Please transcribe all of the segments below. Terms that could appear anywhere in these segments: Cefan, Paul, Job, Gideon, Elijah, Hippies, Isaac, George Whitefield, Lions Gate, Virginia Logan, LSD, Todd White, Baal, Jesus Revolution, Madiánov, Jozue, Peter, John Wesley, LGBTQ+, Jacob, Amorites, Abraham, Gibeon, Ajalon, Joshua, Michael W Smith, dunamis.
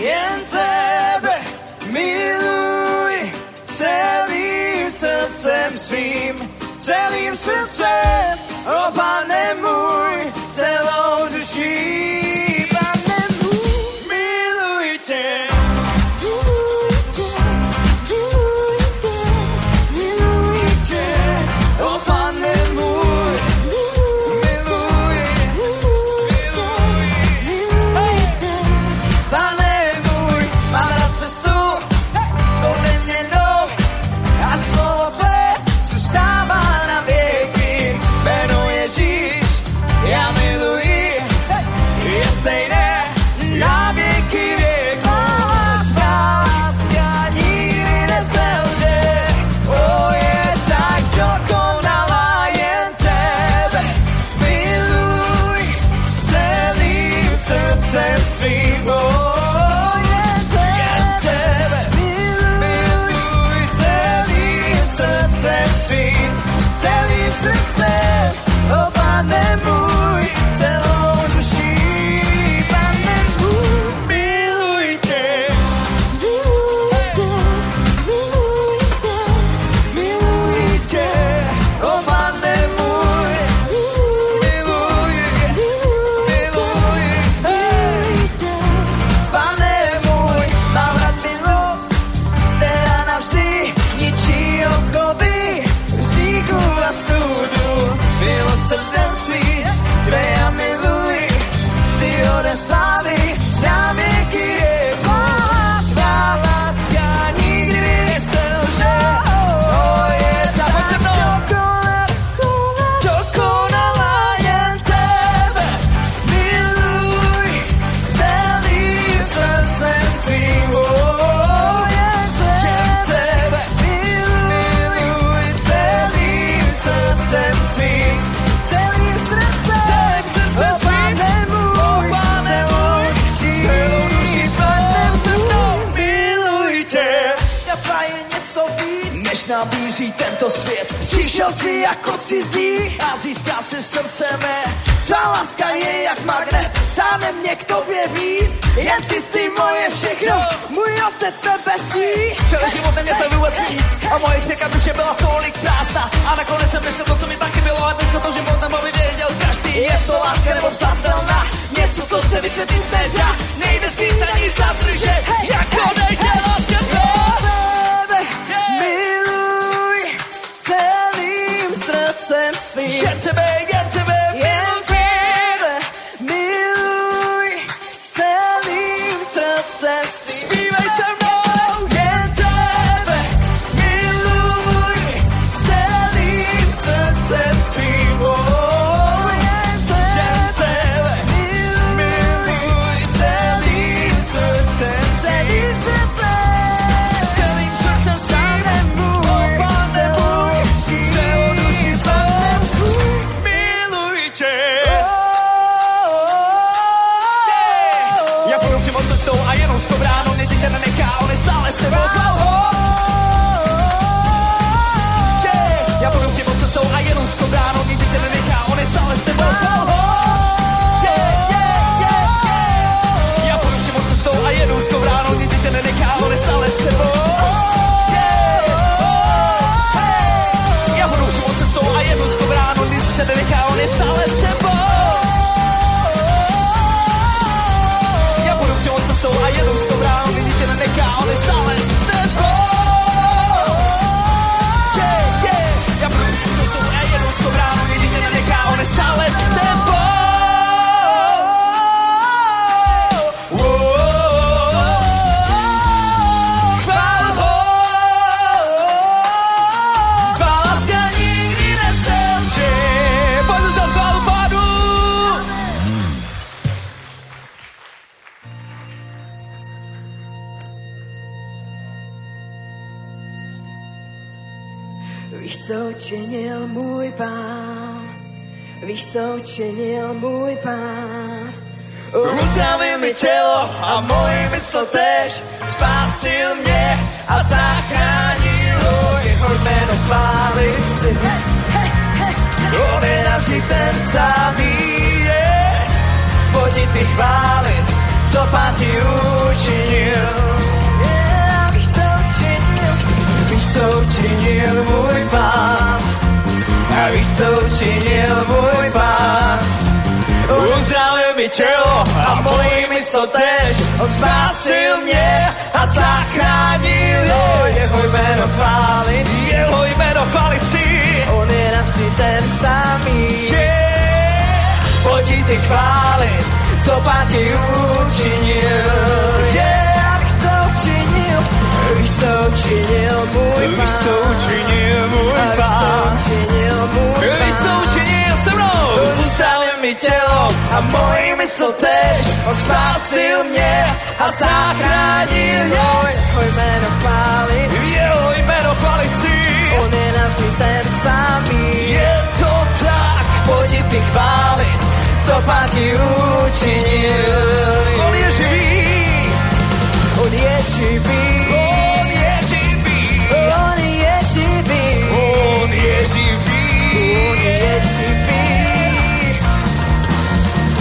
Jen tebe miluji celým srdcem, o Pane můj, celou duší. Nabízí tento svět, přišel jsi jako cizí a získá se srdce mé. Ta láska je jak magnet, táhne mě k tobě víc. Jen ty jsi moje všechno, můj otec nebeský. Celý život neměl vůbec nic a moje řeka duše byla tolik prázdná. A nakonec jsem našel to, co mi taky bylo, a dneska to život nebo by věděl každý. Je to láska nebo přátelná, něco, co se vysvětlit nedá. Nejde skrýt ani zadržet, jako dešť je láska jsem svým. Jen tebe miluj celým srdcem svým. Zpívej se mnou. Jen tebe miluj celým srdcem svým. Oh, jen tebe miluj celým srdcem svým. S tebou dlouho. Já budu těmou cestou a jenom s kobránou, nikdy tě nenechá, on je stále s tebou dlouho. Já budu těmou cestou a jenom s kobránou, nikdy tě nenechá, on je stále s tebou. Já budu těmou cestou a jenom s kobránou, nikdy tě nenechá, on je stále s tebou. Já budu těmou cestou a jenom s kobránou, nikdy tě nenechá, on je stále s tebou. Já budu cestou a jenom s kobránou, nikdy tě nenechá, on je stále s tebou. Víš, co učinil můj Pán. Uzdravil mi tělo a moji mysl tež, spásil mě a zachránil. Jeho jméno chválit chci. On je navždy ten samý. Pojď mi chválit, co Pán ti učinil. co činil můj Pán. Uzdravil mi tělo a moji mysl tež, on spásil mě a zachránil. Jeho jméno chválit, jeho jméno chválit si, on je navždy ten samý. Yeah. Pojď jí ty chválit, co Pán ti učinil. Yeah, víš, co učinil, víš, co učinil můj Pán. Víš, co učinil můj Pán. Víš, co učinil se mnou. Uzdravil mi tělo a moji mysl tež, on spásil mě a zachránil. Jeho jméno chválit, jeho jméno chválit si, on je navždy ten samý. Je to tak, pojď ty chválit, co Pán ti učinil. On je živý, on je živý, on je živý, on je živý, on je živý, on je živý.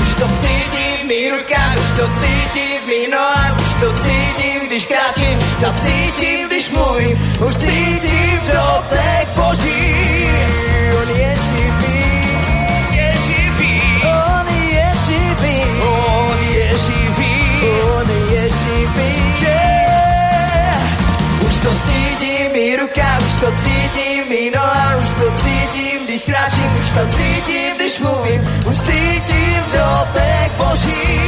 Už to cítím v mých rukách, už to cítím v mých nohách, už to cítím, když kráčím, už to cítím, když mluvím, už cítím dotek Boží. On je živý, on je živý, on je živý, on je živý, on je živý. Yeah. Už to cítím i ruka, už to cítím i noha, už to cítím, když kráčím, už to cítím, když mluvím, už cítím dotek Boží.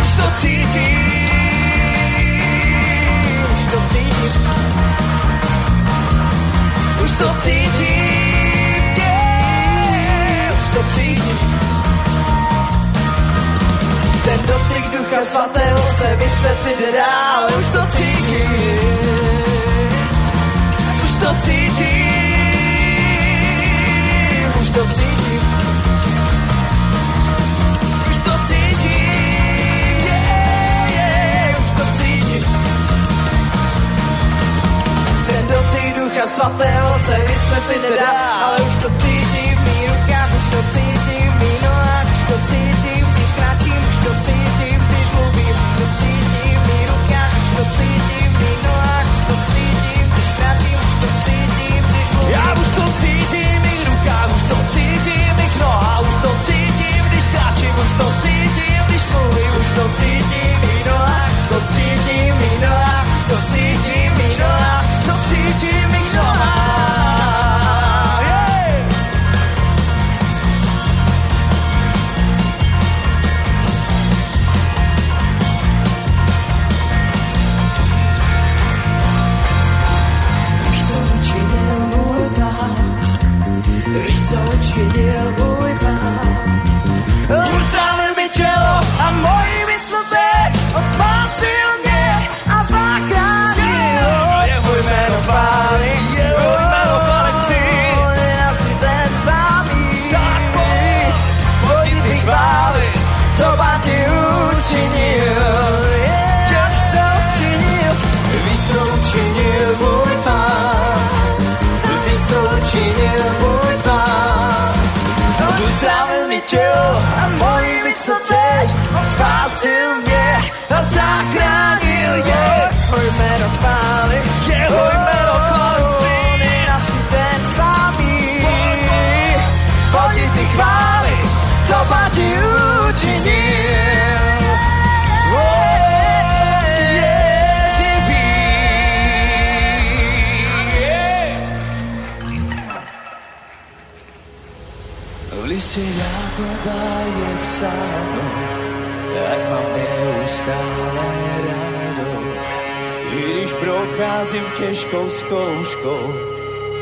Už to cítím, to cítím. Už to cítím, yeah. Už to cítím. Ten dotyk Ducha Svatého se vysvětlit dál. Už to cítím, už to cítím, už to cítím, už to cítím, yeah, yeah. Už to cítím. Ten dotyk Ducha Svatého se vysvětlit nedá, ale už to cítím v mých rukách, už to cítím v mých nohách, už to cítím, když kráčím, už to cítím, když mluvím, už to cítím v mých rukách, už to cítím v mých nohách, už to cítím, když kráčím, už to cítím, když mluvím. Já už to cítím v mých rukách, už to cítím v mých nohách, už to cítím, když kráčím, už to cítím, když mluvím, už to cítím v mých nohách, už to cítím v mých nohách, už to cítím v mých nohách. Cítím jich nohách, yeah. Když se učinil můj Pán, když se učinil můj Pán, uzdravil mi tělo a moji mysl teď, on spásil mě a zachránil. A moji mysl teď, on spásil mě a zachránil. Jeho jméno chválit, jeho jméno chválit si, on je navždy ten samý. Pojď jí ty chválit, co Pán ti učinil. V listě Jákoba je psáno, ať mám neustále radost. I když procházím těžkou zkouškou,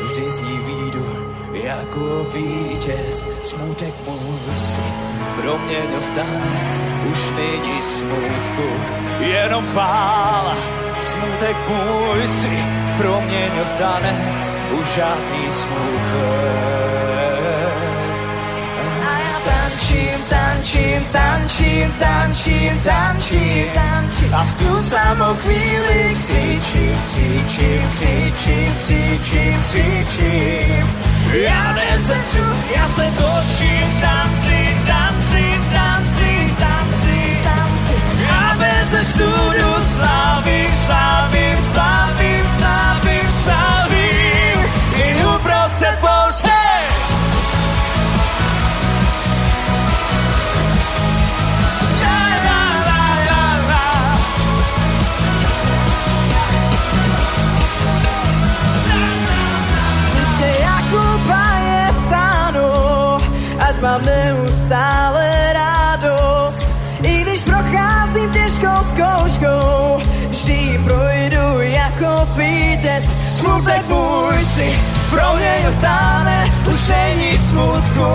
vždy z ní výjdu jako vítěz. Smutek můj proměnil v tanec, už není smutku, jenom chvála. Smutek můj si proměnil v tanec, už žádný smutek. Tančím, tančím, tančím, tančím. A v tu samou chvíli křičím, křičím, křičím, křičím, křičím. Já nezemřu, já se točím, tanci, tanci, tanci, tanci, tanci. A bez studu slavím, slavím, slavím, slavím, slavím. I uprostřed pouště. těžkou zkouškou, vždy projdu jako vítěz. Smutek můj si proměnil v tanec, slušení smutku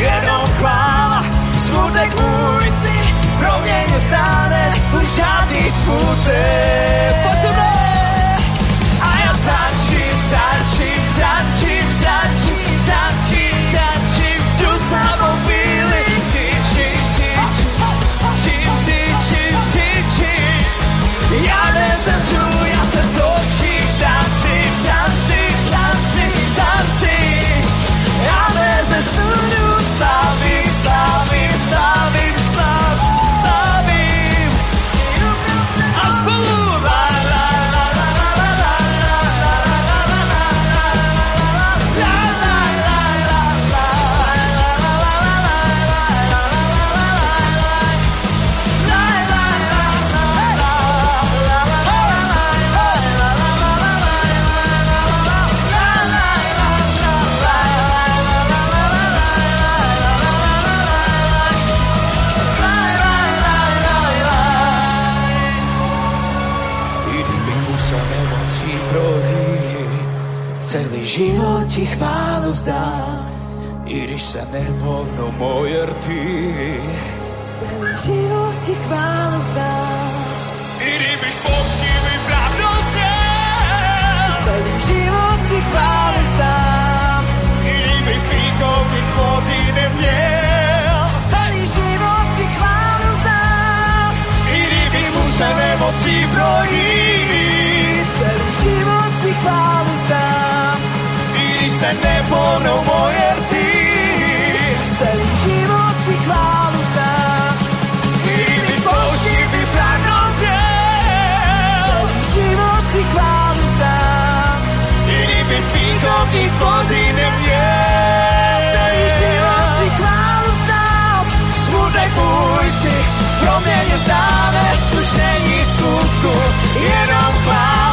jenom chvála. Smutek můj si proměnil v tanec, už žádný smutek. Pojď se mnou! A já tančím, tančím, tančím, tančím, tančím, tančím v tu samou chvíli. Já nezemřu, já se točím v tanci, v tanci, v tanci, v tanci. Já nezesnu, slávím, slávím, slávím, slávím, slávím. A spolu la la la la la la la la la la la la la Celý život ti chválu vzdám, i když se nepohnou moje rty. Celý život ti chválu vzdám, i kdybych poctivý pravdu měl. Celý život ti chválu vzdám, i kdybych fíkový tvoří neměl. Celý život ti chválu vzdám, i kdybych musel nemocí projít. Celý život ti chválu vzdám, se nepohnou moje rty. Celý život si chválu vzdám, i kdyby použí vypráhnou děl. Celý život si chválu vzdám, i kdyby fíkovní vody neměl. Celý život si chválu vzdám, smutek můj si proměnil tanec, už není smutku, jenom chvála.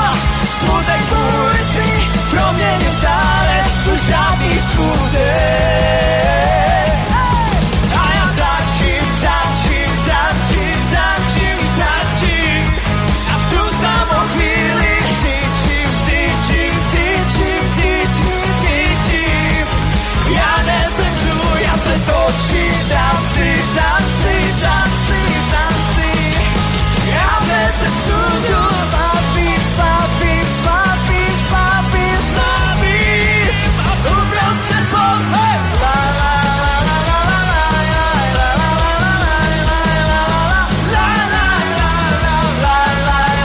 Smutek můj si proměnil tanec, už žádný smutek. A já tančím, tančím, tančím, tančím, tančím. A v tu samou chvíli cítím, cítím, cítím, cítím, cítím. Já nezemřu, já se točím, tanci, tanci, tanci, tanci. Já bez studu slabím, slabím, slabím, slabím, slabím. A uprostřed pole la la la la la la la la la la la la la la la la la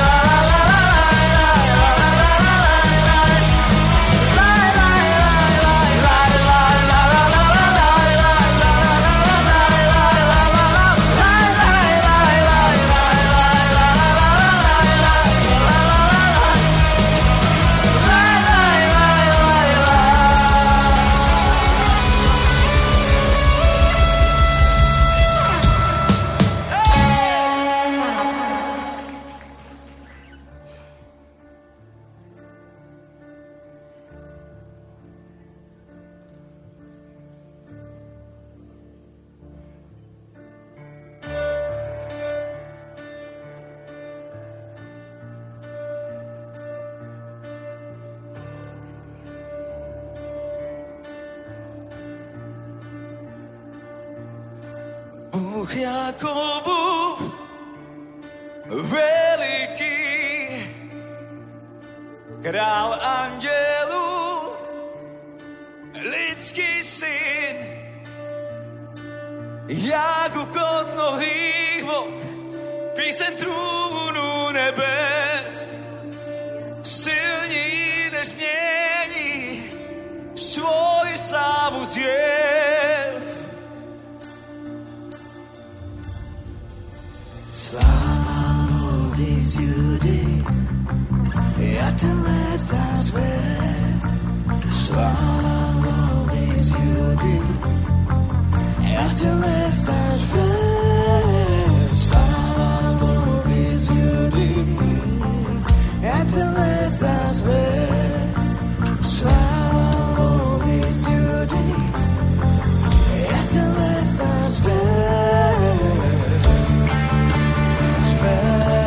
It's bad.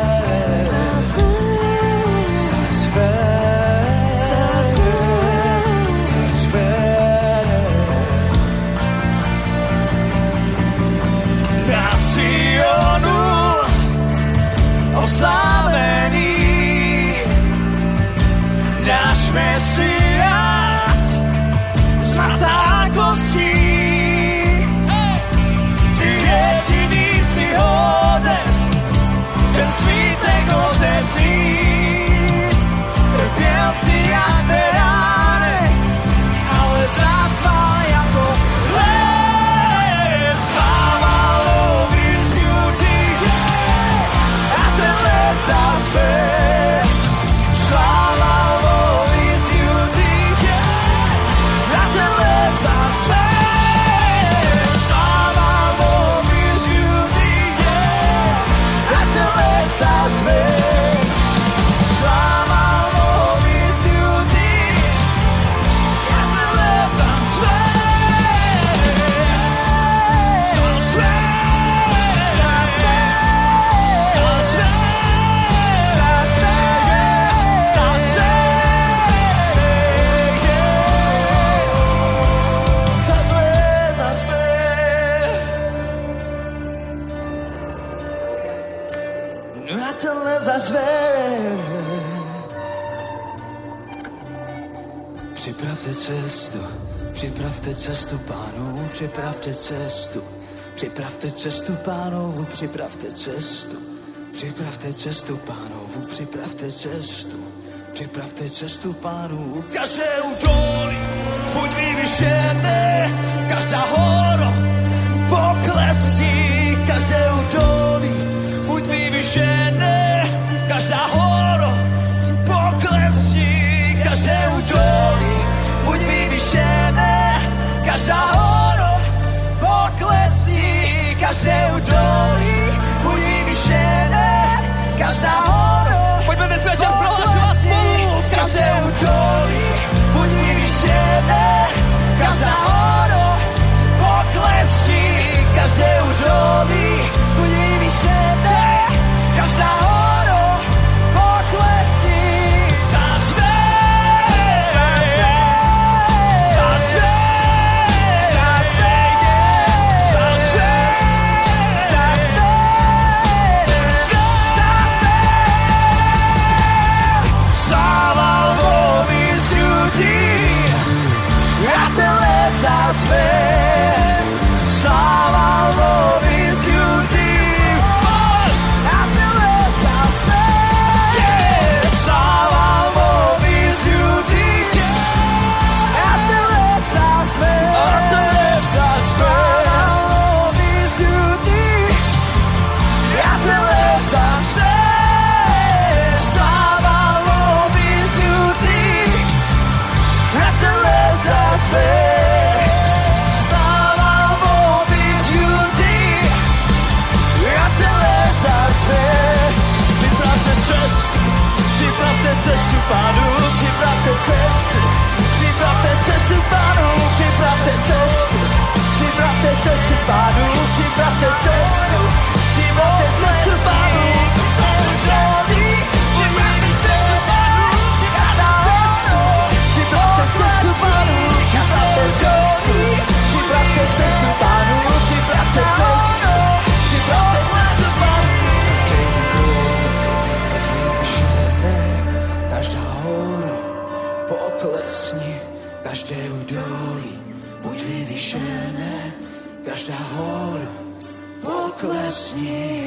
Připravte cestu Pánovu. Každé údolí buď vyvyšené, každá hora poklesí. Každé údolí buď vyvyšené, každá hora poklesí. Každé údolí buď vyvyšené, každá hora poklesí. Každé údolí buď vyvyšené, každá hora. Pojďme dnes večer prohlašovat spolu. Každé údolí buď vyvyšené, každá hora poklesí. Každé údolí buď vyvyšené, každá hora poklesí. Cestu Pánu, připravte cestu, připravte cestu Pánu, připravte cestu, připravte cestu Pánu, připravte cestu, připravte cestu Pánu, připravte cestu Pánu, připravte cestu, připravte cestu Pánu, připravte cestu, připravte cestu Pánu. Poklesni, každé údolí, buď vyvyšené, každá hora, poklesni.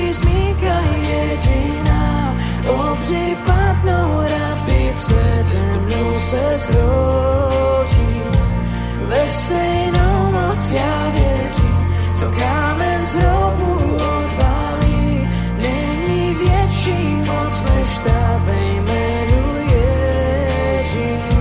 She's me. se zrodí, ve stejnou noc já věřím, co kámen z hrobu odvalí, není větší moc než ta ve jménu Ježíš.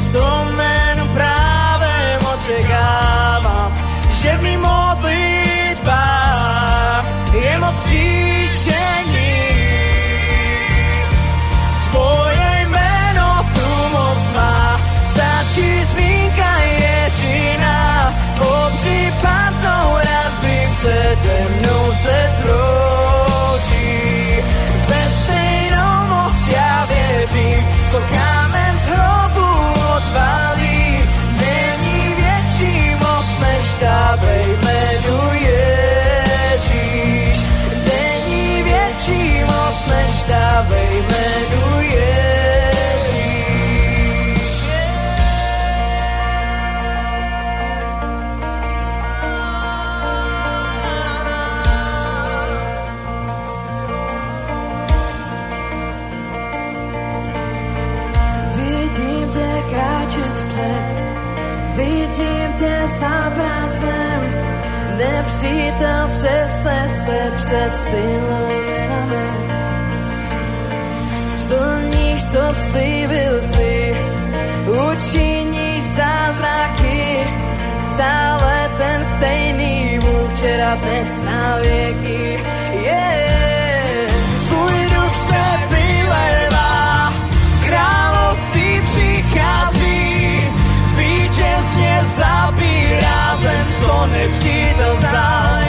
V tom jménu právem očekávám, že mi modlitba je moc příšení. Tvoje jméno tu moc má, stačí zmínka jediná. Obří padnou razby přede mnou se zrodí. Ve stejnou moc já věřím, co kámen z hrobu odvalí, není větší moc než ta ve jménu Ježíš. Není větší moc než ta ve jménu Ježíš. Vidím tě za prácem, nepřítel přese se před silou nename. Splníš, co slíbil jsi, učiníš zázraky, stále ten stejný Bůh, včera, dnes, na věky. Yeah. Tvůj duch se vylevá, království přichází, vítězně zabírá zem, co nepřítel vzal.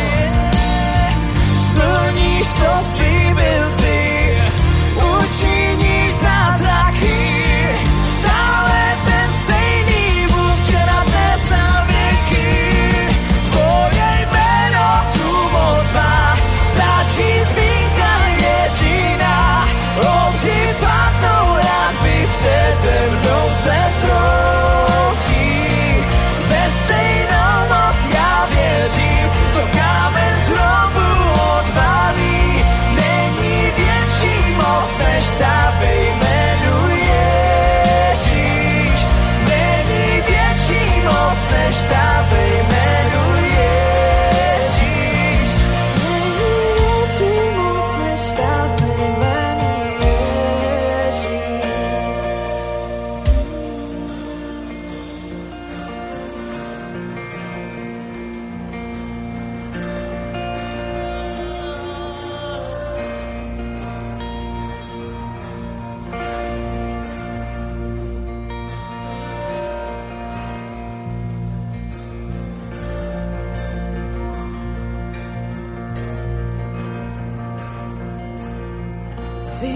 Splníš, co slíbil jsi, učiníš zázraky, stále ten stejný Bůh, včera, dnes, na věky. Tvoje jméno tu moc má, stačí zmínka jediná, obří padnou rány, přede mnou se zrodí. Ve stejnou moc já věřím, co kámen z hrobu odvalí, není větší moc než ta ve jménu Ježíš. Není větší moc než ta ve jménu Ježíš. Není větší moc než ta ve jménu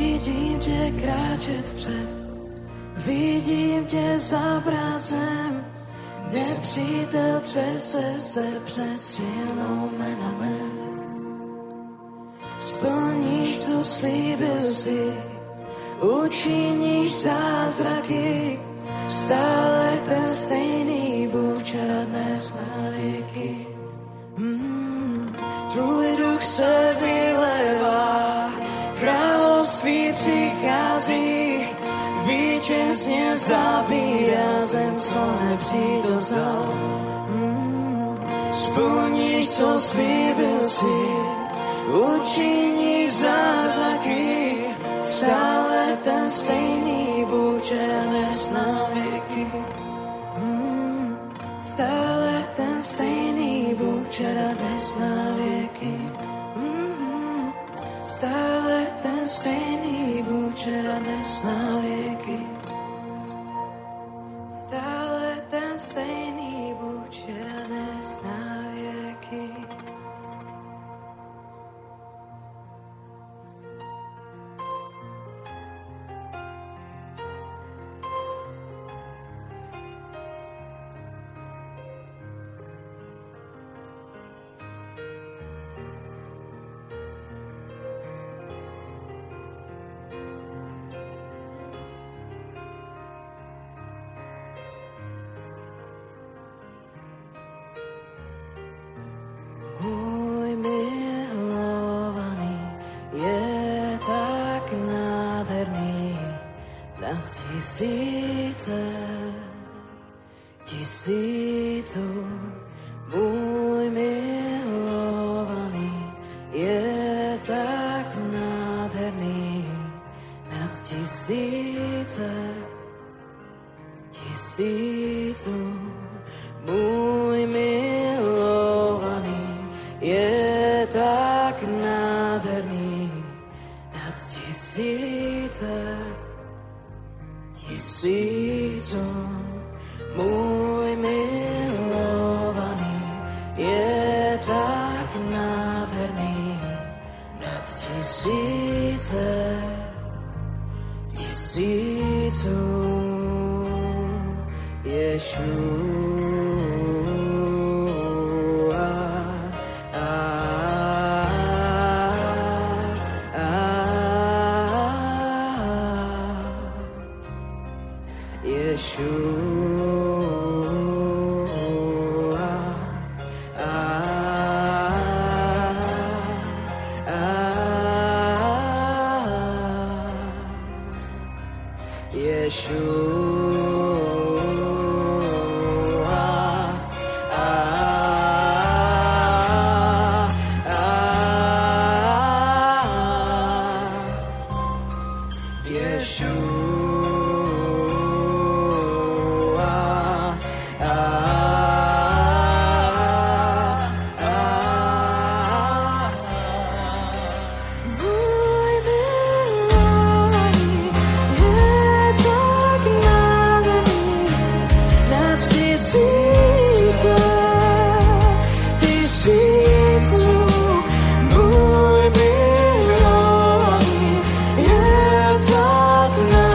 Vidím tě kráčet vpřed, vidím tě za brácem, nepřítel třese se před silou jména mé. Splníš, co slíbil jsi, učiníš zázraky, stále ten stejný Bůh, včera, dnes, na věky. Tvůj duch se vylevá, království přichází, vítězně zabírá zem, co nepřítel vzal. Splníš, co slíbil jsi, učiníš zázraky, stále ten stejný Bůh, včera, dnes, na věky. Stále ten stejný Bůh, včera, dnes, na věky. Stále ten stejný Bůh, včera, dnes, na věky. Stále ten stejný Bůh, včera, dnes, na věky. Tisíce, můj milovaný je tak nádherný nad tisíce, můj milovaný je tak nádherný nad tisíce, můj milovaný je tak nádherný nad tisíce, Ješua. Můj milovaný je tak nádherný.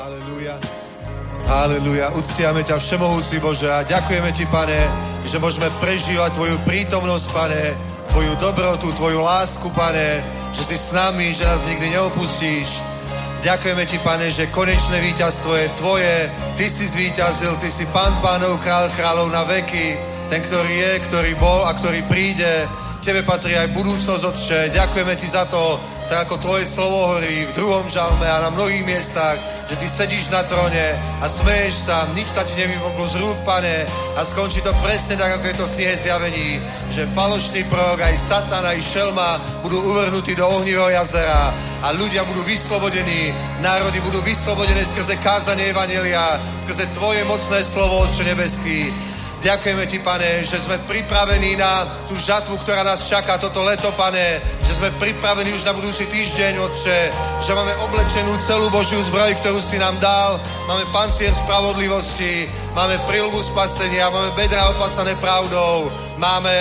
Halelúja. Halelúja. Uctiame ťa, všemohúci Bože, a ďakujeme ti, Pane, že môžeme prežívať tvoju prítomnosť, Pane, tvoju dobrotu, tvoju lásku, Pane, že si s nami, že nás nikdy neopustíš. Ďakujeme ti, Pane, že konečné víťazstvo je tvoje. Ty si zvíťazil, ty si Pán pánov, Král kráľov na veky. Ten, ktorý je, ktorý bol a ktorý príde. Tebe patrí aj budúcnosť, Otče. Ďakujeme ti za to, tak ako tvoje slovo horí v 2. žalme a na mnohých miestach, že ty sedíš na tróne a smeješ sa, nič sa ti nevymklo z rúk, Pane, a skončí to presne tak, ako je to v knihe Zjavení, že falošný prorok, aj Satan, aj šelma budú uvrhnutí do ohnivého jazera a ľudia budú vyslobodení, národy budú vyslobodené skrze kázanie Evanjelia, skrze tvoje mocné slovo, Otče nebeský. Ďakujeme ti, Pane, že sme pripravení na tú žatvu, ktorá nás čaká toto leto, Pane, že sme pripravení už na budúci týždeň, Otče, že máme oblečenú celú Božiu zbroj, ktorú si nám dal, máme pancier spravodlivosti, máme prilbu spasenia, máme bedrá opasané pravdou, máme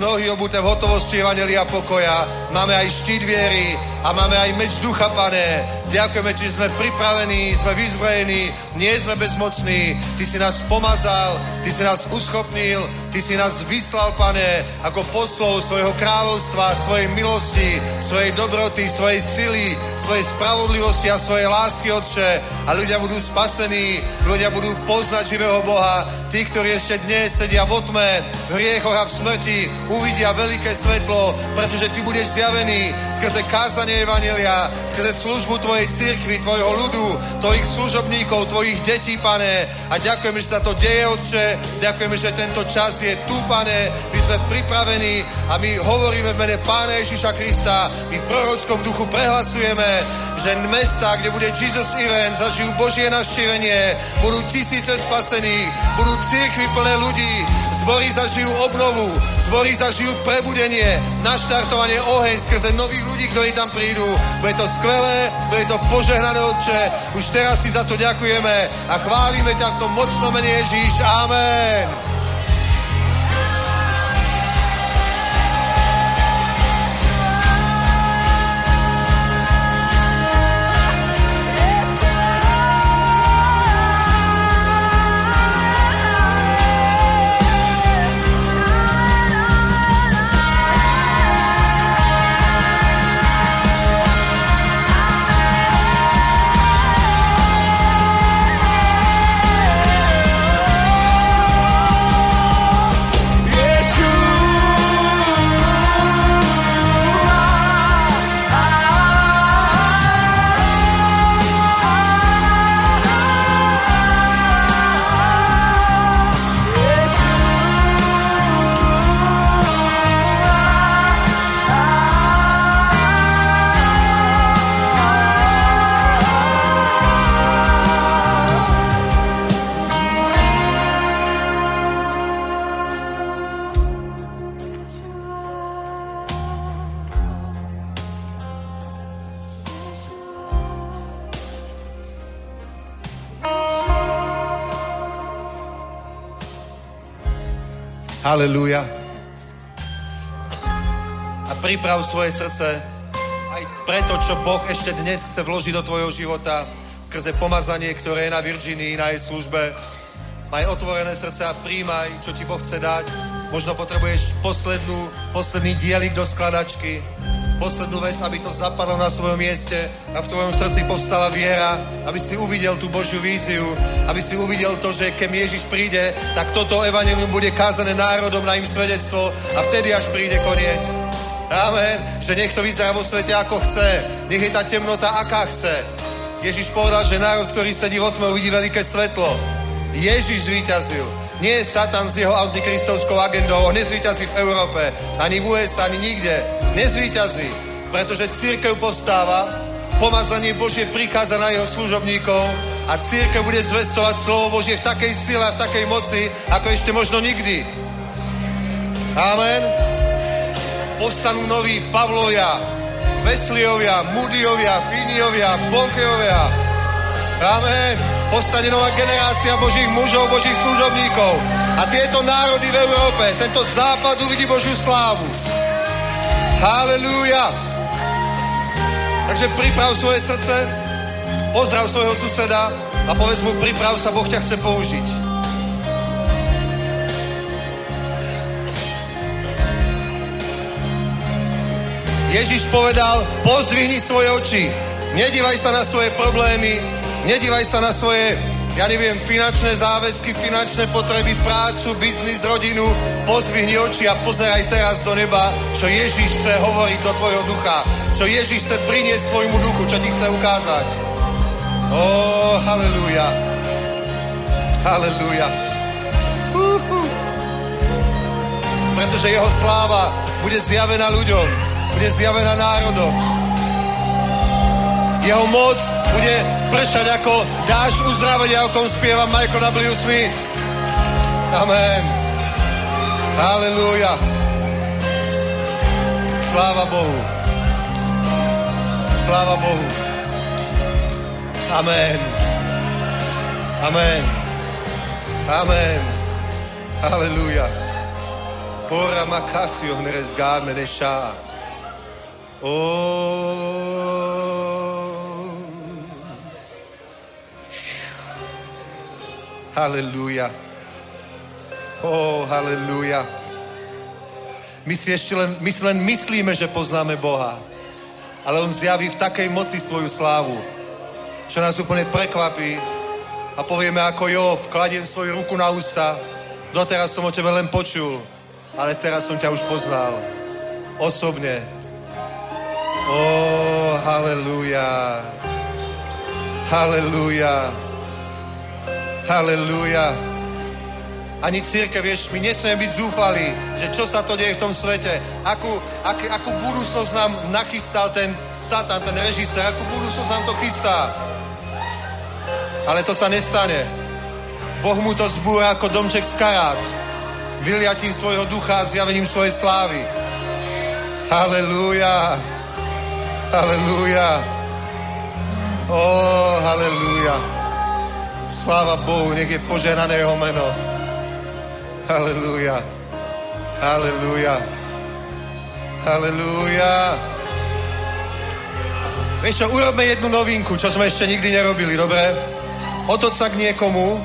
nohy obuté v hotovosti Evanjelia pokoja, máme aj štít viery a máme aj meč ducha, Pane. Ďakujeme ti, že sme pripravení, sme vyzbrojení, nie sme bezmocní. Ty si nás pomazal, ty si nás uschopnil, ty si nás vyslal, Pane, ako poslov svojho kráľovstva, svojej milosti, svojej dobroty, svojej sily, svojej spravodlivosti a svojej lásky, Otče. A ľudia budú spasení, ľudia budú poznať živého Boha. Tí, ktorí ešte dnes sedia v otme, v hriechoch a v smrti, uvidia veľké svetlo, pretože ty budeš zjavený skrze kázanie Evanjelia, skrze službu tvojej cirkvi, tvojho ľudu, tvojich služobníkov, tvojich detí, Pane. A ďakujeme, že sa to deje, Otče. Ďakujeme, že tento čas je tu, Pane, my sme pripravení a my hovoríme v mene Pána Ježiša Krista, my v prorockom duchu prehlasujeme, že mesta, kde bude Jesus Event, zažijú Božie navštívenie, budú tisíce spasených, budú cirkvi plné ľudí, zbory zažijú obnovu, zbory zažijú prebudenie, naštartovanie oheň skrze nových ľudí, ktorí tam prídu. Bude to skvelé, bude to požehnané, Otče, už teraz si za to ďakujeme a chválime ťa v tom mocnom mene Ježíš. Amen. Halelúja. A priprav svoje srdce aj preto, čo Boh ešte dnes chce vložiť do tvojho života skrze pomazanie, ktoré je na Virginii, na jej službe. Maj otvorené srdce a príjmaj, čo ti Boh chce dať. Možno potrebuješ posledný dielik do skladačky, poslednú vec, aby to zapadlo na svojom mieste a v tvojom srdci povstala viera, aby si uvidel tú Božiu víziu, aby si uvidel to, že keď Ježiš príde, tak toto evanjelium bude kázané národom na im svedectvo a vtedy až príde koniec. Amen. Že nech to vyzerá vo svete ako chce, nech je tá temnota aká chce. Ježiš povedal, že národ, ktorý sedí v otme, uvidí veľké svetlo. Ježiš zvíťazil. Nie Satan s jeho antikristovskou agendou. On nezvíťazí v Európe, ani v USA, ani nikde. Nezvíťazí, pretože cirkev povstáva, pomazanie Božie prikáza na jeho služobníkov, a církev bude zvestovať slovo Božie v takej sile a v takej moci, ako ešte možno nikdy. Amen. Povstanú noví Pavlovia, Wesleyovia, Moodyovia, Finiovia, Bonkeovia. Amen. Povstane nová generácia Božích mužov, Božích služobníkov. A tieto národy v Európe, tento západ uvidí Božiu slávu. Halelúja. Takže priprav svoje srdce. Pozdrav svojho suseda a povedz mu, priprav sa, Boh ťa chce použiť. Ježiš povedal, pozdvihni svoje oči. Nedívaj sa na svoje problémy, nedívaj sa na svoje, ja neviem, finančné záväzky, finančné potreby, prácu, biznis, rodinu. Pozdvihni oči a pozeraj teraz do neba, čo Ježiš chce hovoriť do tvojho ducha, čo Ježiš chce priniesť svojmu duchu, čo ti chce ukázať. Oh, haleluja. Haleluja. Pretože jeho sláva bude zjavená ľuďom, bude zjavená národom. Jeho moc bude pršať ako dážď uzdravenia, o tom spieva Michael W Smith. Amen. Haleluja. Sláva Bohu. Sláva Bohu. Amen. Amen. Amen. Haleluja. Pora makasio neres God menesha. Haleluja. Oh, haleluja. My si len myslíme, že poznáme Boha. Ale on zjaví v takej moci svoju slávu, čo nás úplne prekvapí a povieme ako Job, kladiem svoju ruku na ústa, doteraz som o tebe len počul, ale teraz som ťa už poznal. Osobne. Oh, haleluja. Haleluja. Haleluja. Ani církev, vieš, my nesmieme byť zúfali, že čo sa to deje v tom svete, akú budúcnosť nám nachystal ten Satan, ten režisér, akú budúcnosť nám to chystá. Ale to sa nestane. Boh mu to zbúra ako domček z karát, vyliatím svojho ducha a zjavením svojej slávy. Haleluja. Haleluja. Ó, haleluja. Sláva Bohu, nech je požehnané jeho meno. Haleluja. Haleluja. Haleluja. Vieš čo, urobme jednu novinku, čo sme ešte nikdy nerobili, dobre? Otoč sa k niekomu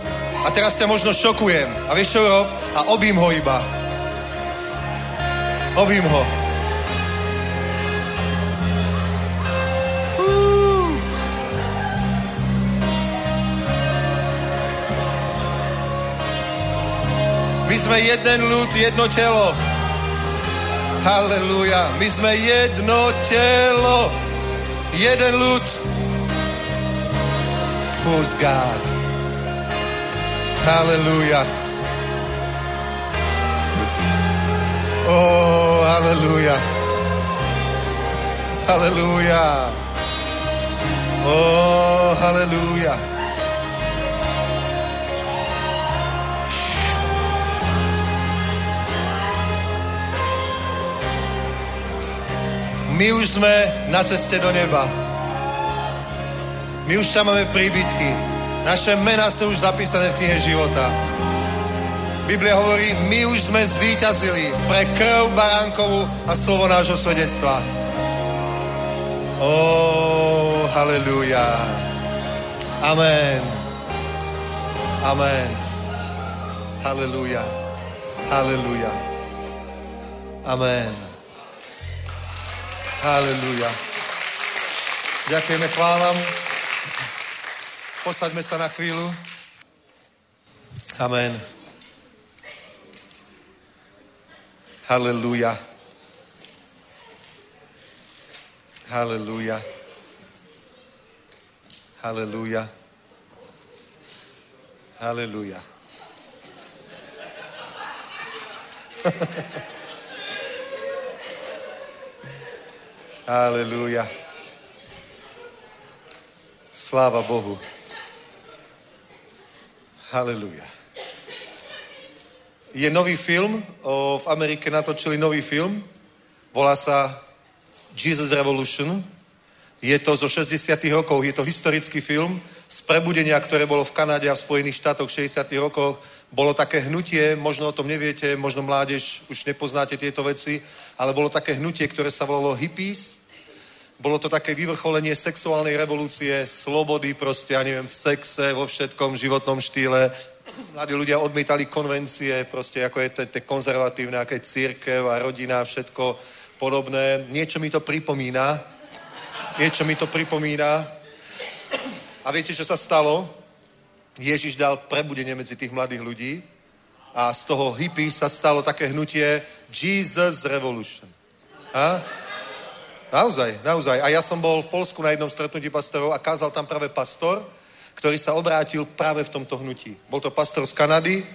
a teraz ťa možno šokujem. A vieš čo urob? A objím ho iba. Objím ho. My sme jeden ľud, jedno telo. Haleluja. My sme jedno telo. Jeden ľud. Who's God? Haleluja. Oh, haleluja. Haleluja. Oh, haleluja. My už sme na ceste do neba. My už tam máme príbytky. Naše mená sú už zapísané v knihe života. Biblia hovorí, my už sme zvíťazili pre krv baránkovú a slovo nášho svedectva. Oh, haleluja. Amen. Amen. Haleluja. Haleluja. Amen. Haleluja. Ďakujeme, chválam. Posaďme sa na chvíľu. Amen. Haleluja. Haleluja. Haleluja. Haleluja. Haleluja. Sláva Bohu. Haleluja. Je nový film, v Amerike natočili nový film, volá sa Jesus Revolution. Je to zo 60. rokov, je to historický film z prebudenia, ktoré bolo v Kanade a v Spojených štátoch v 60. rokoch. Bolo také hnutie, možno o tom neviete, možno mládež už nepoznáte tieto veci, ale bolo také hnutie, ktoré sa volalo Hippies. Bolo to také vyvrcholenie sexuálnej revolúcie, slobody proste, ja neviem, v sexe, vo všetkom životnom štýle. Mladí ľudia odmietali konvencie, proste ako je tie konzervatívne, aké církev a rodina, všetko podobné. Niečo mi to pripomína. A viete, čo sa stalo? Ježiš dal prebudenie medzi tých mladých ľudí a z toho hippie sa stalo také hnutie Jesus Revolution. Ha? Naozaj. A ja som bol v Polsku na jednom stretnutí pastorov a kázal tam práve pastor, ktorý sa obrátil práve v tomto hnutí. Bol to pastor z Kanady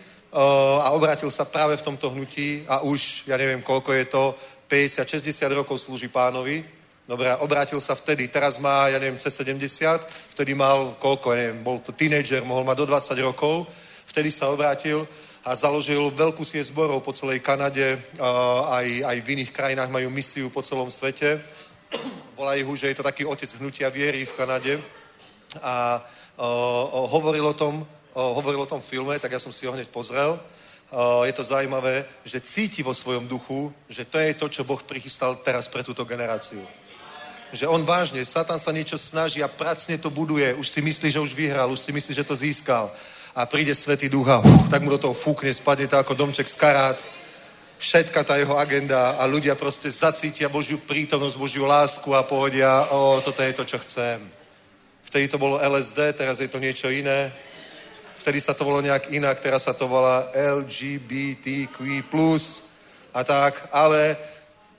a obrátil sa práve v tomto hnutí a už, ja neviem, koľko je to, 50-60 rokov slúži pánovi. Dobre, obrátil sa vtedy. Teraz má, ja neviem, cez 70. Vtedy mal koľko, ja neviem, bol to tínedžer, mohol mať do 20 rokov. Vtedy sa obrátil a založil veľkú sieť zborov po celej Kanade. Aj v iných krajinách majú misiu po celom svete. Volajú ho, že je to taký otec hnutia viery v Kanade a hovoril o tom filme, tak ja som si ho hneď pozrel. Je to zaujímavé, že cíti vo svojom duchu, že to je to, čo Boh prichystal teraz pre túto generáciu. Že on vážne, Satan sa niečo snaží a pracne to buduje, už si myslí, že už vyhral, už si myslí, že to získal a príde Svätý Duch a tak mu do toho fúkne, spadne to ako domček z karát. Všetka tá jeho agenda a ľudia proste zacítia Božiu prítomnosť, Božiu lásku a povedia, toto je to, čo chcem. Vtedy to bolo LSD, teraz je to niečo iné. Vtedy sa to volalo nejak inak, teraz sa to volá LGBTQ+. A tak, ale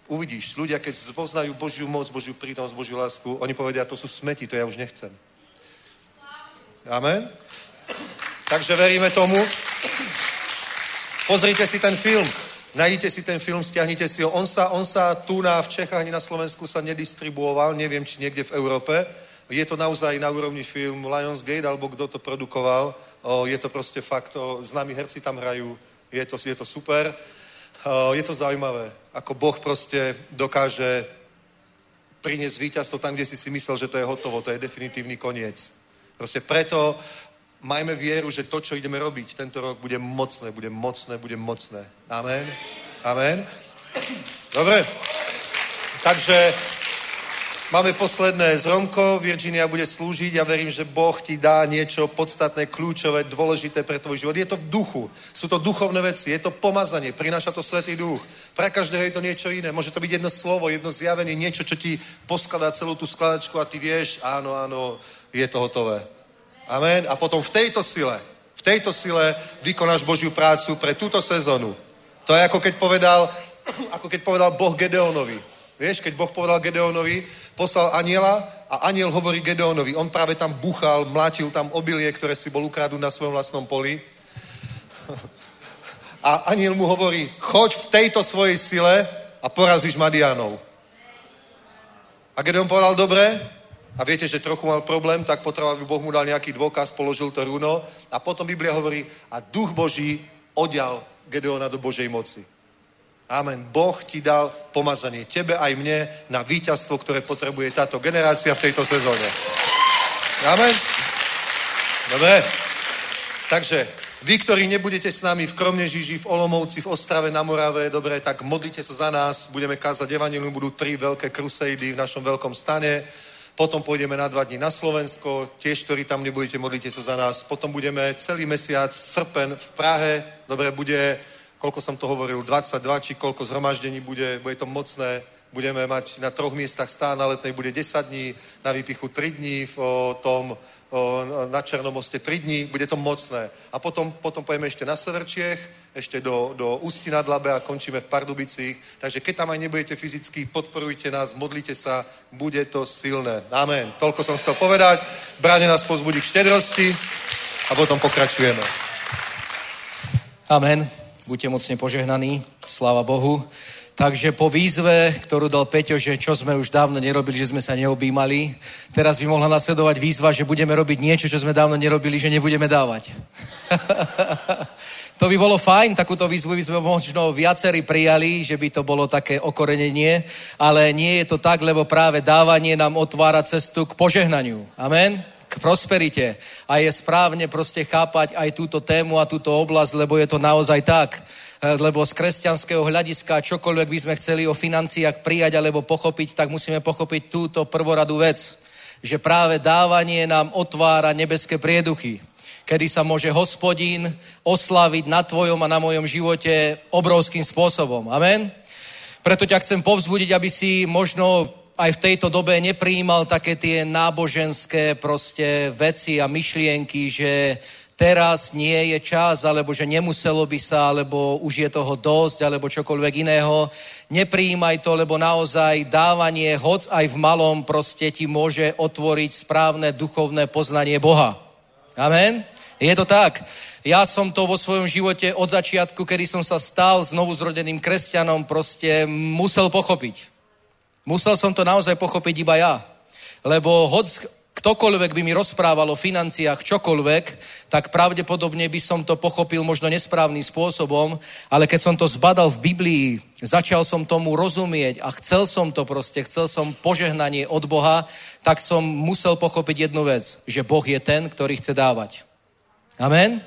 uvidíš, ľudia, keď spoznajú Božiu moc, Božiu prítomnosť, Božiu lásku, oni povedia, to sú smeti, to ja už nechcem. Amen? Takže veríme tomu. Pozrite si ten film. Najdite si ten film, stiahnite si ho. On sa tu v Čechách ani na Slovensku sa nedistribuoval, neviem, či niekde v Európe. Je to naozaj na úrovni film Lions Gate, alebo kto to produkoval. Je to proste fakt, známi herci tam hrajú, je to super. Je to zaujímavé, ako Boh proste dokáže priniesť víťazstvo tam, kde si myslel, že to je hotovo, to je definitívny koniec. Proste preto majme vieru, že to, čo ideme robiť tento rok, bude mocné. Amen. Dobre. Takže máme posledné zhromko. Virginia bude slúžiť. Ja verím, že Boh ti dá niečo podstatné, kľúčové, dôležité pre tvoj život. Je to v duchu. Sú to duchovné veci. Je to pomazanie. Prináša to Svätý Duch. Pre každého je to niečo iné. Môže to byť jedno slovo, jedno zjavenie, niečo, čo ti poskladá celú tú skladačku a ty vieš, áno, je to hotové. Amen. A potom v tejto sile vykonáš Božiu prácu pre túto sezónu. To je ako keď povedal Boh Gedeonovi. Vieš, keď Boh povedal Gedeonovi, poslal anjela a anjel hovorí Gedeonovi. On práve tam buchal, mlátil tam obilie, ktoré si bol ukradnúť na svojom vlastnom poli. A anjel mu hovorí, choď v tejto svojej sile a porazíš Madiánov. A Gedeon povedal, dobre. A viete, že trochu mal problém, tak potreboval, aby Boh mu dal nejaký dôkaz, položil to runo. A potom Biblia hovorí, a Duch Boží odňal Gedeona do Božej moci. Amen. Boh ti dal pomazanie, tebe aj mne, na víťazstvo, ktoré potrebuje táto generácia v tejto sezóne. Amen. Dobre. Takže vy, ktorí nebudete s nami v Kromnežiži, v Olomouci, v Ostrave, na Morave, dobre, tak modlite sa za nás, budeme kázať evanjelium, budú 3 veľké krusejdy v našom veľkom stane. Potom pôjdeme na 2 dní na Slovensko, tiež, ktorí tam nebudete, modlite sa za nás. Potom budeme celý mesiac, srpen v Prahe, dobre, bude, koľko som to hovoril, 22, či koľko zhromaždení bude to mocné. Budeme mať na 3 miestach stán, na Letnej bude 10 dní, na Výpichu 3 dní, na Černom Moste 3 dní, bude to mocné. A potom pôjdeme ešte na Sever Čiech, ešte do Ústí nad Labem a končíme v Pardubicích. Takže keď tam aj nebudete fyzicky, podporujte nás, modlite sa, bude to silné. Amen. Toľko som chcel povedať. Bráne nás povzbudí k štedrosti a potom pokračujeme. Amen. Buďte mocne požehnaní. Sláva Bohu. Takže po výzve, ktorú dal Peťo, že čo sme už dávno nerobili, že sme sa neobjímali, teraz by mohla nasledovať výzva, že budeme robiť niečo, čo sme dávno nerobili, že nebudeme dávať. To by bolo fajn, takúto výzvu by sme možno viacerí prijali, že by to bolo také okorenenie, ale nie je to tak, lebo práve dávanie nám otvára cestu k požehnaniu. Amen? K k prosperitě. A je správne proste chápať aj túto tému a túto oblasť, lebo je to naozaj tak. Lebo z kresťanského hľadiska čokoľvek by sme chceli o financiách prijať alebo pochopiť, tak musíme pochopiť túto prvoradú vec. Že práve dávanie nám otvára nebeské prieduchy. Kedy sa môže Hospodín oslaviť na tvojom a na mojom živote obrovským spôsobom. Amen? Preto ťa chcem povzbudiť, aby si možno aj v tejto dobe neprijímal také tie náboženské proste veci a myšlienky, že teraz nie je čas, alebo že nemuselo by sa, alebo už je toho dosť, alebo čokoľvek iného. Neprijímaj to, lebo naozaj dávanie, hoc aj v malom, proste ti môže otvoriť správne duchovné poznanie Boha. Amen? Je to tak. Ja som to vo svojom živote od začiatku, kedy som sa stal znovuzrodeným kresťanom, proste musel pochopiť. Musel som to naozaj pochopiť iba ja, lebo hoď ktokoľvek by mi rozprával o financiách čokoľvek, tak pravdepodobne by som to pochopil možno nesprávnym spôsobom, ale keď som to zbadal v Biblii, začal som tomu rozumieť a chcel som to proste, chcel som požehnanie od Boha, tak som musel pochopiť jednu vec, že Boh je ten, ktorý chce dávať. Amen?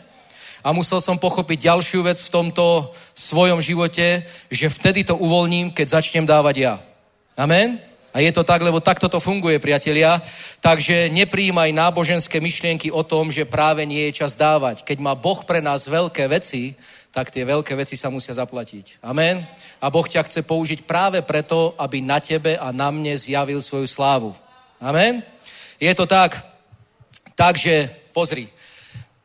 A musel som pochopiť ďalšiu vec v tomto svojom živote, že vtedy to uvoľním, keď začnem dávať ja. Amen? A je to tak, lebo takto to funguje, priatelia. Takže neprijímaj náboženské myšlienky o tom, že práve nie je čas dávať. Keď má Boh pre nás veľké veci, tak tie veľké veci sa musia zaplatiť. Amen? A Boh ťa chce použiť práve preto, aby na tebe a na mne zjavil svoju slávu. Amen? Je to tak. Takže pozri.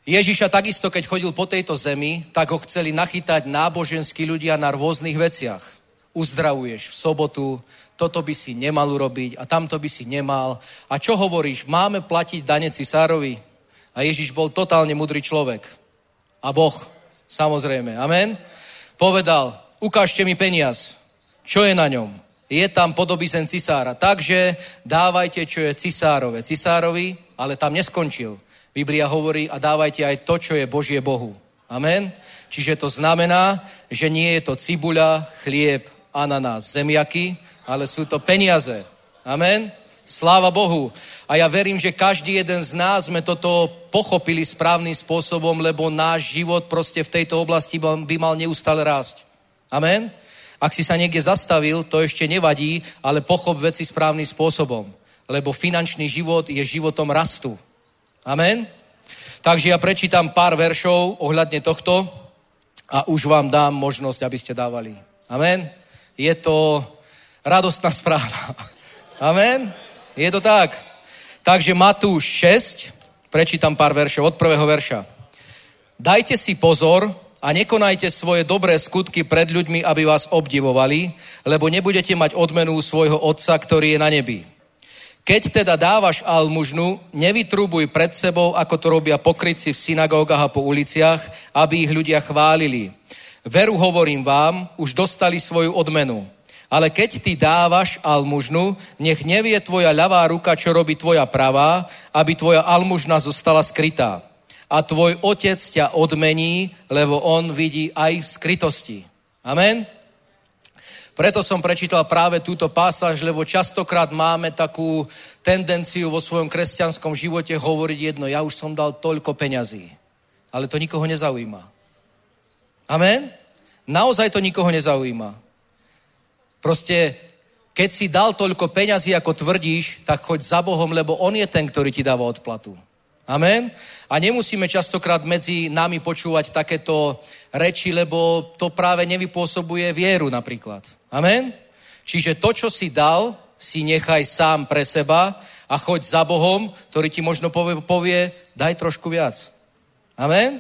Ježiša takisto, keď chodil po tejto zemi, tak ho chceli nachytať náboženskí ľudia na rôznych veciach. Uzdravuješ v sobotu, toto by si nemal urobiť a tamto by si nemal. A čo hovoríš? Máme platiť dane cisárovi? A Ježiš bol totálne mudrý človek. A Boh, samozrejme. Amen? Povedal, ukážte mi peniaz. Čo je na ňom? Je tam podobizeň cisára. Takže dávajte, čo je cisárovi, ale tam neskončil. Biblia hovorí, a dávajte aj to, čo je Božie Bohu. Amen? Čiže to znamená, že nie je to cibuľa, chlieb, ananás, zemiaky, ale sú to peniaze. Amen? Sláva Bohu. A ja verím, že každý jeden z nás sme toto pochopili správnym spôsobom, lebo náš život proste v tejto oblasti by mal neustále rásť. Amen? Ak si sa niekde zastavil, to ešte nevadí, ale pochop veci správnym spôsobom. Lebo finančný život je životom rastu. Amen? Takže ja prečítam pár veršov ohľadne tohto a už vám dám možnosť, aby ste dávali. Amen? Je to radostná správa. Amen? Je to tak. Takže Matúš 6, prečítam pár veršov od prvého verša. Dajte si pozor a nekonajte svoje dobré skutky pred ľuďmi, aby vás obdivovali, lebo nebudete mať odmenu svojho Otca, ktorý je na nebi. Keď teda dávaš almužnu, nevytrubuj pred sebou, ako to robia pokrytci v synagógach a po uliciach, aby ich ľudia chválili. Veru hovorím vám, už dostali svoju odmenu. Ale keď ty dávaš almužnu, nech nevie tvoja ľavá ruka, čo robí tvoja pravá, aby tvoja almužna zostala skrytá. A tvoj Otec ťa odmení, lebo on vidí aj v skrytosti. Amen? Preto som prečítal práve túto pasáž, lebo častokrát máme takú tendenciu vo svojom kresťanskom živote hovoriť jedno, ja už som dal toľko peňazí. Ale to nikoho nezaujíma. Amen? Naozaj to nikoho nezaujíma. Proste, keď si dal toľko peňazí, ako tvrdíš, tak choď za Bohom, lebo on je ten, ktorý ti dáva odplatu. Amen? A nemusíme častokrát medzi nami počúvať takéto reči, lebo to práve nevypôsobuje vieru napríklad. Amen? Čiže to, čo si dal, si nechaj sám pre seba a choď za Bohom, ktorý ti možno povie daj trošku viac. Amen?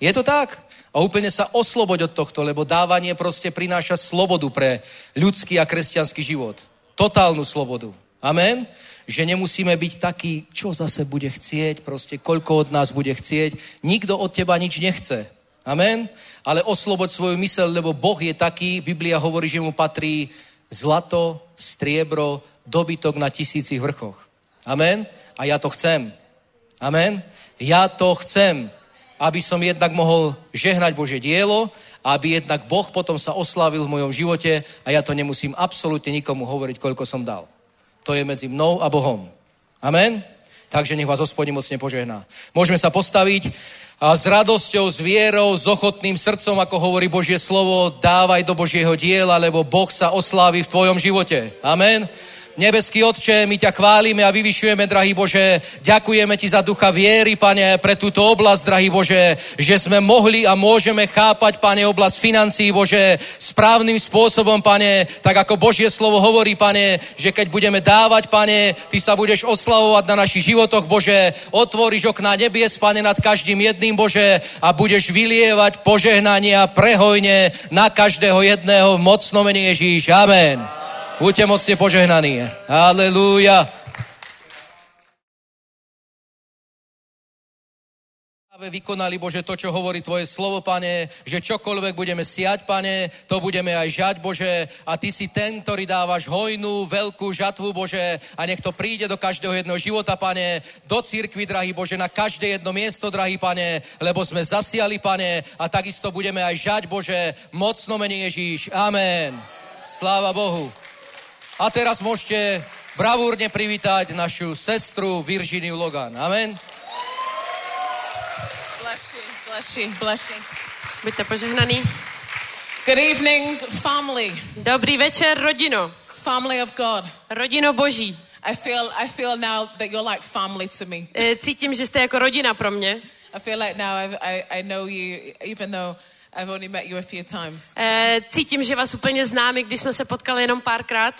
Je to tak? A úplne sa osloboď od tohto, lebo dávanie proste prináša slobodu pre ľudský a kresťanský život. Totálnu slobodu. Amen? Že nemusíme byť takí, čo zase bude chcieť, proste koľko od nás bude chcieť. Nikto od teba nič nechce. Amen? Ale osloboď svoju myseľ, lebo Boh je taký, Biblia hovorí, že mu patrí zlato, striebro, dobytok na 1000 vrchoch. Amen? A ja to chcem. Amen? Ja to chcem. Aby som jednak mohol žehnať Božie dielo, aby jednak Boh potom sa oslávil v mojom živote a ja to nemusím absolútne nikomu hovoriť, koľko som dal. To je medzi mnou a Bohom. Amen? Takže nech vás Hospodin mocne požehná. Môžeme sa postaviť a s radosťou, s vierou, s ochotným srdcom, ako hovorí Božie slovo, dávaj do Božieho diela, lebo Boh sa oslávi v tvojom živote. Amen. Nebeský Otče, my ťa chválime a vyvyšujeme, drahý Bože. Ďakujeme ti za ducha viery, Pane, pre túto oblasť, drahý Bože, že sme mohli a môžeme chápať, Pane, oblasť financií, Bože, správnym spôsobom, Pane, tak ako Božie slovo hovorí, Pane, že keď budeme dávať, Pane, ty sa budeš oslavovať na našich životoch, Bože, otvoríš okná nebies, Pane, nad každým jedným, Bože, a budeš vylievať požehnania prehojne na každého jedného v mocnom mene Ježíš. Amen. Buďte mocně požehnaní. Haleluja. Vykonali, Bože, to, čo hovorí tvoje slovo, Pane, že čokoľvek budeme siať, Pane, to budeme aj žať, Bože, a ty si ten, ktorý dávaš hojnú, veľkú žatvu, Bože, a nech to príde do každého jedného života, Pane, do cirkvi, drahý Bože, na každé jedno miesto, drahý Pane, lebo sme zasiali, Pane, a takisto budeme aj žať, Bože, mocno mene Ježíš. Amen. Sláva Bohu. A teraz môžete bravúrne privítať našu sestru Virginiu Logan. Amen. Blessing. Buďte požehnaní. Good evening, family. Dobrý večer, rodino. Family of God. Rodino Boží. I feel now that you're like family to me. Cítím, že jste jako rodina pro mě. I feel like now I know you, even though I've only met you a few times. Cítím, že vás úplně znám, i když jsme se potkali jenom párkrát.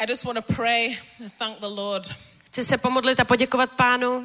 I just want to pray and thank the Lord. Chci se pomodlit a poděkovat Pánu.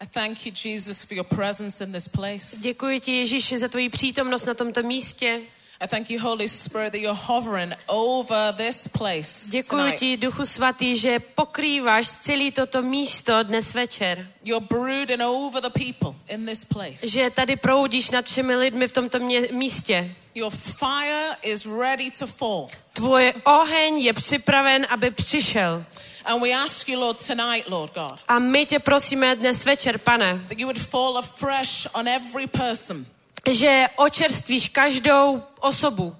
I thank you, Jesus, for your presence in this place. Děkuji ti, Ježíši, za tvoji přítomnost na tomto místě. I thank you, Holy Spirit, that you're hovering over this place. Děkuji ti, Duchu Svatý, že pokrýváš celé toto místo dnes večer. You're brooding over the people in this place. Že tady proudíš nad všemi lidmi v tomto místě. Your fire is ready to fall. Tvoje oheň je připraven, aby přišel. And we ask you, Lord, tonight, Lord God. A my tě prosíme dnes večer, Pane. That you would fall afresh on every person. Že očerstvíš každou osobu.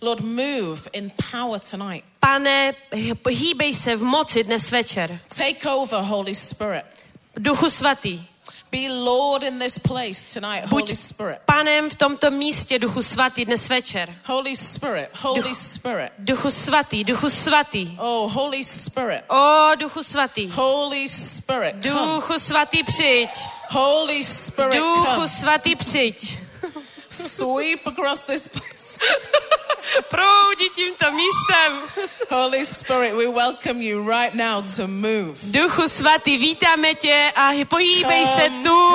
Lord, move in power tonight. Pane, hýbej se v moci dnes večer. Take over, Holy Spirit. Duchu Svatý. Be Lord in this place tonight, Holy Spirit. Buď Panem v tomto místě, Duchu Svatý, dnes večer. Holy Spirit, Holy Spirit. Duchu Svatý, Duchu Svatý. Oh, Holy Spirit. Oh, Duchu Svatý. Holy Spirit. Duchu Svatý, přijď. Holy Spirit. Duchu Svatý, přijď. Sweep across this place. Proudí tímto místem. Holy Spirit, we welcome you right now to move. Duchu Svatý, vítáme tě a pohýbej se tu.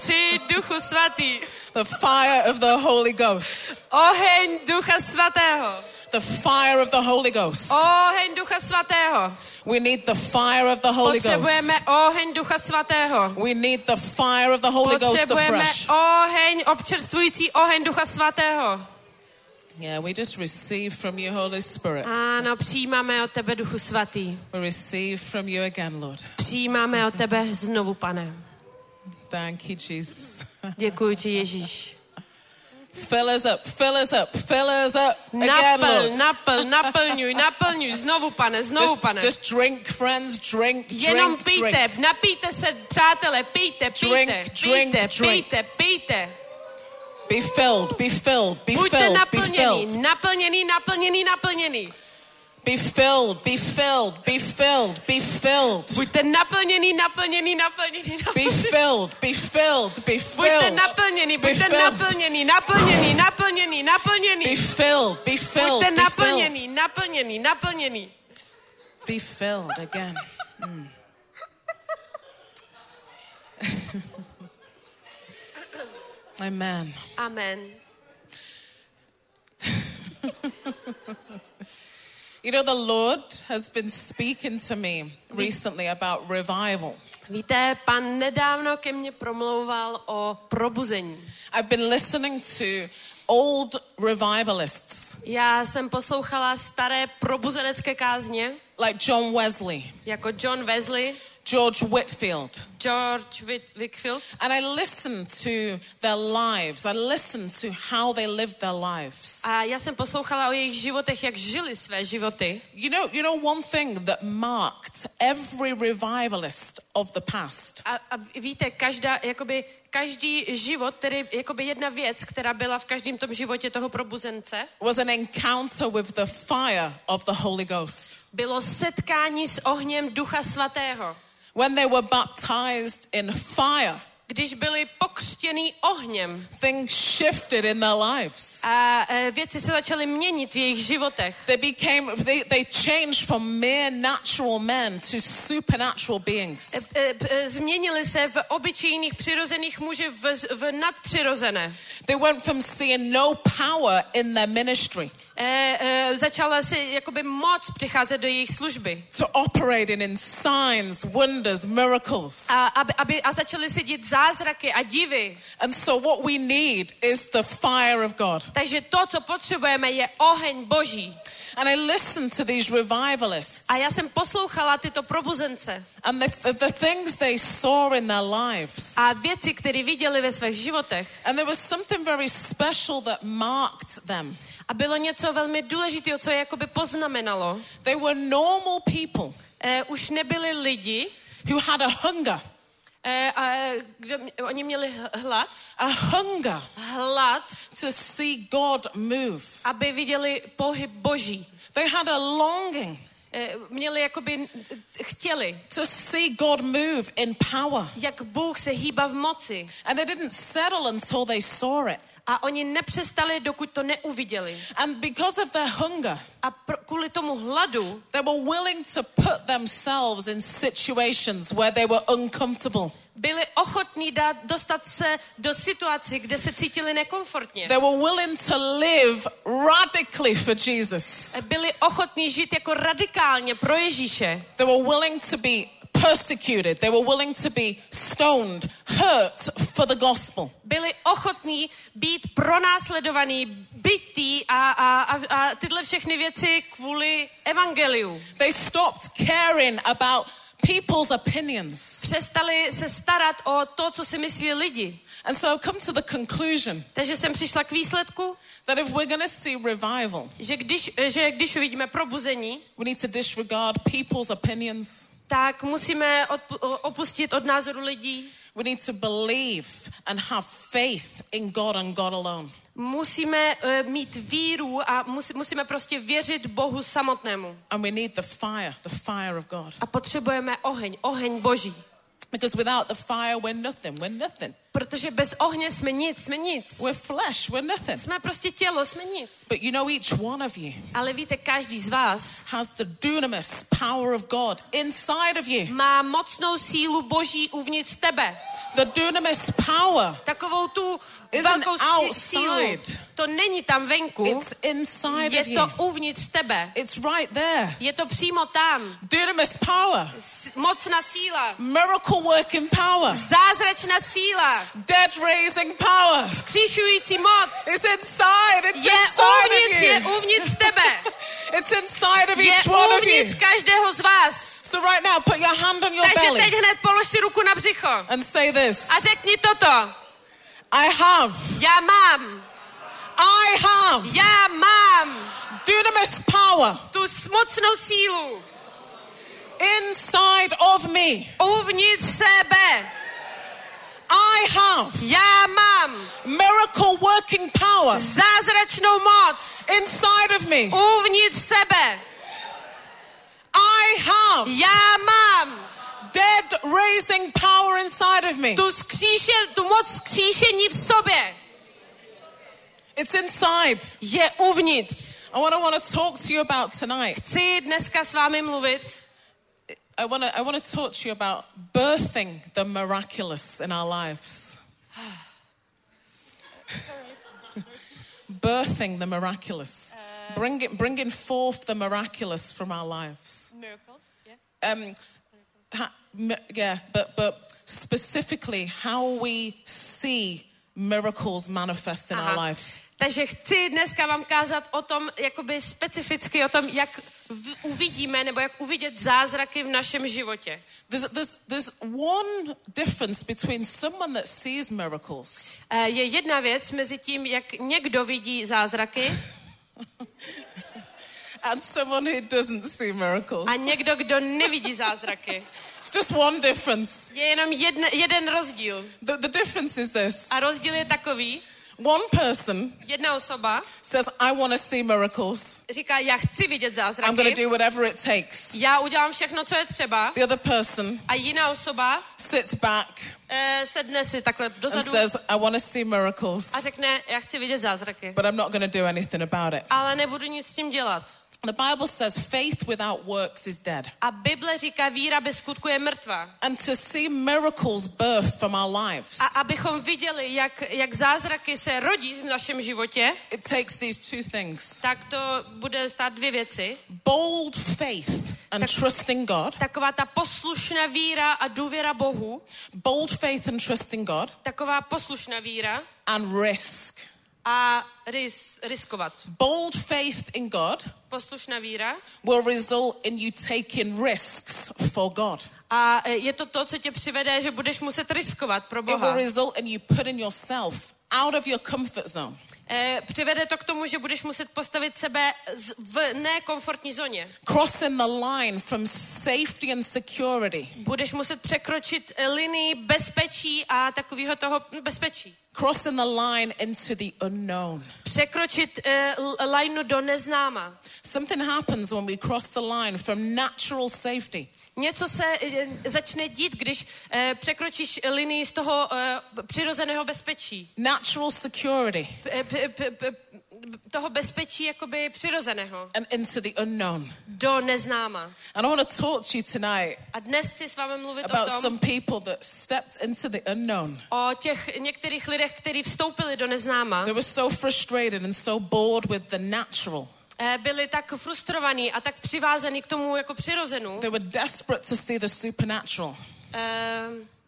Přijď, Duchu Svatý. The fire of the Holy Ghost. Oheň Ducha Svatého. The fire of the Holy Ghost. Oheň Ducha Svatého. We need the fire of the Holy Ghost. Potřebujeme oheň Ducha Svatého. We need the fire of the Holy Ghost afresh. Potřebujeme oheň, občerstvující oheň Ducha Svatého. Yeah, we just receive from you, Holy Spirit. Ano, přijímáme od tebe, Duchu Svatý. We receive from you again, Lord. Přijímáme od tebe znovu, Pane. Thank you, Jesus. Děkuji ti, Ježíš. Fill us up. Again, Lord. Naplňuj. Znovu, pane. Just drink, friends, drink. Jenom pijte, napijte se, přátelé, pijte. Be filled. Buďte naplněný. Be filled. Buďte naplněný. Be filled. Buďte naplněný. Be filled. Buďte naplněný. Be filled again. Amen. You know, the Lord has been speaking to me recently about revival. Víte, Pán nedávno ke mně promlouval o probuzení. I've been listening to old revivalists. Já jsem poslouchala staré probuzenecké kázně. Like John Wesley. Jako John Wesley. George Whitefield. George Whitefield. And I listened to their lives. I listened to how they lived their lives. A já jsem poslouchala o jejich životech, jak žili své životy. You know one thing that marked every revivalist of the past. A víte, každý život, tedy jakoby jedna věc, která byla v každém tom životě toho probuzence, was an encounter with the fire of the Holy Ghost. Bylo setkání s ohněm Ducha Svatého. When they were baptized in fire, když byli pokřtěni ohněm, things shifted in their lives. A věci se začaly měnit v jejich životech. They changed from mere natural men to supernatural beings. Změnili se v obyčejných přirozených muži v nadpřirozené. They went from seeing no power in their ministry. Začala se jakoby moc přicházet do jejich služby. To operating in signs, wonders, miracles. A začaly se dít zázraky a divy. And so what we need is the fire of God. Takže to, co potřebujeme, je oheň Boží. And I listened to these revivalists. A já jsem poslouchala tyto probuzence. And the things they saw in their lives. A věci, které viděli ve svých životech. And there was something very special that marked them. A bylo něco velmi důležitého, co je jakoby poznamenalo. They were normal people. Už nebyli lidi, who had a hunger. Oni měli hlad. A hunger. Hlad to see God move. Aby viděli pohyb Boží. They had a longing. Měli jakoby chtěli to see God move in power. Jak Bůh se hýbá v moci. And they didn't settle until they saw it. A oni nepřestali, dokud to neuviděli. And because of their hunger, kvůli tomu hladu, they were willing to put themselves in situations where they were uncomfortable. Byli ochotní dostat se do situací, kde se cítili nekomfortně. They were willing to live radically for Jesus. Byli ochotní žít jako radikálně pro Ježíše. They were willing to be persecuted. They were willing to be stoned, hurt for the gospel. Byli ochotní být pronásledovaní, bití a tyhle všechny věci kvůli evangeliu. They stopped caring about people's opinions. Přestali se starat o to, co si myslí lidi. And so I've come to the conclusion. Takže jsem přišla k výsledku, that if we're going to see revival, že když uvidíme probuzení, we need to disregard people's opinions. Tak musíme opustit od názoru lidí. We need to believe and have faith in God and God alone. Musíme mít víru a musíme prostě věřit Bohu samotnému. And we need the fire of God. A potřebujeme oheň Boží. Because without the fire we're nothing. Protože bez ohně jsme nic. We're flesh, we're nothing. Jsme prostě tělo, jsme nic. But you know each one of you. Ale víte, každý z vás has the dunamis power of God inside of you. Má mocnou sílu Boží uvnitř tebe. The dunamis power. Takovou tu velkou sílu. To není tam venku. It's inside je of you. Je to uvnitř tebe. It's right there. Je to přímo tam. Dunamis power. Mocná síla. Miracle working power. Zázračná síla. Dead raising power. Vzkříšující moc. It's inside. It's je inside uvnitř, of you. Je uvnitř tebe. It's inside of each one of you. Je uvnitř každého z vás. So right now, put your hand on your belly. Teď hned polož si ruku na břicho. And say this. A řekni toto. I have. Já mám. I have. Já mám. Dunamis power. Tu mocnou sílu. Inside of me. Uvnitř sebe. I have. Já mám. Miracle working power. Zázračnou moc. Inside of me. Uvnitř sebe. I have. Já mám. Dead raising power inside of me. Tu moc vzkříšení v sobě. It's inside. Je uvnitř. And what I want to talk to you about tonight. Chci dneska s vámi mluvit. I want to talk to you about birthing the miraculous in our lives. Birthing the miraculous. Bringing forth the miraculous from our lives. Miracles, yeah. But specifically how we see miracles manifest in our lives. Takže chci dneska vám kázat o tom, jakoby specificky o tom, jak uvidíme nebo jak uvidět zázraky v našem životě. There's one difference between someone that sees miracles. Je jedna věc mezi tím, jak někdo vidí zázraky. And someone who doesn't see miracles. A někdo, kdo nevidí zázraky. It's just one difference. Je jenom jeden rozdíl. The difference is this. A rozdíl je takový. One person says, I want to see miracles. Říká, já chci vidět zázraky. I'm going to do whatever it takes. Já udělám všechno, co je třeba. The other person sits back sedne si takhle dozadu and says, I want to see miracles. A řekne, já chci vidět zázraky. But I'm not going to do anything about it. Ale nebudu nic s tím dělat. The Bible says faith without works is dead. A Bible říká, víra bez skutku je mrtvá. And to see miracles birth from our lives. A abychom viděli, jak zázraky se rodí v našem životě. It takes these two things. Tak to bude stát dvě věci. Bold faith and trusting God. Taková ta poslušná víra a důvěra Bohu. Bold faith and trusting God. Taková poslušná víra. And risk. A riskovat. Bold faith in God poslušná víra will result in you taking risks for God. A je to, co tě přivede, že budeš muset riskovat pro Boha. It will result in you putting yourself out of your comfort zone. Přivede to k tomu, že budeš muset postavit sebe v nekomfortní zóně. Crossing the line from safety and security. Budeš muset překročit linii bezpečí a takového toho bezpečí. Crossing the line into the unknown. Překročit lineu do neznáma. Something happens when we cross the line from natural safety. Něco se začne dít, když překročíš linii z toho přirozeného bezpečí. Natural security. Toho bezpečí jakoby přirozeného. And into the unknown. Do neznáma. And I want to talk to you tonight. A dnes chci s vámi mluvit about o tom, some people that stepped into the unknown. O těch některých lidech, kteří vstoupili do neznáma. They were so frustrated and so bored with the natural. Byli tak frustrovaní a tak přivázaní k tomu jako přirozenu. They were desperate to see the supernatural.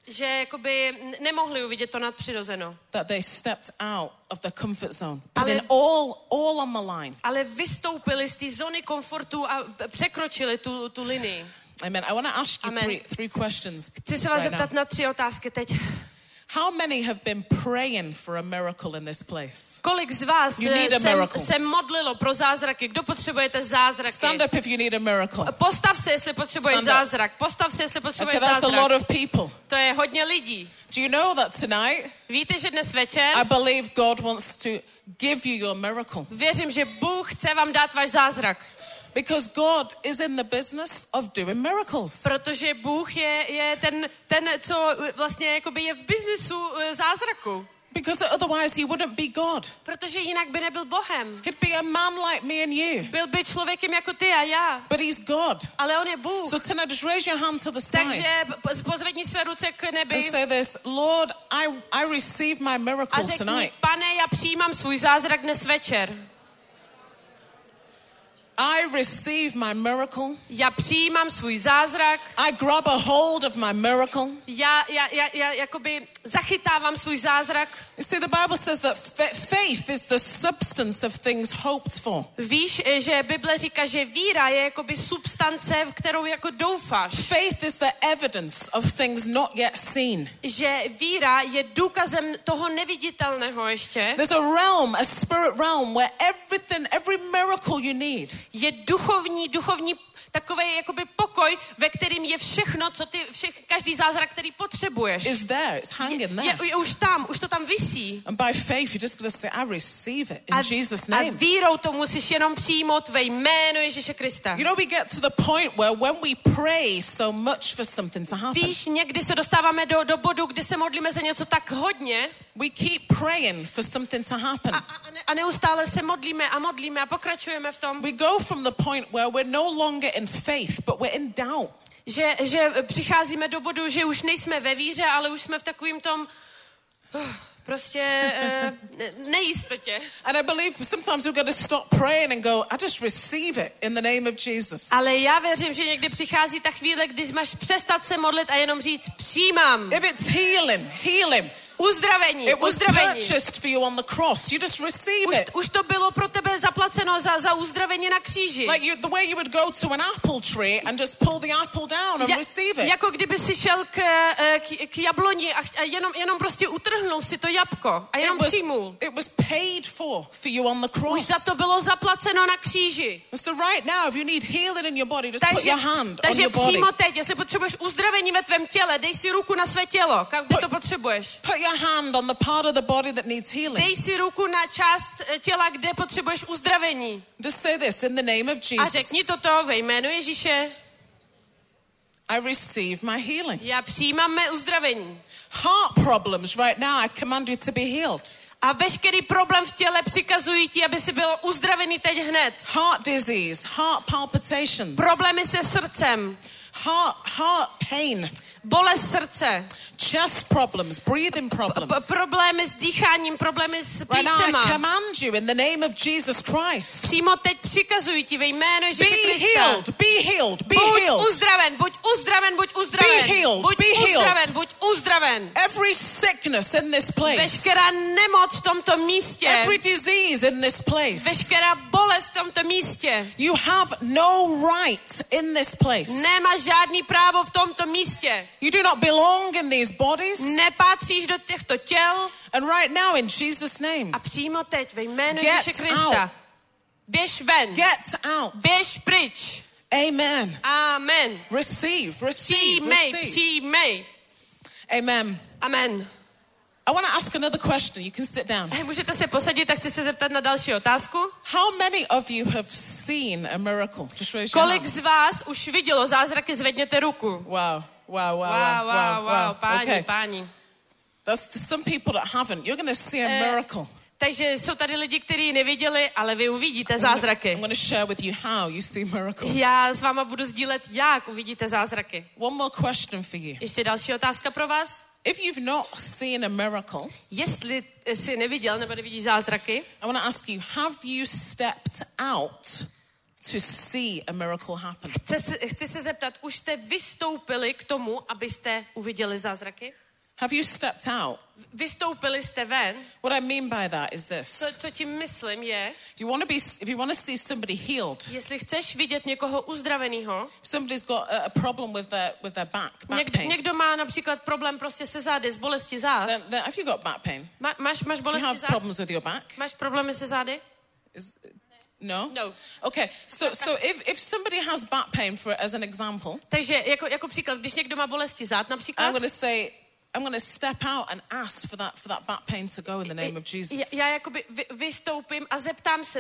Že jakoby nemohli uvidět to nadpřirozeno. That they stepped out of their comfort zone. Putting all on the line. Ale vystoupili z té zóny komfortu a překročili tu linii. Amen. I want to ask you three questions. Chci se vás zeptat na tři otázky teď. How many have been praying for a miracle in this place? Kolik z vás se modlilo pro zázraky? Kdo potřebujete zázraky? Stand up if you need a miracle. Postav se, jestli potřebuješ zázrak. Postav se, jestli potřebuješ zázrak. Okay, that's a lot of people. To je hodně lidí. Do you know that tonight? Víte, že dnes večer? I believe God wants to give you your miracle. Věřím, že Bůh chce vám dát váš zázrak. Because God is in the business of doing miracles. Protože Bůh je ten co vlastně jakoby je v biznesu zázraku. Because otherwise he wouldn't be God. Protože jinak by nebyl Bohem. He'd be a man like me and you. Byl by člověkem jako ty a já. But he's God. Ale on je Bůh. So tonight just raise your hand to the sky. Takže pozvedni své ruce k nebi. And say this, Lord, I receive my miracle tonight. A řekni, Pane, já přijímám svůj zázrak dnes večer. I receive my miracle. Já přijímám svůj zázrak. I grab a hold of my miracle. Já jakoby zachytávám svůj zázrak. You see, the Bible says that faith is the substance of things hoped for. Víš, že Bible říká, že víra je jakoby substance, v kterou jako doufáš. Faith is the evidence of things not yet seen. Že víra je důkazem toho neviditelného ještě. There's a realm, a spirit realm where every miracle you need. Je duchovní takový jakoby pokoj, ve kterým je všechno, co ty každý zázrak, který potřebuješ. Is there, it's hanging there. Je už to tam visí. And by faith you just gonna say I receive it in Jesus name. A vírou to musíš jenom přijmout ve jménu Ježíše Krista. You know we get to the point where when we pray so much for something to happen. Víš, někdy se dostáváme do bodu, kdy se modlíme za něco tak hodně. We keep praying for something to happen. A neustále se modlíme a pokračujeme v tom. We go from the point where we're no longer in faith, but we're in doubt. Že přicházíme do bodu, že už nejsme ve víře, ale už jsme v takovým tom prostě nejistotě. And I believe sometimes we've got to stop praying and go, I just receive it in the name of Jesus. Ale já věřím, že někdy přichází ta chvíle, když máš přestat se modlit a jenom říct, přijímám. If it's healing, Uzdravení, uzdravení. Už to bylo pro tebe zaplaceno za uzdravení na kříži. Like you, the way you would go to an apple tree and just pull the apple down and receive it. Jako kdyby si šel k jabloni a jenom prostě utrhnul si to jabko a jenom přijmul. It was paid for you on the cross. Už za to bylo zaplaceno na kříži. So right now if you need healing in your body, just put your hand on your body. Takže přímo teď, jestli potřebuješ uzdravení ve tvém těle, dej si ruku na své tělo, kde to potřebuješ. Put your hand on the part of the body that needs healing. Dej si ruku na část těla, kde potřebuješ uzdravení. Just say this in the name of Jesus. A řekni toto ve jménu Ježíše. I receive my healing. Já přijímám mé uzdravení. Heart problems right now, I command you to be healed. A veškerý problém v těle přikazují ti, aby si byl uzdravený teď hned. Heart disease, heart palpitations. Problémy se srdcem. Heart pain. Bolest srdce. Chest problems, breathing problems. Problémy s dýcháním, problémy s plicema. I command you in the name of Jesus Christ. Přímo teď přikazuji ti ve jménu Ježíše Krista. Be healed, be healed, be healed. Buď uzdraven, buď uzdraven, buď uzdraven. Be healed, buď uzdraven, buď uzdraven. Every sickness in this place. Veškerá nemoc v tomto místě. Every disease in this place. Veškerá bolest v tomto místě. You have no right in this place. Nemáš žádný právo v tomto místě. You do not belong in these bodies. Nepatříš do těchto těl. And right now in Jesus' name. A přímo teď ve jménu Ježíše Krista. Běž ven. Get out. Běž pryč. Amen. Amen. Receive, receive, receive. Přijmej. Amen. Amen. I want to ask another question. You can sit down. Můžete se posadit, a chci se zeptat na další otázku. How many of you have seen a miracle? Kolik z vás už vidělo zázraky? Zvedněte ruku. Wow. Wow, wow, wow, wow, wow, wow. Páni, okay. Páni. There's some people that haven't. You're going to see a miracle. Takže jsou tady lidi, kteří neviděli, ale vy uvidíte zázraky. I'm going to share with you how you see miracles. Já s váma budu sdílet, jak uvidíte zázraky. One more question for you. Ještě další otázka pro vás. If you've not seen a miracle, jestli jsi neviděl nebo nevidíš zázraky, I want to ask you, have you stepped out to see a miracle happen? Chci se zeptat, už jste vystoupili k tomu, abyste uviděli zázraky? Have you stepped out? Vystoupili jste ven. What I mean by that is this. Co tím myslím je, if you want to see somebody healed. Jestli chceš vidět někoho uzdraveného. Somebody's got a problem with their back pain. Někdo má například problém prostě se zády, s bolesti zád. Then have you got back pain? Máš bolesti zád? Problems with your back? Máš problémy se zády? No? No. Okay. So if somebody has back pain as an example. Takže jako příklad, když někdo má bolesti zád například. I'm going to step out and ask for that back pain to go in the name of Jesus. Já jakoby vystoupím a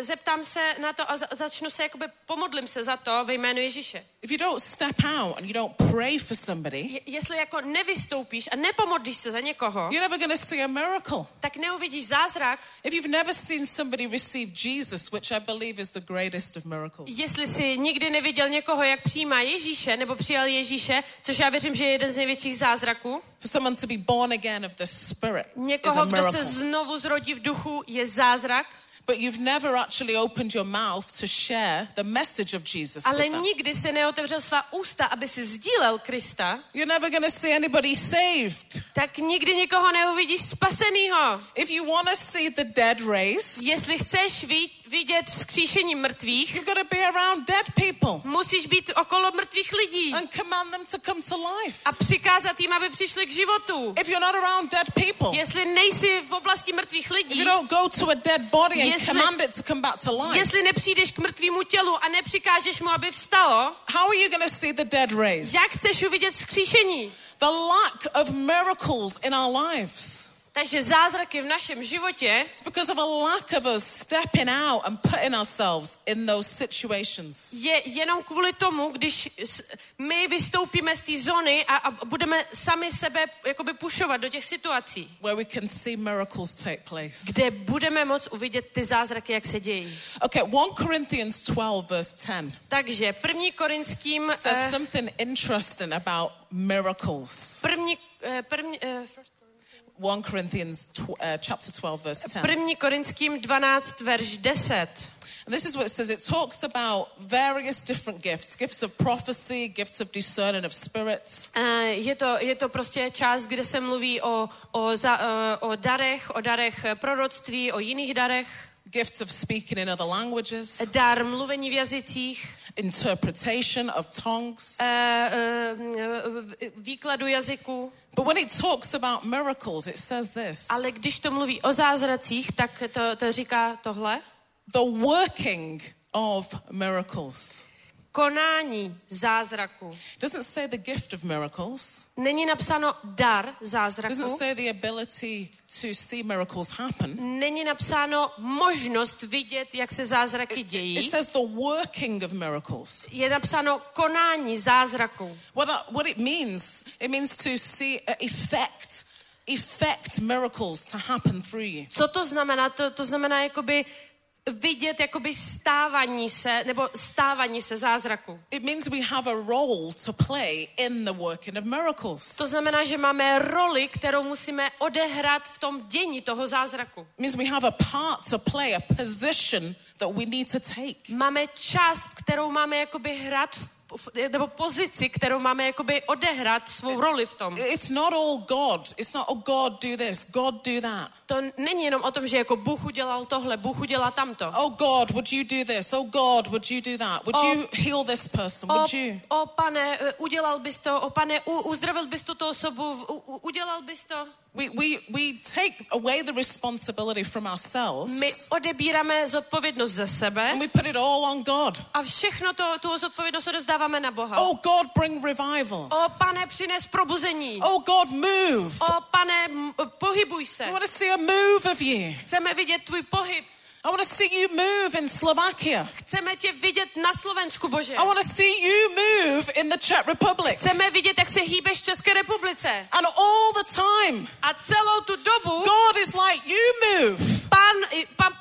zeptám se na to a začnu se jakoby pomodlím se za to ve jménu Ježíše. If you don't step out and you don't pray for somebody, jestli jako nevystoupíš a nepomodlíš se za někoho, you're never going to see a miracle. Tak neuvidíš zázrak. If you've never seen somebody receive Jesus, which I believe is the greatest of miracles. Jestli si nikdy neviděl někoho, jak přijímá Ježíše nebo přijal Ježíše, což já věřím, že je jeden z největších zázraků. To be born again of the Spirit. Někoho, kdo se znovu zrodí v duchu, je zázrak. But you've never actually opened your mouth to share the message of Jesus. Ale nikdy se neotevřel svá ústa, aby si sdílel Krista. You're never going to see anybody saved. Tak nikdy nikoho neuvidíš spasenýho. If you want to see the dead raised. Jestli chceš vidět vzkříšení mrtvých. You've got to be around dead people. Musíš být okolo mrtvých lidí. And command them to come to life. A přikázat jim, aby přišli k životu. If you're not around dead people. Jestli nejsi v oblasti mrtvých lidí. If you don't go to a dead body and command it to come back to life. Jestli nepřijdeš k mrtvému tělu a nepřikážeš mu, aby vstalo. How are you going to see the dead raised? Jak chceš uvidět vzkříšení? The lack of miracles in our lives. Takže zázraky v našem životě. It's because of a lack of us stepping out and putting ourselves in those situations. Je jenom kvůli tomu, když my vystoupíme z té zóny a budeme sami sebe jakoby pušovat do těch situací. Where we can see miracles take place. Kde budeme moc uvidět ty zázraky, jak se dějí. Okay, 1 Corinthians 12 verse 10. Takže 1. Korinským says something interesting about miracles. 1 Corinthians chapter 12 verse 10. 1. Korinským 12 verš 10. And this is what it says. It talks about various different gifts. Gifts of prophecy, gifts of discerning of spirits. Je to prostě část, kde se mluví o darech proroctví, o jiných darech. Gifts of speaking in other languages. Dar mluvení v jazycích. Interpretation of tongues. Výkladu jazyků. But when it talks about miracles, it says this. Ale když to mluví o zázracích, tak to říká tohle. The working of miracles. Konání zázraku. Doesn't say the gift of miracles. Není napsáno dar zázraku. Doesn't say the ability to see miracles happen. Není napsáno možnost vidět, jak se zázraky dějí. It says the working of miracles. Je napsáno konání zázraku. What it means to see an effect miracles to happen through you. Co to znamená? To znamená jakoby vidět jakoby stávání se, nebo stávání se zázraku. It means we have a role to play in the working of miracles. To znamená, že máme roli, kterou musíme odehrát v tom dění toho zázraku. It means we have a part to play, a position that we need to take. Máme část, kterou máme jakoby hrát nebo pozici, kterou máme jakoby odehrát svou roli v tom. It's not all God. It's not all God do this, God do that. To není jenom o tom, že jako Bůh udělal tohle, Bůh udělá tamto. Oh God, would you do this? Oh God, would you do that? Would you heal this person? Would you? O Pane, udělal bys to. O Pane, uzdravil bys tuto osobu. Udělal bys to. We take away the responsibility from ourselves. My odebíráme zodpovědnost ze sebe. And we put it all on God. A všechno tu zodpovědnost odevzdáváme na Boha. Oh God, bring revival. O Pane, přines probuzení. Oh God, move. O Pane, pohybuj se. I want to see a move of you. Chceme vidět tvůj pohyb. I want to see you move in Slovakia. Chceme tě vidět na Slovensku, Bože. I want to see you move in the Czech Republic. Chceme vidět, jak se hýbeš v České republice. And all the time. A celou tu dobu. God is like, you move.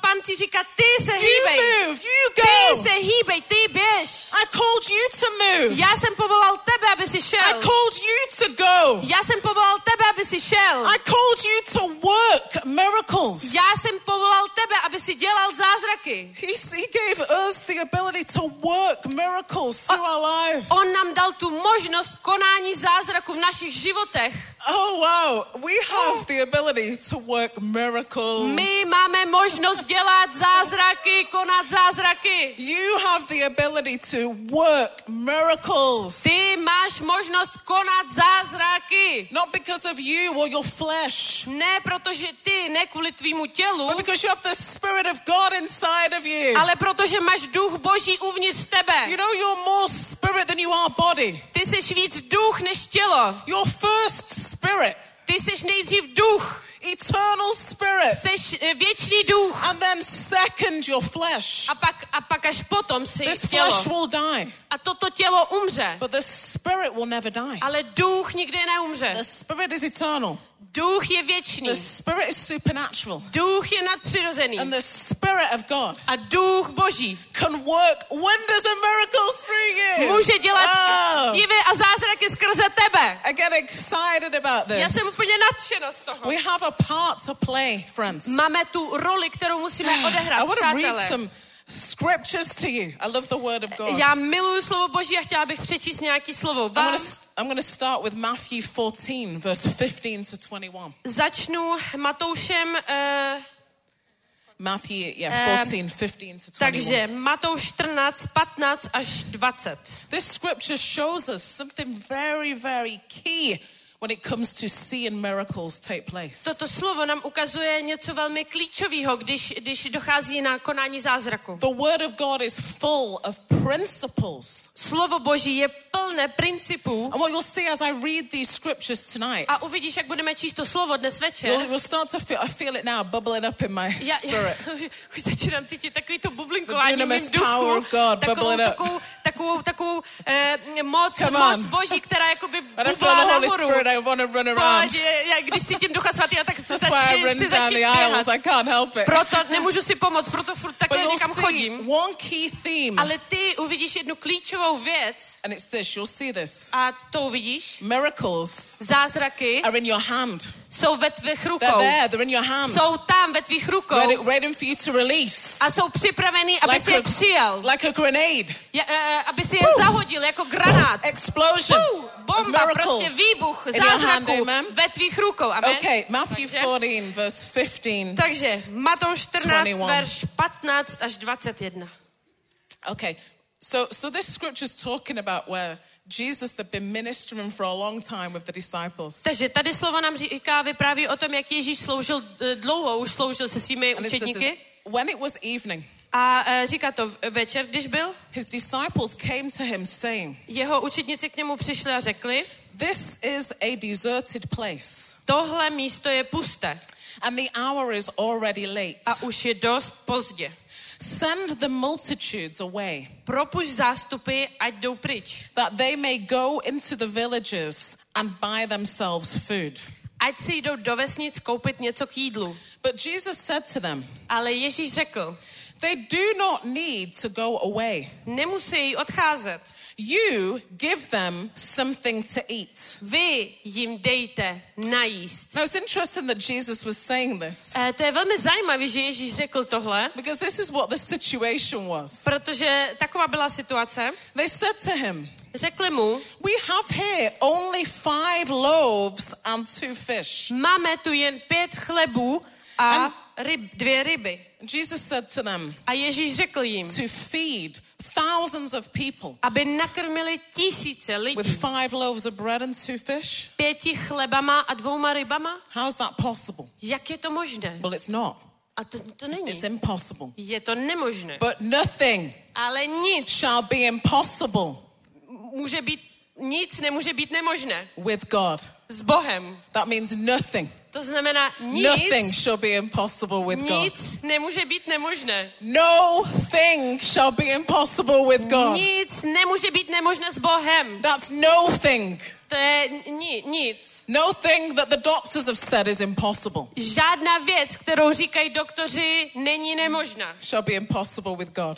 Pán ti říká, ty se hýbej. You move, you go. Ty se hýbej, ty běž. I called you to move. Já jsem povolal tebe, aby si šel. I called you to go. Já jsem povolal tebe, aby si šel. I called you to work miracles. Já jsem povolal tebe, aby si dělal zázraky. He gave us the ability to work miracles through our lives. On nám dal tu možnost konání zázraků v našich životech. Oh wow, we have the ability to work miracles. My máme možnost dělat zázraky, konat zázraky. You have the ability to work miracles. Ty máš možnost konat zázraky. Not because of you or your flesh. Ne, protože ty, ne kvůli tvému tělu. But because you have the spirit of God inside of you. Ale protože máš duch Boží uvnitř tebe. You know you're more spirit than you are body. Ty jsi víc duch než tělo. Your first spirit. Ty jsi nejdřív duch. Eternal spirit. Jsi věčný duch. And then second your flesh. A pak až potom jsi tělo. This flesh will die. A toto tělo umře. But the spirit will never die. Ale duch nikdy neumře. The spirit is eternal. Duch je věčný. The spirit is supernatural. Duch je nadpřirozený. And the spirit of God. A duch Boží can work wonders and miracles through you. Může dělat divy a zázraky skrze tebe. I get excited about this. Já jsem úplně nadšená z toho. We have a part to play, friends. Máme tu roli, kterou musíme odehrát, přátelé. I want to read some scriptures to you. I love the word of God. Já miluji slovo Boží a chtěla bych přečíst nějaký slovo vám. I'm going to start with Matthew 14 verse 15 to 21. Začnu Matoušem Matthew 14:15 to 21. Takže Matouš 14, 15 až 20. This scripture shows us something very, very key when it comes to seeing miracles take place. Toto slovo nám ukazuje něco velmi klíčového, když dochází na konání zázraku. The word of God is full of principles. Slovo Boží je plné principů. And what you'll see as I read these scriptures tonight. A uvidíš, jak budeme číst to slovo dnes večer. You'll start to feel, I feel it now bubbling up in my spirit. Už začínám cítit takový to bublinkování v mém duchu. Takovou moc Boží, která jakoby bublá nahoru. I want to run around. Když cítím Ducha Svatého, tak se začínám běhat. I can't help it. Proto nemůžu si pomoct, proto furt takhle někam chodím. One key theme. Ale ty uvidíš jednu klíčovou věc. And it's this, you'll see this. A to uvidíš. Miracles. Zázraky. Are in your hand. Jsou ve tvých rukou. Jsou tam ve tvých rukou. A jsou připraveni, aby si je přijal. Aby si je zahodil jako granát. Explosion. Bomba, prostě výbuch, zázraku ve tvých rukou. Amen. Okay, Matthew 14, verse 15. Takže Matouš 14, verš 15 až 21. Okay. So this scripture is talking about where Jesus had been ministering for a long time with the disciples. Takže tady slovo nám říká, vypráví o tom, jak Ježíš sloužil dlouho, už sloužil se svými učedníky. When it was evening. A říká to večer, když byl. His disciples came to him saying. Jeho učedníci k němu přišli a řekli. This is a deserted place. Tohle místo je pusté. And the hour is already late. A už je dost pozdě. Send the multitudes away. Propušť zástupy, ať jdou pryč. That they may go into the villages and buy themselves food. Ať si jdou do vesnic koupit něco k jídlu. But Jesus said to them. Ale Ježíš řekl. They do not need to go away. Nemusí odcházet. You give them something to eat. Vy jim dejte najíst. Now it's interesting that Jesus was saying this. To je velmi zajímavé, že Ježíš řekl tohle. Because this is what the situation was. Protože taková byla situace. They said to him. Řekli mu. We have here only 5 loaves and 2 fish. Máme tu jen 5 chlebů a 2 ryby. Jesus said to them, a Ježíš řekl jim, to feed thousands of people, aby nakrmili tisíce lidí, with 5 loaves of bread and 2 fish, 5 chlebama a 2 rybama. How's that possible? Jak je to možné? Well, it's not. A to není. It's impossible. Je to nemožné. But nothing, ale nic, shall be impossible. Může být nic, nemůže být nemožné. With God, s Bohem. That means nothing. To znamená nic. Nothing shall be impossible with God. Nic nemůže být nemožné. No thing shall be impossible with God. Nic nemůže být nemožné s Bohem. That's no thing. To je nic. No thing that the doctors have said is impossible. Žádná věc, kterou říkají doktoři, není nemožná. Shall be impossible with God.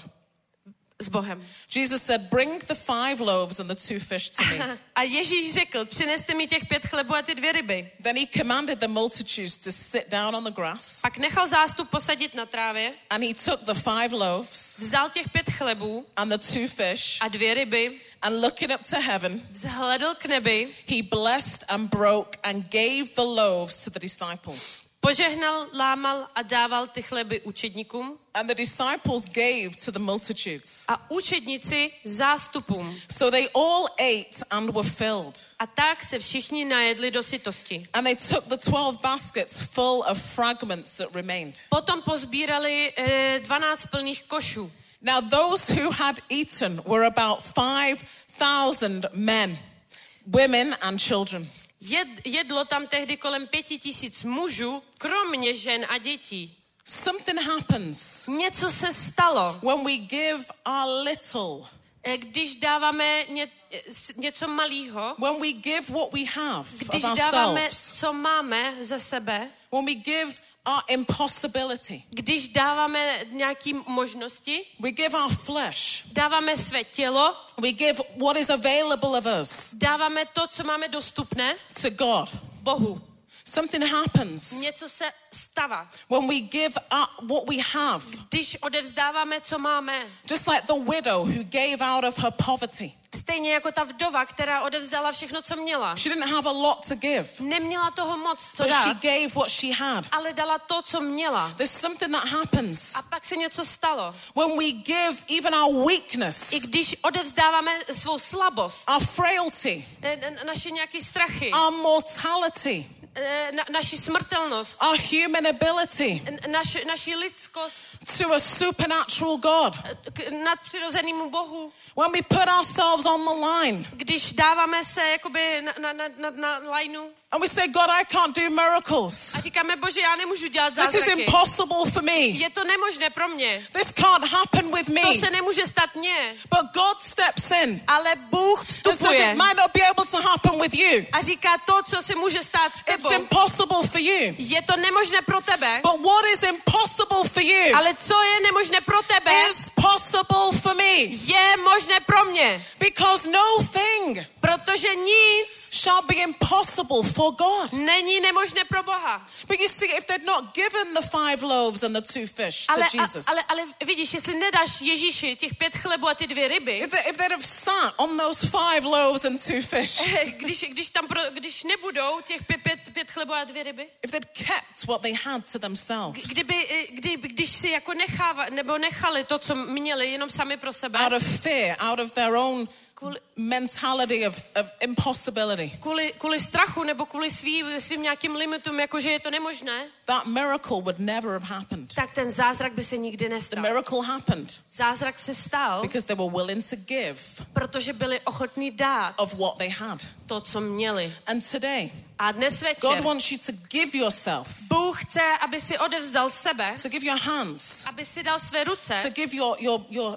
S Bohem. Jesus said, bring the 5 loaves and the 2 fish to me. A Ježíš řekl, přineste mi těch 5 chlebů a ty 2 ryby. Then he commanded the multitudes to sit down on the grass. Pak nechal zástup posadit na trávě. And he took the 5 loaves. Vzal těch 5 chlebů. And the 2 fish. A 2 ryby. And looking up to heaven, vzhlédl k nebi. He blessed and broke and gave the loaves to the disciples. Požehnal, lámal a dával ty chleby učedníkům. And the disciples gave to the multitudes. A učedníci zástupům. So they all ate and were filled. A tak se všichni najedli do sytosti. And they took the 12 baskets full of fragments that remained. Potom pozbírali 12 plných košů. Now those who had eaten were about 5,000 men, women and children. Jedlo tam tehdy kolem 5,000 mužů, kromě žen a dětí. Something happens. Něco se stalo. When we give our little. Když dáváme něco malého. When we give what we have. Když dáváme, co máme ze sebe. When we give our impossibility. Když dáváme nějaké možnosti. We give our flesh. Dáváme své tělo. We give what is available of us. Dáváme to, co máme dostupné. To God. Bohu. Something happens. Něco se stává. When we give up what we have. Když odevzdáváme, co máme. Just like the widow who gave out of her poverty. Stejně jako ta vdova, která odevzdala všechno, co měla. She didn't have a lot to give. Neměla toho moc, co dát. She gave what she had. Ale dala to, co měla. There's something that happens. A pak se něco stalo. When we give even our weakness. I když odevzdáváme svou slabost. Our frailty. Naše nějaké strachy. Our mortality. Naši smrtelnost. Our human ability. Naši lidskost. To a supernatural God. K nadpřirozenému Bohu. When we put ourselves on the line. Když dáváme se jakoby na lineu. And we say, God, I can't do miracles. A říkáme, Bože, já nemůžu dělat zázraky. This is impossible for me. Je to nemožné pro mě. This can't happen with me. To se nemůže stát mně. But God steps in. Ale Bůh vstupuje. This is, it might not be able to happen with you. A říká to, co se může stát s tebou. It's impossible for you. Je to nemožné pro tebe. But what is impossible for you? Ale co je nemožné pro tebe? Is possible for me. Je možné pro mě. Because no thing. Protože nic. shall be impossible for God. Není nemožné pro Boha. But you see, if they'd not given the 5 loaves and the 2 fish to Jesus. Ale vidíš, jestli nedáš Ježíši těch 5 chlebů a ty 2 ryby. If they'd have sat on those 5 loaves and 2 fish. Když nebudou těch 5 chlebů a 2 ryby. If they'd kept what they had to themselves. Když si jako nechali to, co měli, jenom sami pro sebe. Out of fear, out of their own mentality of impossibility. Kvůli strachu nebo kvůli svým nějakým limitům, jakože je to nemožné. That miracle would never have happened. Tak ten zázrak by se nikdy nestal. The miracle happened. Zázrak se stal. Because they were willing to give. Protože byli ochotní dát. Of what they had. To, co měli. And today. A dnes večer. God wants you to give yourself. Bůh chce, aby si odevzdal sebe. To give your hands. Aby si dal své ruce. To give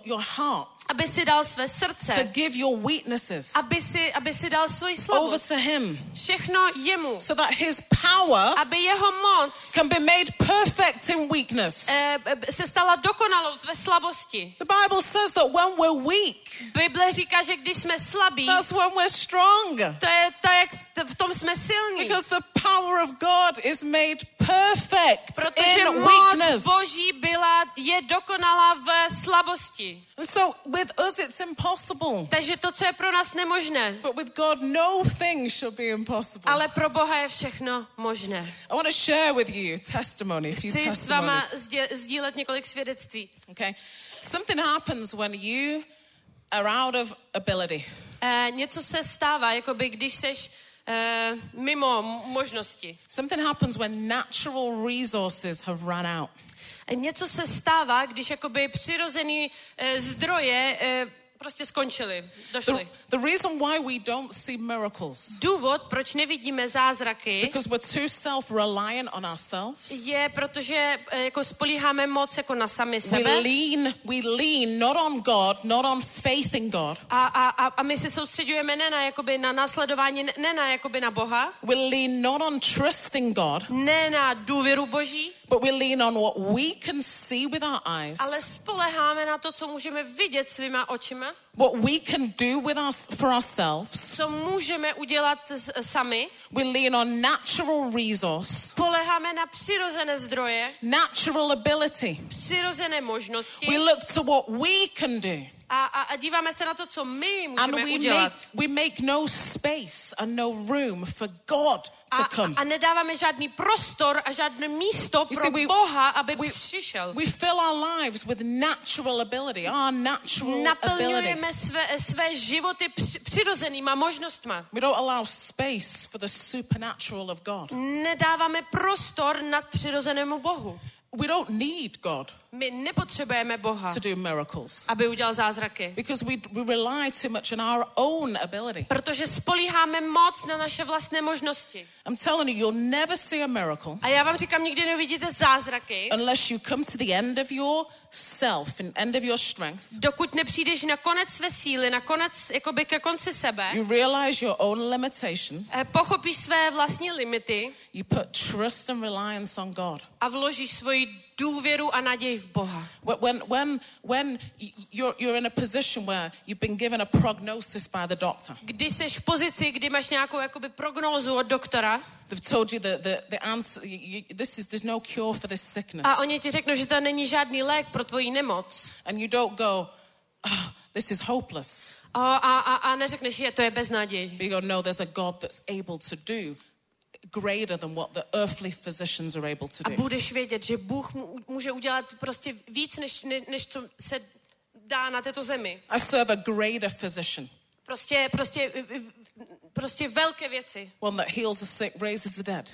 your heart. Aby si dal své srdce. To give your weaknesses. Aby si dal svoji slabost. Over to him. Všechno jemu. So that his power. Aby jeho moc. Can be made perfect in weakness. Se stala dokonalou ve slabosti. The Bible says that when we're weak. Bible říká, že když jsme slabí. That's when we're strong. To je v tom jsme silní. Because the power of God is made perfect in weakness. Protože moc Boží je dokonalá v slabosti. So with us it's impossible. Takže to, co je pro nás nemožné. But with God no thing shall be impossible. Ale pro Boha je všechno možné. I want to share with you testimony, a few testimonies. Chci s váma sdílet několik svědectví. Okay. Something happens when you are out of ability. Něco se stává, jakoby když seš mimo možnosti. Something happens when natural resources have run out. Něco se stává, když jakoby přirozené zdroje prostě skončily, došly. The reason why we don't see miracles. Důvod, proč nevidíme zázraky. Because we're too self-reliant on ourselves. Je, protože jako spolíháme moc jako na sami sebe. We lean not on God, not on faith in God. A my se soustředujeme ne na jakoby na následování, ne na jakoby na Boha. We lean not on trusting God. Ne na důvěru Boží. But we lean on what we can see with our eyes. Ale spoléháme na to, co můžeme vidět svýma očima. What we can do with us for ourselves. Co můžeme udělat sami. We lean on natural resource. Spoléháme na přirozené zdroje. Natural ability. Přirozené možnosti. We look to what we can do. A díváme se na to, co my můžeme udělat. We make no space and no room for God to come. A nedáváme žádný prostor a žádné místo pro Boha, aby přišel. We fill our lives with natural ability, our natural ability. Své životy přirozenýma možnostma. We don't allow space for the supernatural of God. Nedáváme prostor nadpřirozenému Bohu. We don't need God. My nepotřebujeme Boha. To do miracles. Aby udělal zázraky. Because we rely too much on our own ability. Protože spolíháme moc na naše vlastní možnosti. I'm telling you, you'll never see a miracle. A já vám říkám, nikdy neuvidíte zázraky. Unless you come to the end of yourself and end of your strength. Dokud nepřijdeš na konec své síly, na konec jakoby ke konci sebe. You realize your own limitation. Pochopíš své vlastní limity. You put trust and reliance on God. A vložíš svoji důvěru a naději v Boha. When you're in a position where you've been given a prognosis by the doctor. Když jsi v pozici, kdy máš nějakou jakoby prognózu od doktora. They've told you the answer, there's no cure for this sickness. A oni ti řeknou, že to není žádný lék pro tvoji nemoc. And you don't go, oh, this is hopeless. A neřekneš, že to je beznaděj. You go, no, there's a God that's able to do greater than what the earthly physicians are able to do. A budeš vědět, že Bůh může udělat prostě víc než co se dá na této zemi. I serve a greater physician. Prostě velké věci. One that heals the sick, raises the dead.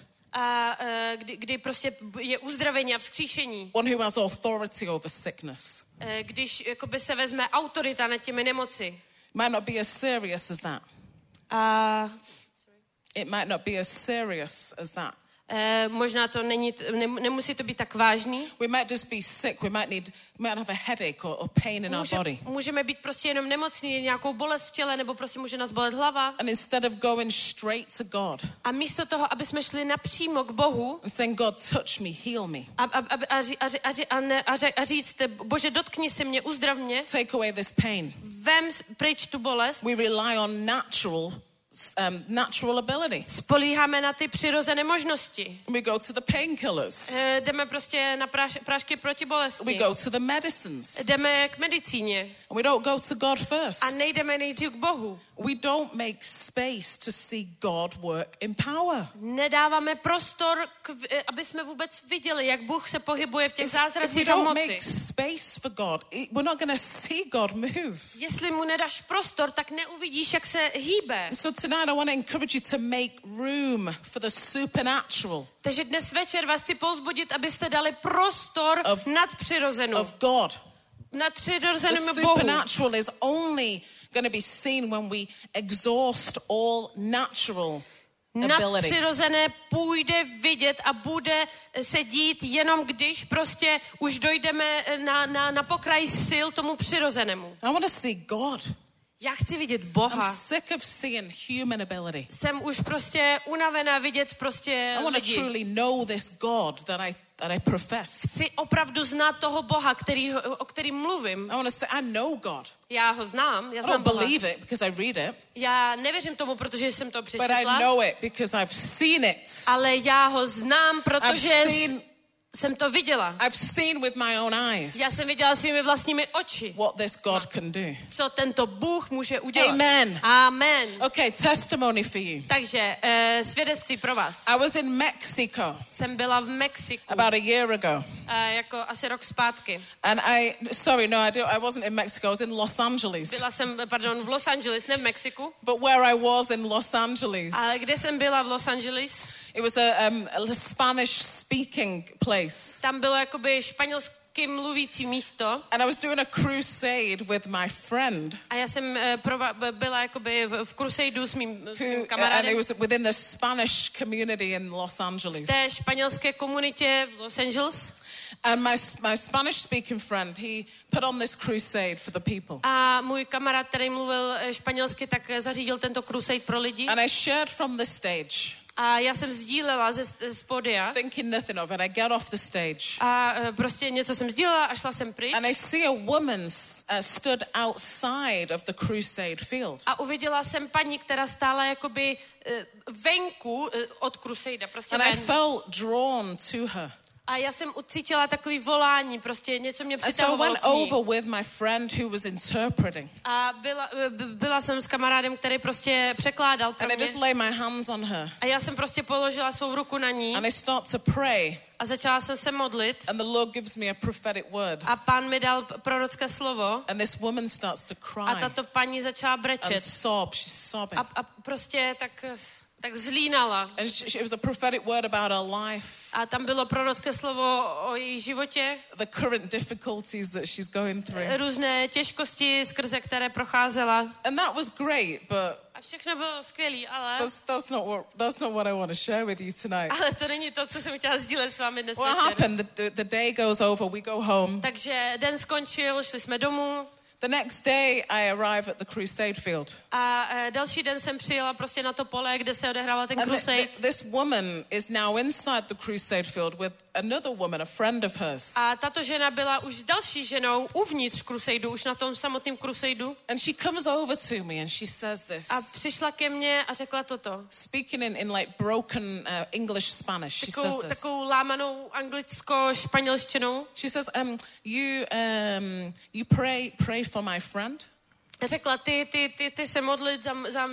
Kdy prostě je uzdravení a vzkříšení. One who has authority over sickness. Když jakoby se vezme autorita nad těmi nemoci. Might not be as serious as that. It might not be as serious as that. Možná to není, nemusí to být tak vážný. We might just be sick. We might have a headache or pain in our body. Můžeme být prostě jenom nemocní, nějakou bolest v těle, nebo prostě může nás bolet hlava. And instead of going straight to God. A místo toho, aby jsme šli napřímo k Bohu. And saying, God, touch me, heal me. A říct, Bože, dotkni se mě, uzdrav mě. Take away this pain. Vem pryč tu bolest. We rely on natural natural ability. Spolíháme na ty přirozené možnosti. We go to the painkillers. Jdeme prostě na prášky proti bolesti. We go to the medicines. Jdeme k medicíně. And we don't go to God first. A nejdeme nejdřív k Bohu. We don't make space to see God work in power. Nedáváme prostor, aby jsme vůbec viděli, jak Bůh se pohybuje v těch zázracích a moci. We don't make space for God. We're not going to see God move. Jestli mu nedáš prostor, tak neuvidíš, jak se hýbe. Tonight I want to encourage you to make room for the supernatural. Takže dnes večer vás chci povzbudit, abyste dali prostor nadpřirozenému. Of God. Nadpřirozenému Bohu. The supernatural is only going to be seen when we exhaust all natural ability. Nadpřirozené půjde vidět a bude se dít jenom když prostě už dojdeme na pokraj sil tomu přirozenému. I want to see God. Já chci vidět Boha. I'm sick of seeing human ability. Jsem už prostě unavená vidět prostě lidi. I want to truly know this God that I profess. Chci opravdu znát toho Boha, o kterém mluvím. I want to say I know God. Já ho znám, já znám Boha. I don't believe it because I read it. Já nevěřím tomu, protože jsem to přečetla. But I know it because I've seen it. Ale já ho znám, protože jsem to viděla. I've seen with my own eyes. Já jsem viděla svými vlastními oči. What this God can do. Co tento Bůh může udělat. Amen. Amen. Okay, testimony for you. Takže svědectví pro vás. I was in Mexico. Jsem byla v Mexiku. About a year ago. Jako asi rok zpátky. And I wasn't in Mexico. I was in Los Angeles. Byla jsem, v Los Angeles, ne v Mexiku. But where I was in Los Angeles. Ale kde jsem byla v Los Angeles? It was a Spanish-speaking place. Tam bylo jakoby španělsky mluvící místo. And I was doing a crusade with my friend. A já jsem byla jakoby v crusade s mým kamarádem. And it was within the Spanish community in Los Angeles. V té španělské komunitě v Los Angeles. And my Spanish-speaking friend, he put on this crusade for the people. A můj kamarád, který mluvil španělsky, tak zařídil tento crusade pro lidi. And I shared from the stage. A já jsem sdílela z pódia. Thinking nothing of it. I got off the stage. A prostě něco jsem sdílela a šla jsem pryč. And I see a woman stood outside of the crusade field. A uviděla jsem paní, která stála jakoby venku od crusade, prostě ven. And I felt drawn to her. A já jsem ucítila takový volání, prostě něco mě přitahovalo k ní. So I went over with my friend who was interpreting. A byla jsem s kamarádem, který prostě překládal pro mě. And I just lay my hands on her. A já jsem prostě položila svou ruku na ní. And I start to pray. A začala jsem se modlit. And the Lord gives me a prophetic word. A Pán mi dal prorocké slovo. And this woman starts to cry. A tato paní začala brečet. And sob, she's sobbing. A prostě tak zlínala. And it was a prophetic word about her life. A tam bylo prorocké slovo o její životě. The current difficulties that she's going through. Různé těžkosti, skrze které procházela. And that was great, but a všechno bylo skvělý, ale that's not what I want to share with you tonight. Ale to není to, co jsem chtěla sdílet s vámi dnes večer. What happened? The day goes over, we go home. Takže den skončil, šli jsme domů. The next day I arrive at the crusade field. A další den jsem přijela prostě na to pole, kde se odehrával ten crusade. This woman is now inside the crusade field with another woman, a friend of hers. A tato žena byla už s další ženou uvnitř crusadu, už na tom samotném crusadu. And she comes over to me and she says this. A přišla ke mně a řekla toto. Speaking in like broken English Spanish, she says this. Takovou lámanou anglickou španělštinou. She says, you pray for my friend. Řekla, ty se modlit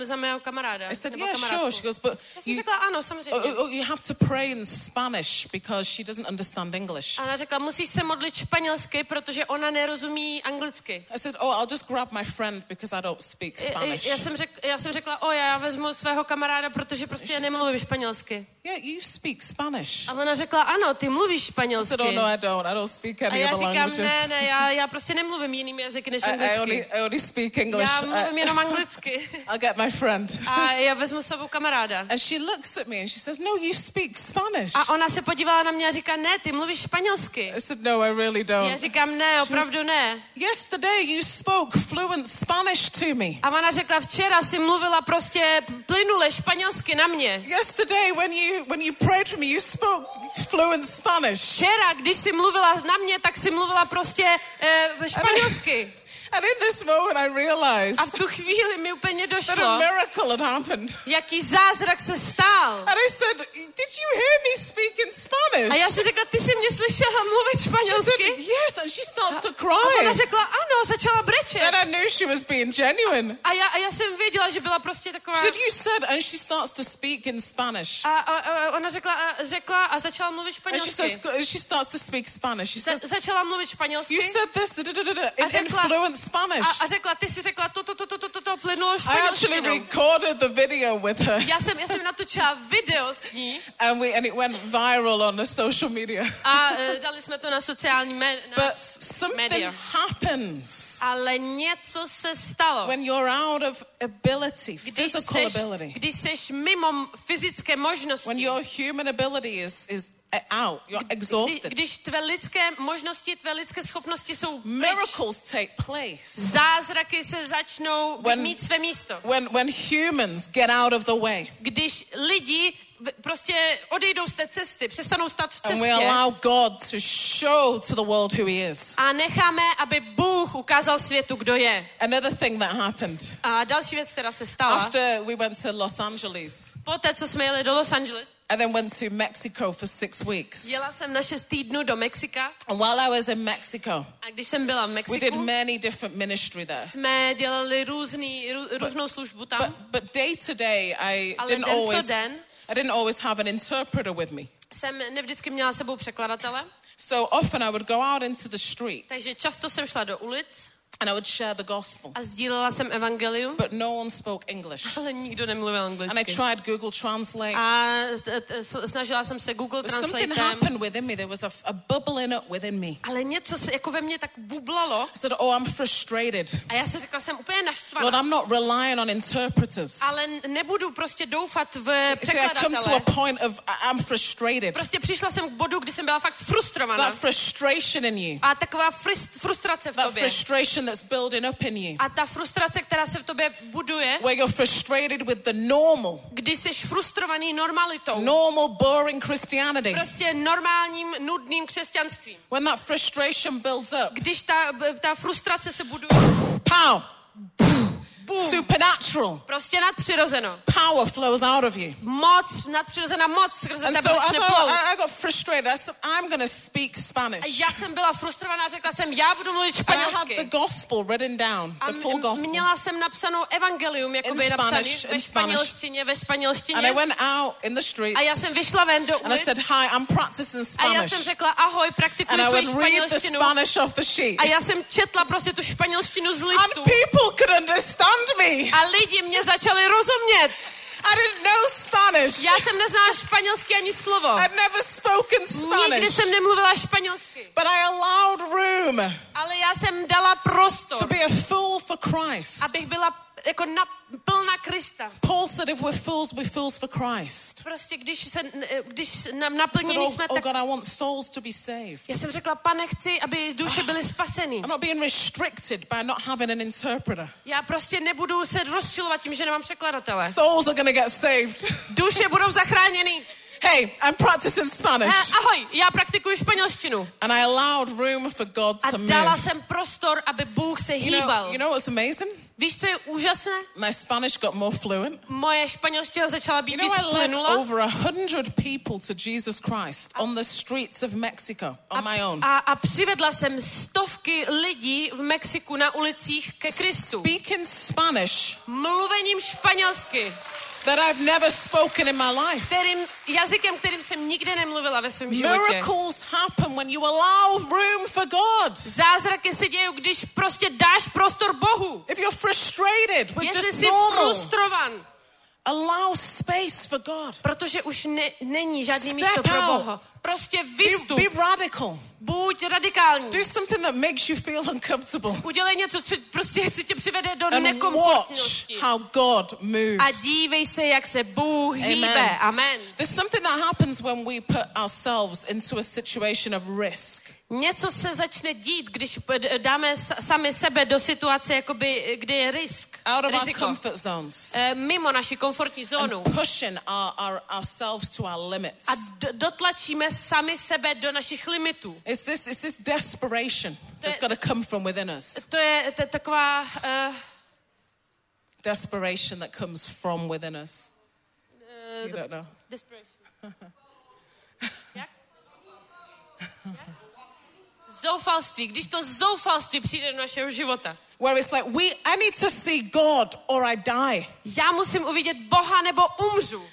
za mého kamaráda. I said, yeah, kamarádku. Sure. She goes, but já jsem řekla, ano, samozřejmě. You have to pray in Spanish because she doesn't understand English. Ona řekla, musíš se modlit španělsky, protože ona nerozumí anglicky. I said, I'll just grab my friend because I don't speak Spanish. Já jsem řekla, já vezmu svého kamaráda, protože prostě já nemluvím španělsky. Yeah, you speak Spanish. A ona řekla, ano, ty mluvíš španělsky. I said, no, I don't speak any other languages. A já říkám, ne, já prostě nemluvím jiným jazyky než anglicky. I only speak English. Já mluvím jenom anglicky. I'll get my friend. A já vezmu s sebou kamaráda. And she looks at me and she says, no, you speak Spanish. A ona se podívala na mě a říká, ne, ty mluvíš španělsky. I said, no, I really don't. Já říkám, ne, opravdu ne. Yesterday you spoke fluent Spanish to me. A ona řekla, včera si mluvila prostě plynule španělsky na mě. Yesterday when you prayed for me, you spoke fluent Spanish. Včera, když si mluvila na mě, tak si mluvila prostě španělsky. And in this moment I realized. A v tu chvíli mi úplně došlo. That a miracle had happened. Jaký zázrak se stal. And I said, did you hear me speak in Spanish? A já jsem řekla, ty jsi mě slyšela mluvit španělsky? She said, yes, and she starts to cry. A ona řekla, ano, začala brečet. And I knew she was being genuine. A já jsem věděla, že byla prostě taková. She said, you said, and she starts to speak in Spanish. A ona řekla a začala mluvit španělsky. And she starts to speak Spanish. She says, začala mluvit španělsky. You said this in fluent Spanish. A řekla, ty si řekla to plynulo španělsky. I actually recorded the video with her. Já jsem natočila video s ní. And it went viral on the social media. A dali jsme to na sociální média. Happens. Ale něco se stalo. When you're out of ability, physical ability. Když seš mimo fyzické možnosti. When your human ability is out, you're exhausted. Když tvé lidské možnosti, tvé lidské schopnosti jsou pryč. Miracles take place. Zázraky se začnou mít své místo. When humans get out of the way. Když lidi prostě odejdou z té cesty, přestanou stát v cestě. And we allow God to show to the world who he is. A necháme, aby Bůh ukázal světu, kdo je. Another thing that happened. A další věc, která se stala. After we went to Los Angeles. Poté, co jsme jeli do Los Angeles. And then went to Mexico for 6 weeks. Jela jsem na 6 týdnů do Mexika. And while I was in Mexico, a když jsem byla v Mexiku, we did many different ministry there. Jsme dělali různou službu tam. But day to day, I didn't always have an interpreter with me. Jsem nevždycky měla sebou překladatele. So often I would go out into the streets. Takže často jsem šla do ulic. And I would share the gospel. A sdílela jsem evangelium. But no one spoke English. Ale nikdo nemluvil anglicky. And I tried Google Translate. A snažila jsem se Google Translatem. But something happened within me. There was a bubbling up within me. Ale něco se jako ve mně tak bublalo. I said, I'm frustrated. A já se řekla, jsem úplně naštvaná. Lord, I'm not relying on interpreters. Ale nebudu prostě doufat v překladatele. I come to a point of I'm frustrated. Prostě přišla jsem k bodu, kdy jsem byla fakt frustrovaná. That frustration in you. A taková frustrace v tobě. That frustration that's building up in you. A ta frustrace, která se v tobě buduje. Where you're frustrated with the normal. Když jsi frustrovaný normalitou. Normal boring Christianity. Prostě normálním nudným křesťanstvím. When that frustration builds up. Když ta frustrace se buduje. Pow. Boom. Supernatural. Prostě nadpřirozeno. Power flows out of you. Moc, nadpřirozená moc skrze tebe začne plout. I got frustrated. I'm going to speak Spanish. A já jsem byla frustrovaná, řekla jsem, já budu mluvit španělsky. I had the gospel written down, the full gospel. Měla jsem napsanou evangelium, jakoby napsané ve španělštině, And I went out in the streets. A já jsem vyšla ven do ulic. And I said, hi, I'm practicing Spanish. A já jsem řekla, ahoj, praktikuji svou španělštinu. And I would read the Spanish off the sheet. A já jsem četla prostě tu španělštinu z listu. And people could understand. A lidi mě začali rozumět. I didn't know Spanish. Já jsem neznala španělsky ani slovo. I'd never spoken Spanish. Nikdy jsem nemluvila španělsky. But I allowed room. Ale já jsem dala prostor. To be a fool for Christ. Abych byla jako plná Krista. Paul said, if we're fools for Christ. Prostě když nám naplnění jsme tak. Oh God, I want souls to be saved. Já jsem řekla, Pane, chci, aby duše byly spaseny. I'm not being restricted by not having an interpreter. Já prostě nebudu se rozčilovat tím, že nemám překladatele. Souls are going to get saved. Duše budou zachráněny. Hey, I'm practicing Spanish. Ahoj, já praktikuji španělštinu. And I allowed room for God to move. A dala jsem prostor, aby Bůh se hýbal. You know what's amazing? Víš, co je úžasné? My Spanish got more fluent. Moje španělština začala být víc plynula. I led over 100 people to Jesus Christ on the streets of Mexico on my own. A přivedla jsem stovky lidí v Mexiku na ulicích ke Kristu. Speaking Spanish. Mluvením španělsky. That I've never spoken in my life. Jazykem, kterým jsem nikdy nemluvila ve svém životě. Miracles happen when you allow room for God. Zázraky se dějí, když prostě dáš prostor Bohu. If you're frustrated with just normal. Allow space for God. Protože už není žádný místo pro Boha. Prostě vystup. Be radical. Buď radikální. Do something that makes you feel uncomfortable. Udělej něco, co prostě tě přivede do nekomfortnosti. And watch how God moves. A dívej se, jak se Bůh hýbe. Amen. There's something that happens when we put ourselves into a situation of risk. Něco se začne dít, když dáme sami sebe do situace, jakoby, kdy je risk. Out of our comfort zones. Mimo naši komfortní zónu. And pushing ourselves to our limits. A dotlačíme sami sebe do našich limitů. Is this desperation that's got to come from within us? To je taková desperation that comes from within us. You don't know. Desperation. Jak? Zoufalství, když to zoufalství přijde do našeho života. Where it's like I need to see God or I die. Já musím uvidět Boha nebo umřu.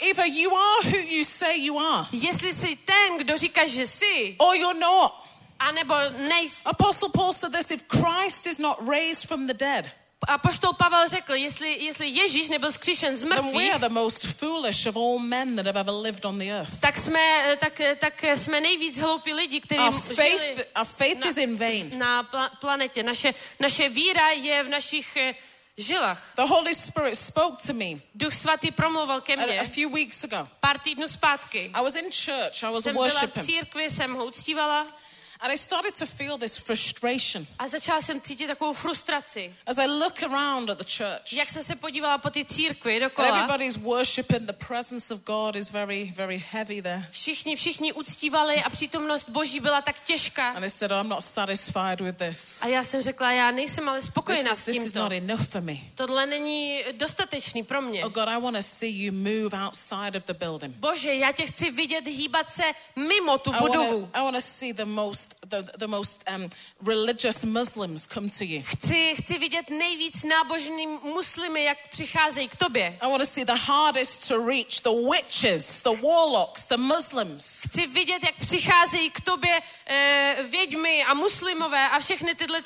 Either you are who you say you are. Jestli jsi ten, kdo říkáš, že jsi. Or you're not. A nebo nejsi. Apostle Paul said this, if Christ is not raised from the dead. Apoštol Pavel řekl, jestli Ježíš nebyl zkříšen z mrtvých, tak jsme nejvíc hloupí lidi, kteří žili na planetě. Naše víra je v našich žilách. The Holy Spirit spoke to me. Duch svatý promluvil ke mně. A few weeks ago. Pár týdnů zpátky. I was in church, I was worshiping. V církvi jsem ho uctívala. And I started to feel this frustration. A začala jsem cítit takovou frustraci. As I look around at the church. Jak jsem se podívala po té církvi dokola. Everybody's worshiping, the presence of God is very, very heavy there. Všichni uctívali a přítomnost Boží byla tak těžká. And I said, I'm not satisfied with this. A já jsem řekla, já nejsem ale spokojená s tímto. This is not enough for me. Tohle není dostatečný pro mě. Oh God, I want to see you move outside of the building. Bože, já tě chci vidět hýbat se mimo tu budovu. I want to see the most religious Muslims come to you. Chci vidět nejvíc nábožní muslimy, jak přicházejí k tobě. I want to see the hardest to reach, the witches, the warlocks, the Muslims. Chci vidět, jak přicházejí k tobě vědmy a muslimové a všechny tyhle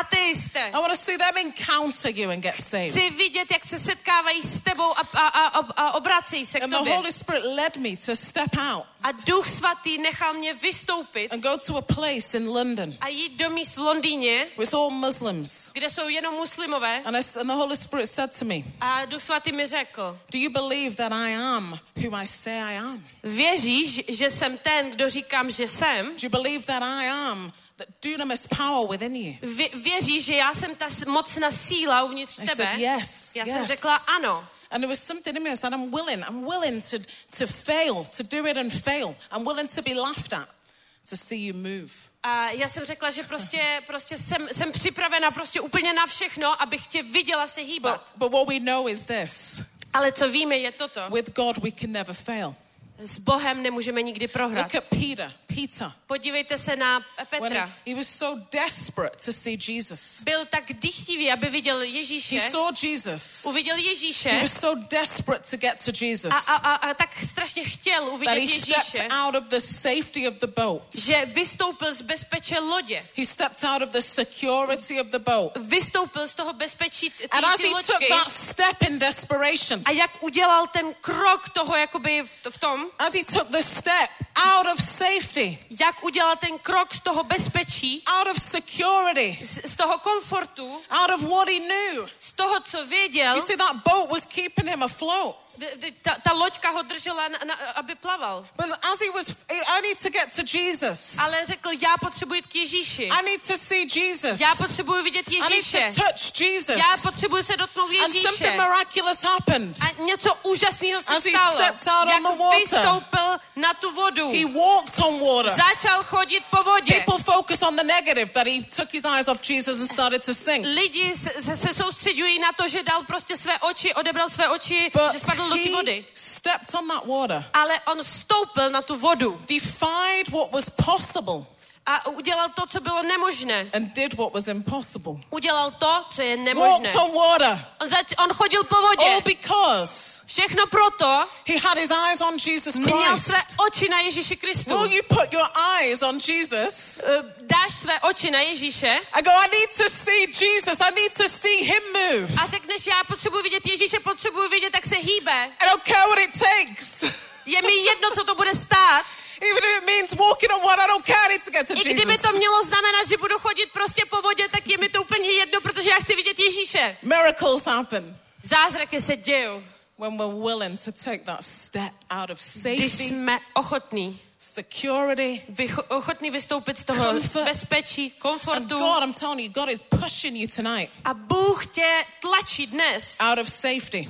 ateisté. I want to see them encounter you and get saved. Chci vidět, jak se setkávají s tebou a obracejí se k tobě. And the Holy Spirit led me to step out. A Duch Svatý nechal mě vystoupit and go to a place in London. A jít do míst v Londýně, with all Muslims. Kde jsou jenom muslimové. And the Holy Spirit said to me. A Duch Svatý mi řekl. Do you believe that I am who I say I am? Věříš, že jsem ten, kdo říkám, že jsem? Do you believe that I am the dunamis power within you? Věříš, že já jsem ta mocná síla uvnitř tebe? I said, yes, já jsem řekla ano. And there was something in me that said, I'm willing to fail, to do it and fail. I'm willing to be laughed at, to see you move. A já jsem řekla, že prostě jsem připravena prostě úplně na všechno, abych tě viděla se hýbat. But what we know is this. Ale co víme je toto. With God we can never fail. S Bohem nemůžeme nikdy prohrát. Look at Peter. Podívejte se na Petra. He was so desperate to see Jesus. Byl tak dychtivý, aby viděl Ježíše. He saw Jesus. Uviděl Ježíše. He was so desperate to get to Jesus. A tak strašně chtěl uvidět Ježíše. That he stepped out of the safety of the boat. Že vystoupil z bezpečí lodě. He stepped out of the security of the boat. Vystoupil z toho bezpečí té lodky. And as he took that step in desperation. A jak udělal ten krok toho jakoby v tom. As he took the step out of safety, jak udělal ten krok z toho bezpečí, out of security, z toho komfortu, out of what he knew, z toho co věděl. You see, that boat was keeping him afloat. Ta loďka ho držela, aby plaval. But as I need to get to Jesus. Ale řekl, já potřebuji k Ježíši. I need to see Jesus. Já potřebuji vidět Ježíše. I need to touch Jesus. Já potřebuji se dotknout Ježíše. And something miraculous happened. A něco úžasného se stalo. Jak vystoupil na tu vodu. He walked on water. Začal chodit po vodě. People focus on the negative that he took his eyes off Jesus and started to sink. Lidi se soustředují na to, že dal prostě své oči, odebral své oči, že spadl. He stepped on that water. Ale on vstoupil na tu vodu. Defied what was possible. A udělal to, co bylo nemožné. And did what was impossible. Udělal to, co je nemožné. Walked on water. On chodil po vodě. All because. Všechno proto. He had his eyes on Jesus Christ. Měl své oči na Ježíši Kristu. Will you put your eyes on Jesus? Dáš své oči na Ježíše. I go, I need to see Jesus. I need to see him move. A řekneš, já potřebuji vidět Ježíše, potřebuji vidět, jak se hýbe. I don't care what it takes. Je mi jedno, co to bude stát. Even if it means walking on water, I don't care, it's to get to Jesus. I kdyby to mělo znamenat, že budu chodit prostě po vodě, tak je mi to úplně jedno, protože já chci vidět Ježíše. Miracles happen. Zázraky se dějou. When we're willing to take that step out of safety. Když jsme ochotní security, ochotný vystoupit z toho bezpečí, komfortu. God, I'm telling you, God is pushing you tonight. A Bůh tě tlačí dnes. Out of safety.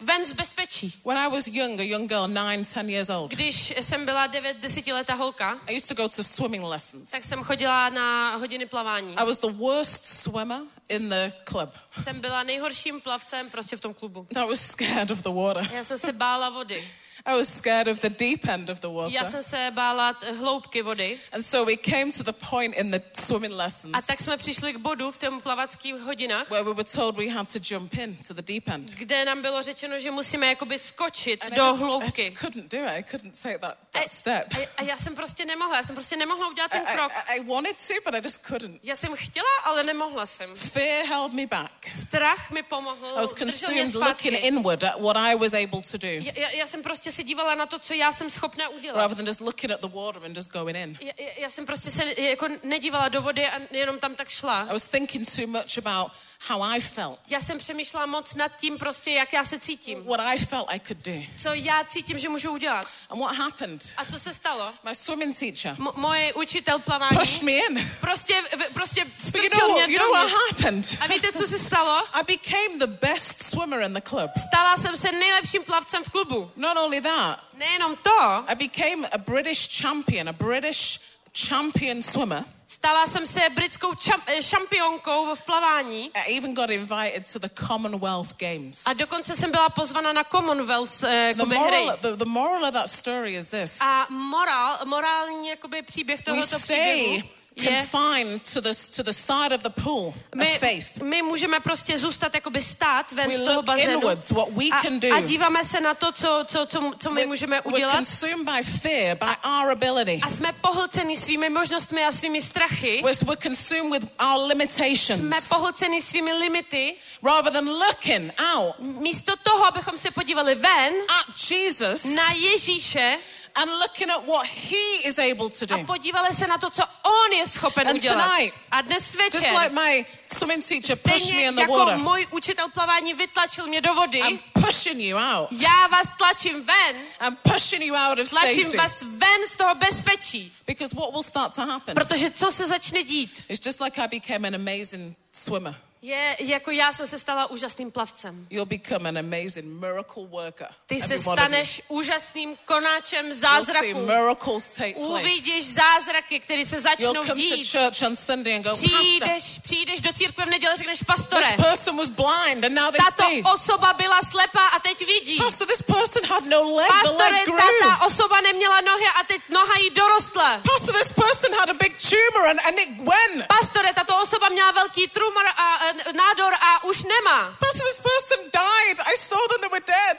Ven z bezpečí. When I was young, a young girl, 9, 10 years old. Když jsem byla 9, 10letá holka. I used to go to swimming lessons. Tak jsem chodila na hodiny plavání. I was the worst swimmer in the club. Jsem byla nejhorším plavcem prostě v tom klubu. I was scared of the water. Já jsem se bála vody. I was scared of the deep end of the water. Já jsem se bála hloubky vody. And so we came to the point in the swimming lessons. A tak jsme přišli k bodu v těm plavackých hodinách. Where we were told we had to jump in to the deep end. Kde nám bylo řečeno, že musíme jakoby skočit do hloubky. I just couldn't do it. I couldn't take that step. A já jsem prostě nemohla. Já jsem prostě nemohla udělat ten krok. I wanted to, but I just couldn't. Já jsem chtěla, ale nemohla jsem. Fear held me back. Strach mi pomohl. I was consumed looking inward at what I was able to do. Já jsem prostě se dívala na to, co já jsem schopná udělat. Rather than just looking at the water and just going in. Já jsem prostě se jako nedívala do vody a jenom tam tak šla. I was thinking too much about how I felt. Já jsem přemýšlela moc nad tím prostě, jak já se cítím. What I felt I could do. Co já cítím, že můžu udělat. And what happened? A co se stalo? My swimming teacher. Můj učitel plavání. Pushed me in. Prostě vstrčil mě do. You know what happened? A víte, co se stalo? I became the best swimmer in the club. Stala jsem se nejlepším plavcem v klubu. Not only that. Nejenom to. I became a British champion, swimmer. Stala jsem se britskou šampionkou v plavání. I even got invited to the Commonwealth Games. A dokonce jsem byla pozvána na Commonwealth hry. The moral of that story is this. A morální jakoby příběh tohoto příběhu. Confined to the side of the pool of faith. My můžeme prostě zůstat jakoby stát ven z toho bazénu. A díváme se na to, co my můžeme udělat. By fear, by our ability. A jsme pohlceni svými možnostmi a svými strachy. We're consumed with our limitations. Jsme pohlceni svými limity. Rather than looking out. Místo toho, abychom se podívali ven at Jesus. Na Ježíše. And looking at what he is able to do. A podívali se na to, co on je schopen udělat. Tonight, a dnes večer. Just like my swimming teacher pushed me in the water. Jako můj učitel plavání vytlačil mě do vody. I'm pushing you out. Já vás tlačím ven. I'm pushing you out of safety. Tlačím vás ven z toho bezpečí. Because what will start to happen? Protože co se začne dít? It's just like I became an amazing swimmer. Jako já jsem se stala úžasným plavcem. You'll become an amazing miracle worker. Ty se staneš úžasným konáčem zázraků. Uvidíš zázraky, které se začnou dít. Přijdeš do církve v neděli, řekneš pastore. Tato osoba byla slepá a teď vidí. Pastore, tato osoba neměla nohy a teď noha jí dorostla. Pastore, tato osoba měla velký tumor a nádor a už nemá.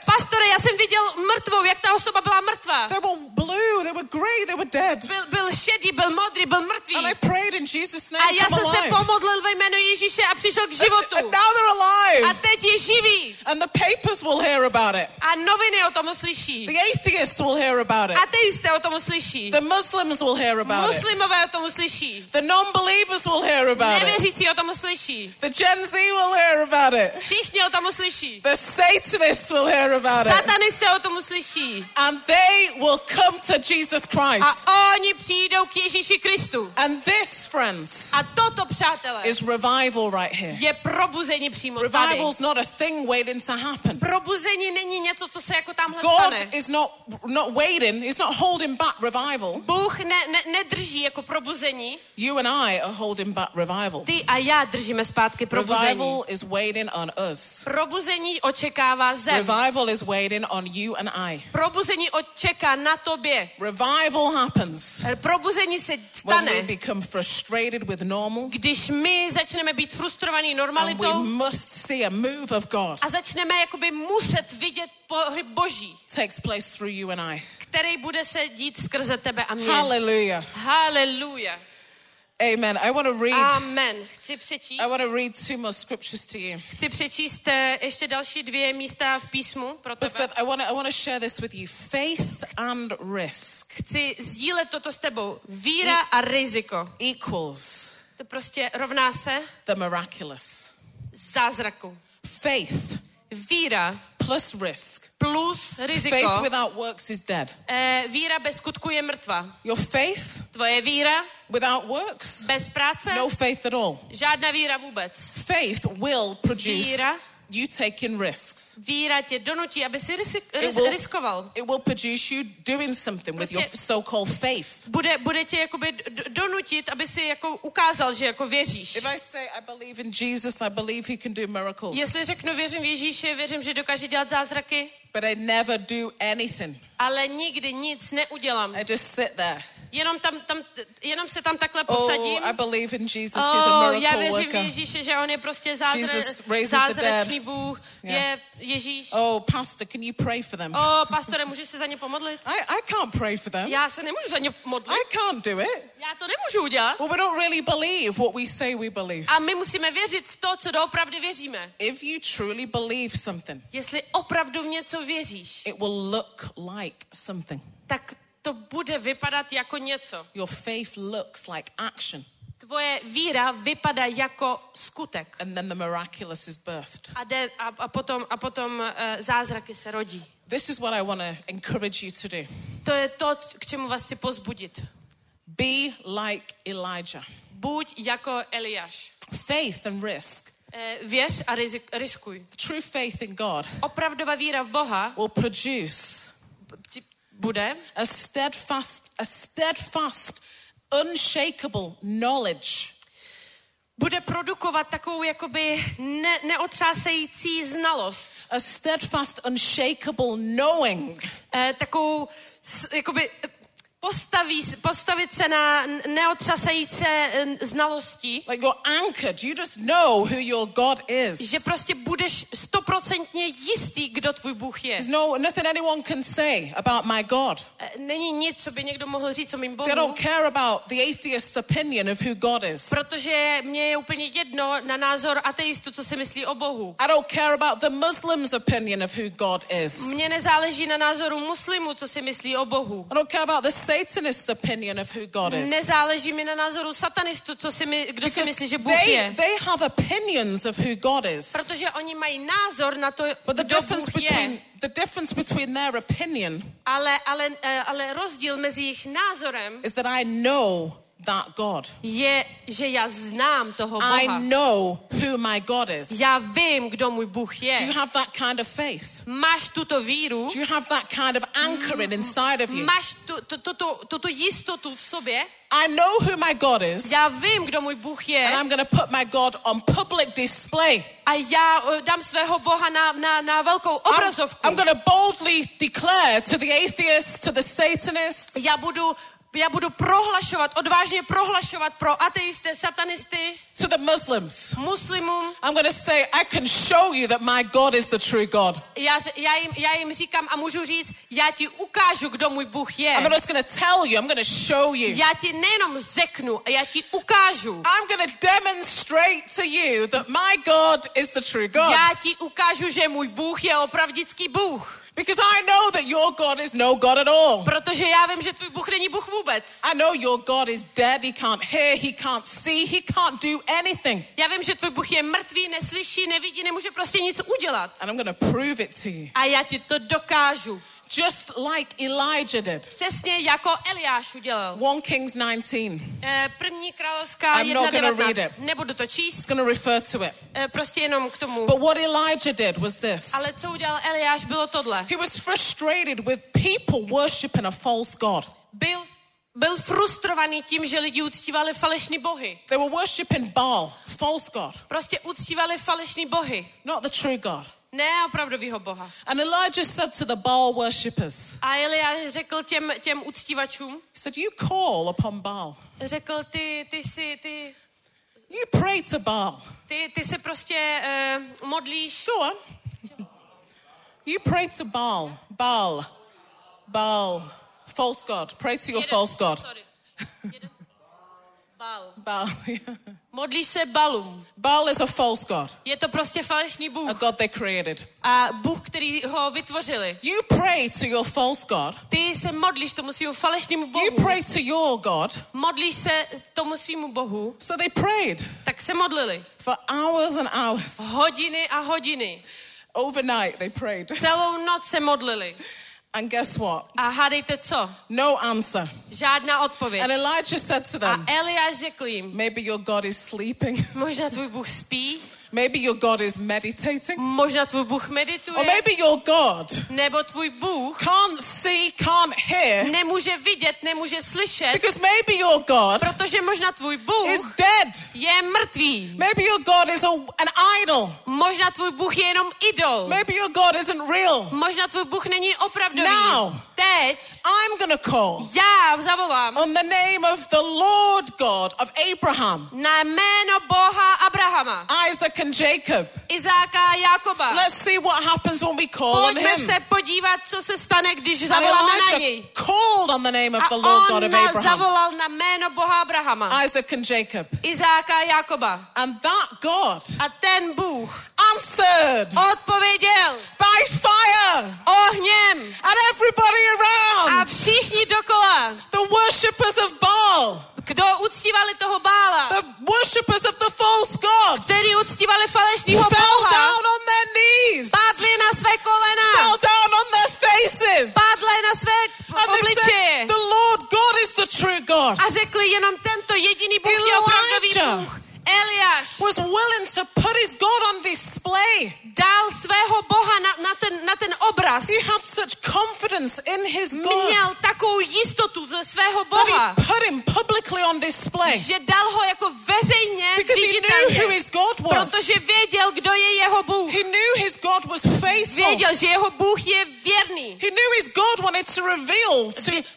Pastore, já jsem viděl mrtvou, jak ta osoba byla mrtvá. They were blue, they were grey, they were dead. Byl šedý, byl modrý, byl mrtvý. And I prayed in Jesus' name. A já jsem se pomodlil ve jménu Ježíše a přišel k životu. And now they're alive. A teď je živý. And the papers will hear about it. A noviny o tom uslyší. The atheists will hear about it. Ateisté o tom uslyší. The Muslims will hear about it. Muslimové o tom uslyší. The non-believers will hear about it. Nevěřící o tom uslyší. The Gen Z will hear about it. Všichni o tom uslyší. The Satanists will hear about it. Satanisté o tom uslyší. And they will come to Jesus Christ. A oni přijdou k Ježíši Kristu. And this, friends, a toto, přátelé, is revival right here. Je probuzení přímo tady. Revival's not a thing waiting to happen. Probuzení není něco, co se jako tamhle stane. God is not waiting. He's not holding back revival. Bůh nedrží jako probuzení. You and I are holding back revival. Ty a já držíme zpátky probuzení. Revival is waiting on us. Probuzení očekává zem. Revival is waiting on you and I. Probuzení čeká na tobě. Revival happens. Probuzení se stane. When we become frustrated with normal. Když my začneme být frustrovaní normalitou. And we must see a move of God. A začneme jakoby muset vidět pohyb Boží. Takes place through you and I. Který bude se dít skrze tebe a mě. Hallelujah. Hallelujah. Amen. I want to read. Amen. Chci přečíst. I want to read two more scriptures to you. Chci přečíst ještě další dvě místa v písmu pro tebe. I want to share this with you. Faith and risk. Chci sdílet toto s tebou. Víra a riziko. Equals. To prostě rovná se. The miraculous. Zázraku. Faith. Víra. plus risk. Plus riziko. Faith without works is dead. Víra bez skutku je mrtvá. Your faith, tvoje víra, without works, bez práce, no faith at all. Žádná víra vůbec. Faith will produce víra. You taking risks. Víra tě donutí, aby si riskoval. It will produce you doing something with your so-called faith. Bude tě jakoby donutit, aby si jako ukázal, že jako věříš. If I say I believe in Jesus, I believe he can do miracles. Jestli řeknu věřím v Ježíše, věřím, že dokáže dělat zázraky. But I never do anything. Ale nikdy nic neudělám. I just sit there. Jenom se tam takhle posadím. Oh, I believe in Jesus, he's a miracle worker. Já věřím v Ježíše, že on je prostě zázračný Bůh. Yeah. Je Ježíš. Oh, pastor, can you pray for them? Oh, pastore, můžeš se za ně pomodlit? I can't pray for them. Já se nemůžu za ně modlit. I can't do it. Já to nemůžu udělat. Well, we don't really believe what we say we believe. A my musíme věřit v to, co doopravdy věříme. If you truly believe something. Jestli opravdu v něco věříš. It will look like something. Tak to bude vypadat jako něco. Your faith looks like action. Tvoje víra vypadá jako skutek. And then the miraculous is birthed. A potom zázraky se rodí. This is what I want to encourage you to do. To je to, k čemu vás chci povzbudit. Be like Elijah. Buď jako Eliáš. Faith and risk. Věř a riskuj. True faith in God. Opravdová víra v Boha will produce a steadfast, unshakable knowledge. Bude produkovat takovou jakoby neotřásející znalost. A steadfast, unshakable knowing. Takovou jakoby postavit se na neotřasající znalosti. Like you're anchored, you just know who your God is. Že prostě budeš 100% jistý, kdo tvůj Bůh je. There's nothing anyone can say about my God. Není nic, co by někdo mohl říct o mým Bohu. So I don't care about the atheist's opinion of who God is. Protože mě je úplně jedno na názor ateistů, co si myslí o Bohu. I don't care about the Muslim's opinion of who God is. Mně nezáleží na názoru muslimů, co si myslí o Bohu. I don't care about the Satanist's opinion of who God is. Nezáleží mi na názoru satanistů, kdo si myslí, že Bůh je. They have opinions of who God is. Protože oni mají názor na to, kdo Bůh je. The difference between their opinion. Ale rozdíl mezi jejich názorem is that I know that God. Je, že já znám toho Boha. I know who my God is. Já vím, kdo můj Bůh je. Do you have that kind of faith? Máš tuto víru? Do you have that kind of anchoring inside of you? Máš tuto jistotu v sobě? I know who my God is. Já vím, kdo můj Bůh je. And I'm going to put my God on public display. A já dám svého Boha na velkou obrazovku. I'm going to boldly declare to the atheists, to the satanists. Já budu odvážně prohlašovat pro ateisty, satanisty. To the Muslims. Muslimům. I'm going to say I can show you that my God is the true God. Já jim říkám a můžu říct, já ti ukážu, kdo můj Bůh je. I'm not going to tell you, I'm going to show you. Já ti nejenom řeknu, já ti ukážu. I'm going to demonstrate to you that my God is the true God. Já ti ukážu, že můj Bůh je opravdický Bůh. Because I know that your God is no God at all. Protože já vím, že tvůj Bůh není Bůh vůbec. I know your God is dead, he can't hear, he can't see, he can't do anything. Já vím, že tvůj Bůh je mrtvý, neslyší, nevidí, nemůže prostě nic udělat. And I'm going to prove it to you. A já ti to dokážu. Just like Elijah did. Přesně jako Eliáš udělal. 1 Kings 19. První královská 1:19. Nebudu to číst. It's going to refer to it. Prostě jenom k tomu. But what Elijah did was this. Ale co udělal Eliáš, bylo tohle. He was frustrated with people worshiping a false god. Byl frustrovaný tím, že lidi uctívali falešné bohy. They were worshiping Baal, false god. Prostě uctívali falešné bohy. Not the true god. Ne opravdovýho Boha. And Elijah said to the Baal worshippers. A Eliáš řekl těm uctívačům. He said, you call upon Baal. Řekl ty you pray to Baal. Ty se prostě modlíš. Go on. You pray to Baal. Baal. False god. Pray to your false god. Baal. Yeah. Modlí se Balům. Baal is a false god. Je to prostě falešný bůh. A god they created. A bůh, který ho vytvořili. You pray to your false god. Ty se modlíš tomu svému falešnému bohu. You pray to your god. Modlíš se tomu svému bohu. So they prayed. Tak se modlili. For hours and hours. Hodiny a hodiny. Overnight they prayed. Celou noc se modlili. And guess what? A hádejte co? No answer. Žádná odpověď. And Elijah said to them. A Eliáš řekl jim. Maybe your God is sleeping. Možná tvůj Bůh spí. Maybe your God is meditating. Možná tvůj Bůh medituje. Or maybe your God. Nebo tvůj Bůh. Can't see, can't hear. Nemůže vidět, nemůže slyšet. Because maybe your God. Protože možná tvůj Bůh. Is dead. Je mrtvý. Maybe your God is an idol. Možná tvůj Bůh je jenom idol. Maybe your God isn't real. Možná tvůj Bůh není opravdový. Now. Teď. I'm going to call. Já zavolám. On the name of the Lord God of Abraham. Na jméno Boha Abrahama. Isaac and Jacob. Izáka a Jakoba. Let's see what happens when we call on him. Pojďme se podívat, co se stane, když zavoláme na něj. Called on the name of the Lord God of Abraham. Zavolal na jméno Boha Abrahama. Isaac and Jacob. Izáka a Jakoba. And that God. A ten Bůh. Answered. Odpověděl. By fire. Ohněm. And everybody around. A všichni dokola. The worshippers of Baal. Kdo uctívali toho Bála? The worshippers of the false god. Kteří uctívali falešného boha. Fell down on their knees. Padli na své kolena. Fell down on their faces. Padli na své obličeje. And they said, the Lord God is the true God. A řekli, jenom tento jediný Bůh je opravdový Bůh. Eliáš was willing to put his God on display. Dal svého Boha na ten obraz. He had such confidence in his God. Měl takovou jistotu ze svého Boha. But he put him publicly on display. Že dal ho jako veřejně viditelně. Protože věděl, kdo je jeho Bůh. He knew his God was faithful. Věděl, že jeho Bůh je věrný. He knew his God wanted to reveal to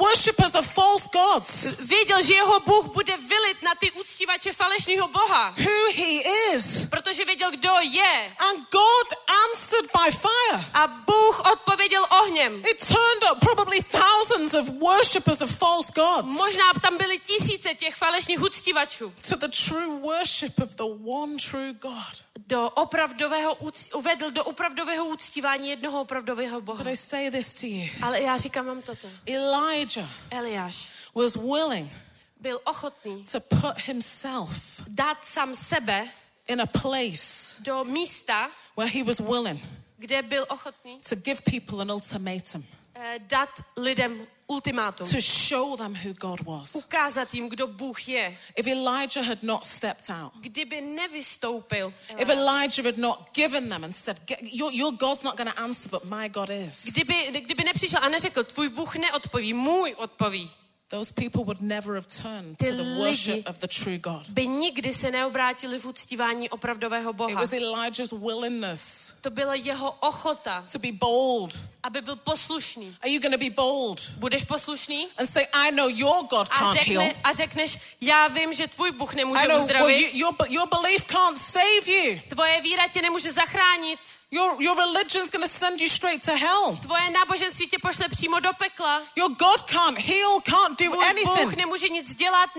worshippers of false gods. Věděl, že jeho Bůh bude vylit na ty uctívače falešného boha. Who he is. Protože věděl, kdo je. And God answered by fire. A Bůh odpověděl ohněm. It turned up probably thousands of worshippers of false gods. Možná tam byly tisíce těch falešných uctívačů. To the true worship of the one true God. Uvedl do opravdového uctívání jednoho opravdového Boha. But I say this to you. Ale já říkám vám toto. Eliáš was willing byl ochotný to put himself dát sám sebe in a place do místa where he was willing kde byl ochotný to give people an ultimatum dát lidem ultimátum to show them who God was ukázat jim, kdo Bůh je. If Elijah had not stepped out kdyby nevystoupil if Elijah had not given them and said your God's not going to answer but my God is kdyby nepřišel a neřekl tvůj Bůh neodpoví můj odpoví. Those people would never have turned to the worship of the true God. By nikdy se neobrátili v uctívání opravdového Boha. It was Elijah's willingness. To byla jeho ochota. To be bold. Aby byl poslušný. Are you going to be bold? Budeš poslušný? And say I know your God can't heal. A řekneš, já vím, že tvůj Bůh nemůže uzdravit. Your belief can't save you. Tvoje víra tě nemůže zachránit. Your religion's going to send you straight to hell. Tvoje náboženství tě pošle přímo do pekla. Your God can't heal, can't do anything. Tvůj Bůh nemůže nic dělat,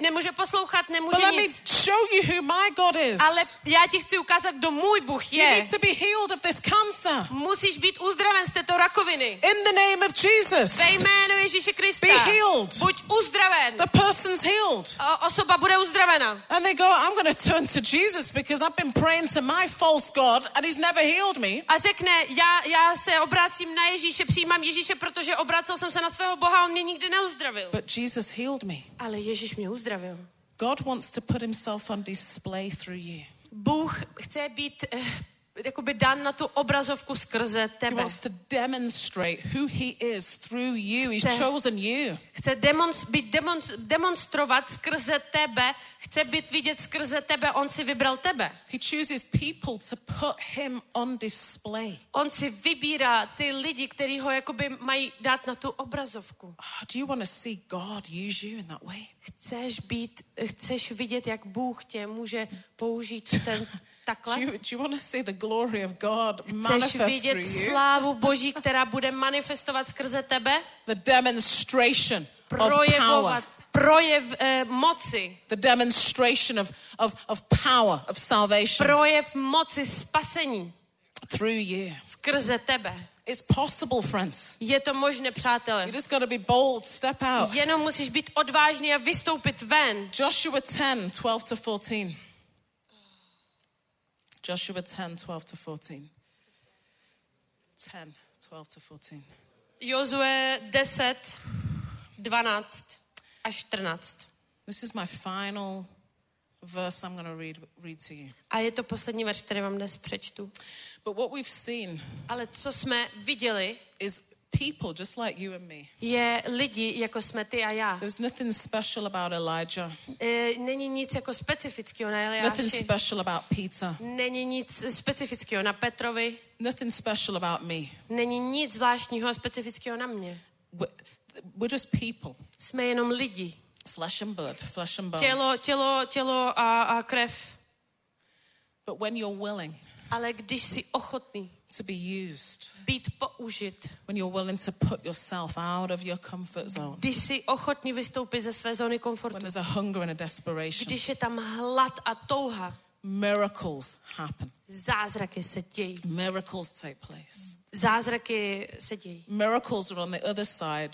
nemůže poslouchat, nemůže nic. But let me show you who my God is. Ale já ti chci ukázat, kdo můj Bůh je. You need to be healed of this cancer. Musíš být uzdraven z této rakoviny. In the name of Jesus. Ve jménu Ježíše Krista. Be healed. Buď uzdraven. The person's healed. Osoba bude uzdravena. And they go, I'm going to turn to Jesus because I've been praying to my false God and he's never healed me. A řekne, já se obrácím na Ježíše, přijímám Ježíše, protože obracel jsem se na svého Boha, on mě nikdy neuzdravil. But Jesus healed me. Ale Ježíš mě uzdravil. God wants to put himself on display through you. Bůh chce být jakoby dán na tu obrazovku skrze tebe. He wants to demonstrate who he is through you. He's chosen you. Chce demonstrovat skrze tebe, chce být vidět skrze tebe, on si vybral tebe. He chooses people to put him on display. On si vybírá ty lidi, kteří ho jakoby mají dát na tu obrazovku. Do you want to see God use you in that way? Chceš vidět, jak Bůh tě může použít takhle? Do you want to see the glory of God manifest through you? Chceš vidět slávu Boží, která bude manifestovat skrze tebe? The demonstration of power. Projev moci. The demonstration of power of salvation. Projev moci spasení. Through you. Skrze tebe. It's possible, friends. Je to možné, přátelé. You just got to be bold, step out. Jenom musíš být odvážný a vystoupit ven. Joshua 10:12-14. Joshua 10:12-14. 10:12-14. Jozue 10:12-14. This is my final verse I'm going to read to you. A je to poslední verš, který vám dnes přečtu. But what we've seen, ale co jsme viděli, is people just like you and me. Je lidi jako jsme ty a já. There's nothing special about Elijah. Není nic jako specifického na Eliáši. Nothing special about Peter. Není nic specifického na Petrovi. Nothing special about me. Není nic zvláštního a specifického na mě. We're just people. Jsme jenom lidi. Flesh and blood, flesh and bone. Tělo a krev. But when you're willing, ale když jsi ochotný to be used, být použit, when you're willing to put yourself out of your comfort zone, když jsi ochotný vystoupit ze své zóny komfortu, when there's a hunger and a desperation, když je tam hlad a touha, miracles happen. Zázraky se dějí. Miracles take place. Zázraky se dějí. Miracles are on the other side.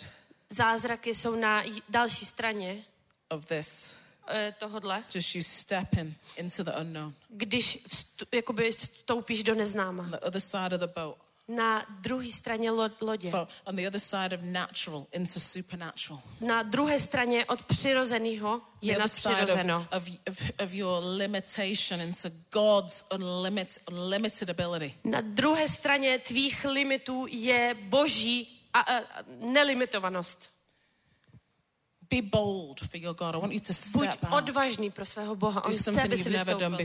Zázraky jsou na další straně of this. Tohodle. Just you step into the unknown. Když vstoupíš do neznáma. The other side of the boat. Na druhé straně lodě. On the other side of natural into supernatural. Na druhé straně od přirozeného je nadpřirozeno. Of your limitation into God's unlimited ability. Na druhé straně tvých limitů je Boží a nelimitovanost. Be bold for your God. I want you to step out. Buď odvážný pro svého Boha. On chce, aby si vystoupil.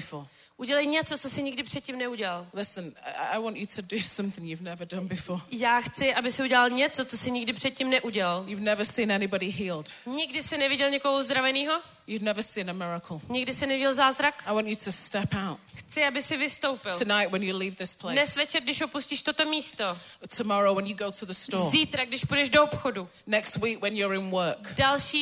Udělej něco, co jsi nikdy předtím neudělal. Listen, I want you to do something you've never done before. Já chci, aby si udělal něco, co jsi nikdy předtím neudělal. You've never seen anybody healed. Nikdy jsi neviděl někoho uzdraveného. You've never seen a miracle. Nikdy jsi neviděl zázrak. I want you to step out. Chci, aby si vystoupil. Tonight when you leave this place. Dnes večer, když opustíš toto místo. Tomorrow when you go to the store. Zítra, když půjdeš do obchodu. Next week when you're in work.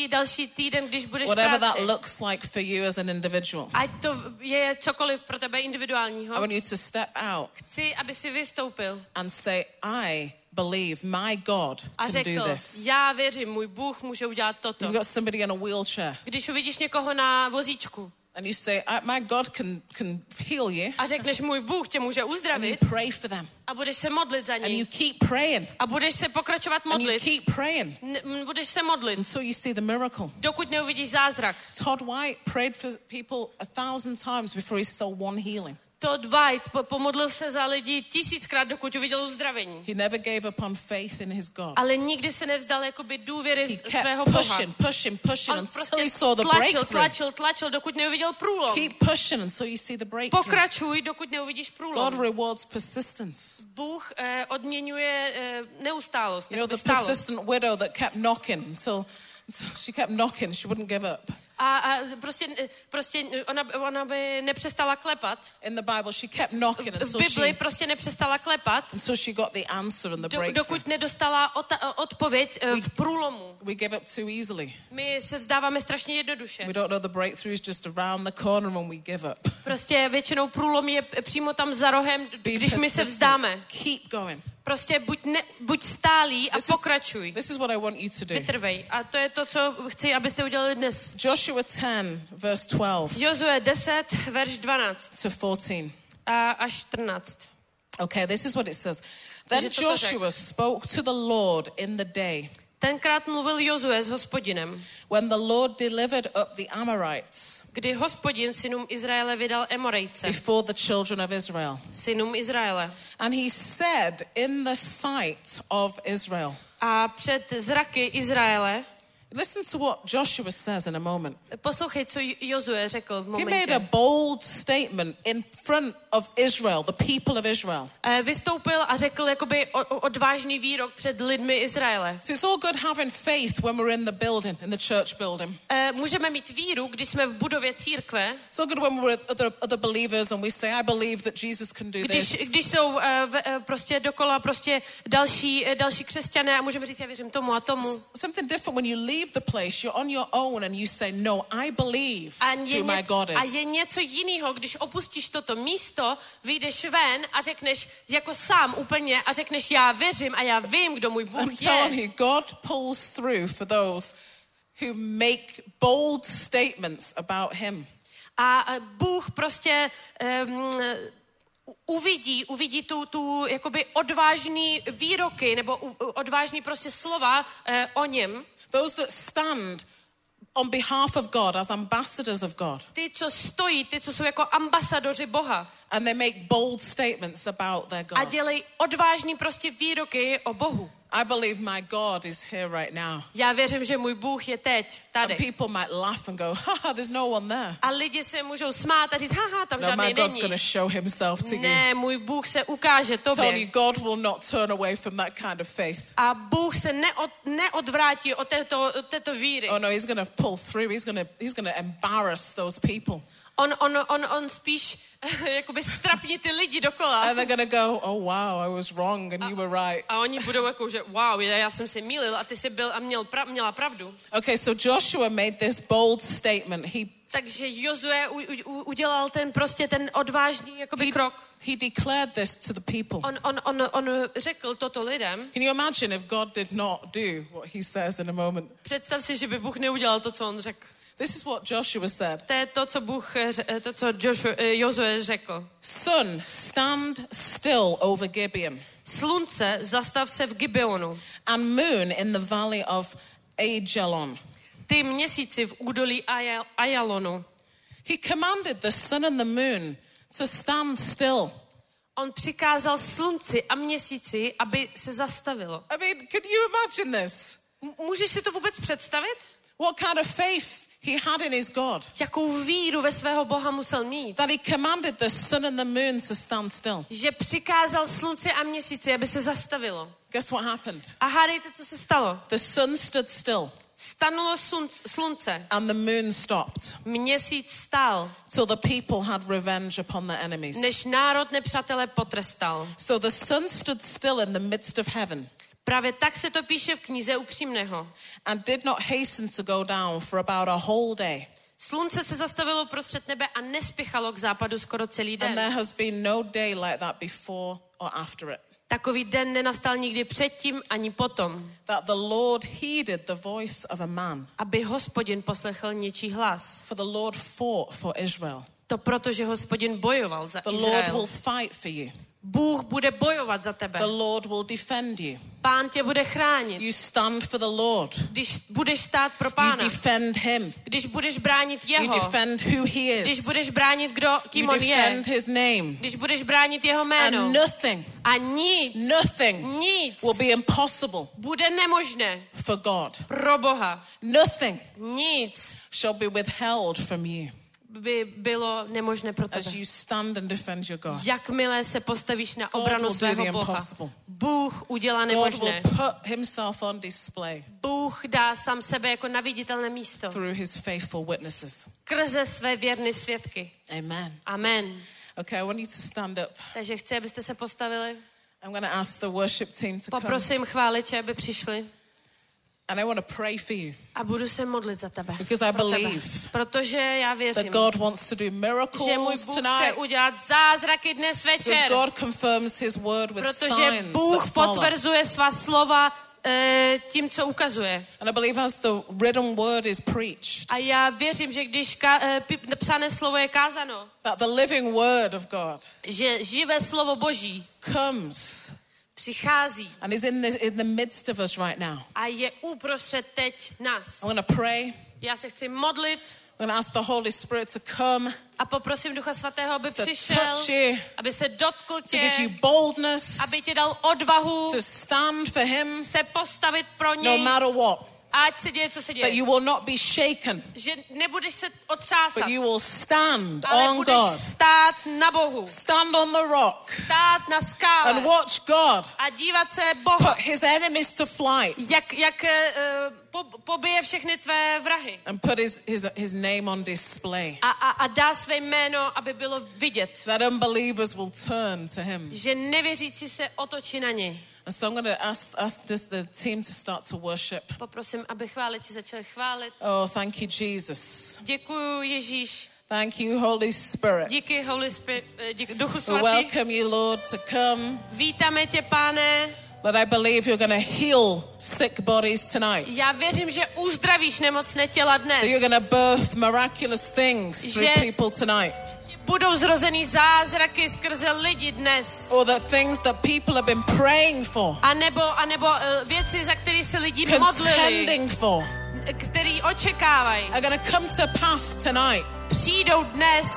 Další týden, když budeš práci. Whatever that looks like for you as an individual. Ať to je cokoliv pro tebe individuálního. I want you to step out. Chci, aby si vystoupil. And say, I believe my God can do this. Já věřím, můj Bůh může udělat toto. You've got somebody in a wheelchair. Když uvidíš někoho na vozíčku. And you say, my God can heal you. A řekneš, můj Bůh tě může uzdravit. And you pray for them. A budeš se modlit za ně. And you keep praying. A budeš se pokračovat modlit. And you keep praying. Budeš se modlit. Until you see the miracle. Dokud neuvidíš zázrak. Todd White prayed for people 1,000 times before he saw one healing. Todd White pomodlil se za lidi 1000krát, dokud uviděl uzdravení. He never gave up on faith in his God. Ale nikdy se nevzdal jakoby důvěry svého Boha. Pushing until he saw the breakthrough. Tlačil, dokud neuviděl průlom. Keep pushing until you see the breakthrough. Pokračuj, dokud neuvidíš průlom. God rewards persistence. Bůh odměňuje neustálost. You know the persistent widow that kept knocking until she kept knocking, she wouldn't give up. A prostě ona by nepřestala klepat. In the Bible she kept knocking until she. V Bibli prostě nepřestala klepat. So she got the answer and the breakthrough. Dokud nedostala odpověď v průlomu. We give up too easily. My se vzdáváme strašně jednoduše. We don't know the breakthrough is just around the corner when we give up. Prostě většinou průlom je přímo tam za rohem, když my se vzdáme. Keep going. Prostě buď stálý a pokračuj. This is what I want you to do. Vytrvej. A to je to, co chci, abyste udělali dnes. Joshua 10 verse 12. Jozue 10 verš 12 to 14. A 14. Okay, this is what it says. Then Joshua spoke to the Lord in the day. Tenkrát mluvil Jozue s Hospodinem. When the Lord delivered up the Amorites. Kdy Hospodin synům Izraele vydal Amorejce. Before the children of Israel. Synům Izraele. And he said in the sight of Israel. A před zraky Izraele. Listen to what Joshua says in a moment. Poslouchej, co Jozue řekl v momentě. He made a bold statement in front of Israel, the people of Israel. Vystoupil a řekl jakoby odvážný výrok před lidmi Izraele. So it's all good having faith when we're in the building, in the church building. Můžeme mít víru, když jsme v budově církve. It's all good when we're with other believers and we say, I believe that Jesus can do this. Když jsou prostě dokola prostě další křesťané a můžeme říct, já věřím tomu a tomu. Something different when you leave the place, you're on your own and you say, no, I believe who my God is. A je něco jiného, když opustíš toto místo, vyjdeš ven a řekneš jako sám úplně a řekneš, já věřím a já vím, kdo můj Bůh je. I'm telling you, God pulls through for those who make bold statements about him. A Bůh prostě uvidí tu jakoby odvážný výroky nebo odvážný prostě slova o něm. Those that stand on behalf of God as ambassadors of God. Ty, co stojí, ty, co jsou jako ambasadoři Boha. And they make bold statements about their God. A dělají odvážný prostě výroky o Bohu. I believe my God is here right now. Já věřím, že můj Bůh je teď tady. And people might laugh and go, haha, there's no one there. A lidi se můžou smát a říct, haha, tam žádný není. No, my God's going to show himself to you. Ne, můj Bůh se ukáže tobě. So God will not turn away from that kind of faith. A Bůh se neodvrátí od této víry. Oh no, he's going to pull through. He's going to embarrass those people. On spíš jakoby strapní ty lidi dokola. And they're going to go, oh wow, I was wrong and you were right. A oni budou jako, že wow, já jsem se mýlil a ty jsi byl a měla pravdu. Okay, so Joshua made this bold statement. Takže Jozue udělal ten prostě ten odvážný jakoby krok. He declared this to the people. On řekl toto lidem. Can you imagine if God did not do what he says in a moment? Představ si, že by Bůh neudělal to, co on řekl. This is what Joshua said. To je to, co Jozue řekl. Sun, stand still over Gibeon. Slunce, zastav se v Gibeonu. And moon in the valley of Ajalon. Ty měsíci v údolí Ajalonu. He commanded the sun and the moon to stand still. On přikázal slunci a měsíci, aby se zastavilo. I mean, can you imagine this? Můžeš si to vůbec představit? What kind of faith he had in his God. Jakou víru ve svého Boha musel mít. That he commanded the sun and the moon to stand still. Že přikázal slunci a měsíci, aby se zastavilo. Guess what happened? A hádejte, co se stalo. The sun stood still. Stanulo slunce. And the moon stopped. Měsíc stál. So the people had revenge upon their enemies. Než národ nepřátele potrestal. So the sun stood still in the midst of heaven. Právě tak se to píše v knize Upřímného. And did not hasten to go down for about a whole day. Slunce se zastavilo prostřed nebe a nespěchalo k západu skoro celý den. And there has been no day like that before or after it. Takový den nenastal nikdy předtím ani potom. That the Lord heeded the voice of a man. Aby Hospodin poslechl něčí hlas. For the Lord fought for Israel. To proto, že Hospodin bojoval za Izrael. The Lord will fight for you. Bůh bude bojovat za tebe. The Lord will defend you. Pán tě bude chránit. You stand for the Lord. Když budeš stát pro Pána. You defend him. Když budeš bránit jeho. You defend who he is. Když budeš bránit kým on je. You defend his name. Když budeš bránit jeho jméno. And nothing. A nic will be impossible. Bude nemožné. For God. Pro Boha. Nothing. Nic shall be withheld from you. By bylo nemožné pro tebe. As you stand and defend your God. Jakmile se postavíš na obranu svého Boha. Bůh udělá nemožné. God will put himself on display. Bůh dá sám sebe jako na viditelné místo. Through his faithful witnesses. Skrze své věrné svědky. Amen. Amen. Okay, I want you to stand up. Takže chci, abyste se postavili. I'm going to ask the worship team to come. Poprosím chváliče, aby přišli. And I want to pray for you. A budu se modlit za tebe. Because I believe. Protože já věřím. That God wants to do miracles že můj Bůh tonight. Chce udělat zázraky dnes večer. Because God confirms his word with signs. Protože Bůh potvrzuje svá slova tím, co ukazuje. And I believe as the written word is preached. A já věřím, že když psané slovo je kázáno. That the living word of God. Že živé slovo Boží comes. Přichází. And is in the midst of us right now. A je uprostřed teď nás. I'm going to pray. Já se chci modlit. I'm going to ask the Holy Spirit to come. A poprosím Ducha Svatého, aby přišel, aby se dotkl tě, to give you boldness, aby tě dal odvahu, to stand for him, se postavit pro něj, no matter what. Ať se děje, co se děje. That you will not be shaken. Že nebudeš se otřásat. But you will stand ale on budeš God. Stát na Bohu. Stand on the rock. Stát na skále. And watch God. A dívat se Boha. Put his enemies to flight. Pobije všechny tvé vrahy. And put his name on display. A dá své jméno, aby bylo vidět. That unbelievers will turn to him. Že nevěřící se otočí na něj. And so I'm going to ask the team to start to worship. Poprosím, aby chváliči začali chválit. Oh, thank you, Jesus. Děkuju, Ježíš. Thank you, Holy Spirit. Díky, Holy Spirit, díky Duchu Svatý. We welcome you, Lord, to come. Vítáme tě, Pane. But I believe you're going to heal sick bodies tonight. Já věřím, že uzdravíš nemocné těla dnes. That you're going to birth miraculous things through people tonight. budou zrozený zázraky skrze lidi dnes. Or the things that people have been praying for. A nebo věci, za které se lidi modlili. For. Který očekávají. Are going to come to pass tonight. Přijdou dnes.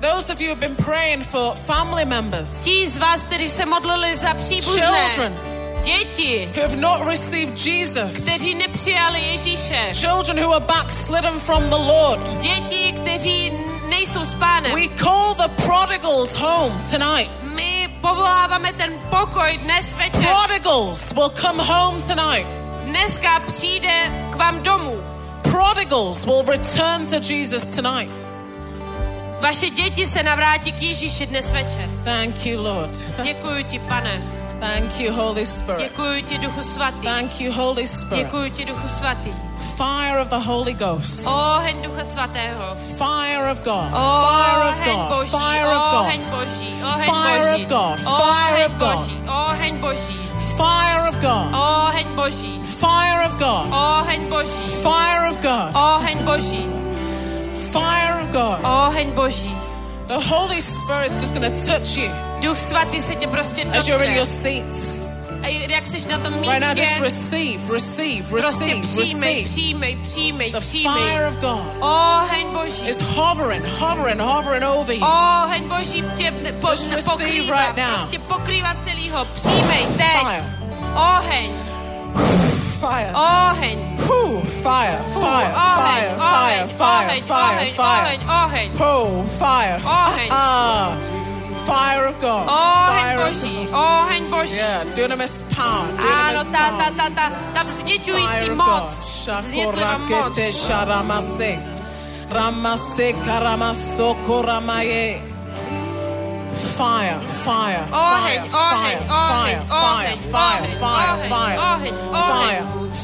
Those of you who have been praying for family members. Ti z vás, kteří se modlili za příbuzné. Children. Děti, who have not received Jesus. Kteří nepřijali Ježíše. Children who are backslidden from the Lord. Děti, kteří nejsou s Pánem. We call the prodigals home tonight. My povoláváme ten pokoj dnes večer. Prodigals will come home tonight. Dneska přijde k vám domů. Prodigals will return to Jesus tonight. Vaše děti se navrátí k Ježíši dnes večer. Thank you, Lord. Děkuji ti, Pane. Thank you, Holy Spirit. Děkuji ti, Duchu Svatý. Thank you, Holy Spirit. Děkuji ti, Duchu Svatý. Fire of the Holy Ghost. Oheň Ducha Svatého. Fire of God. Fire of God. Fire of God. Oheň Boží. Fire of God. Fire of God. Oheň Boží. Fire of God. Oheň Boží. Fire of God. Oheň Boží. Fire of God. Oheň Boží. Fire of God. Oheň Boží. The Holy Spirit is just going to touch you. Duch Svatý se tě prostě dotkne. As you're in your seats. Jak jsi na tom místě. Right now, just receive. Prostě přijmej. The fire of God. Oheň Boží. Is hovering over you. Oheň Boží tě pokrývá. Prostě pokrývá celýho. Přijmej teď. Oheň. Fire. Oheň. Fire. Oheň. Fire. Oheň. Fire of God. Oheň Boží. Oheň Boží. Yeah, dunamis power. Ano, ta vznětující moc. Vznětlivá moc. Fire. Oheň.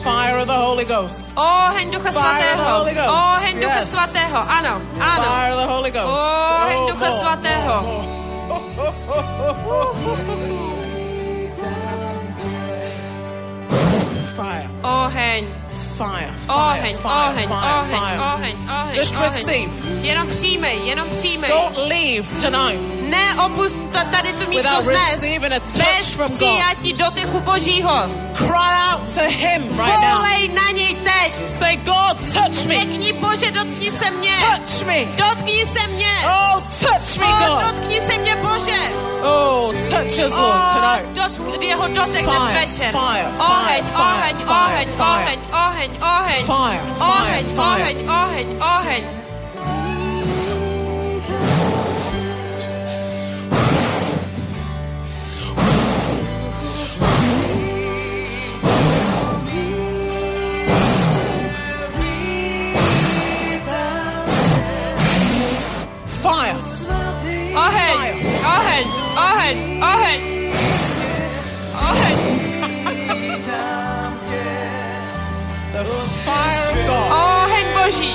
Fire of the Holy Ghost. Oheň Ducha Svatého. Oheň Ducha Svatého. Ano. Fire of the Holy Ghost. Oheň Ducha Svatého. Fire. Oheň. Fire. Oheň. Just receive. Jenom přijmej. Don't leave tonight. Neopust tady tu místnost dnes. Bez přijatí dotyku Božího. Cry out to him right now. Volej na něj teď. Say, God, touch me. Řekni, Bože, dotkni se mě. Touch me. Dotkni se mě. Oh, touch me, God. Dotkni se mě, Bože. Oh, touch us, Lord, tonight. Jeho dotek dnes večer. Oheň. Oheň. Oheň. The fire of God. Oheň Boží.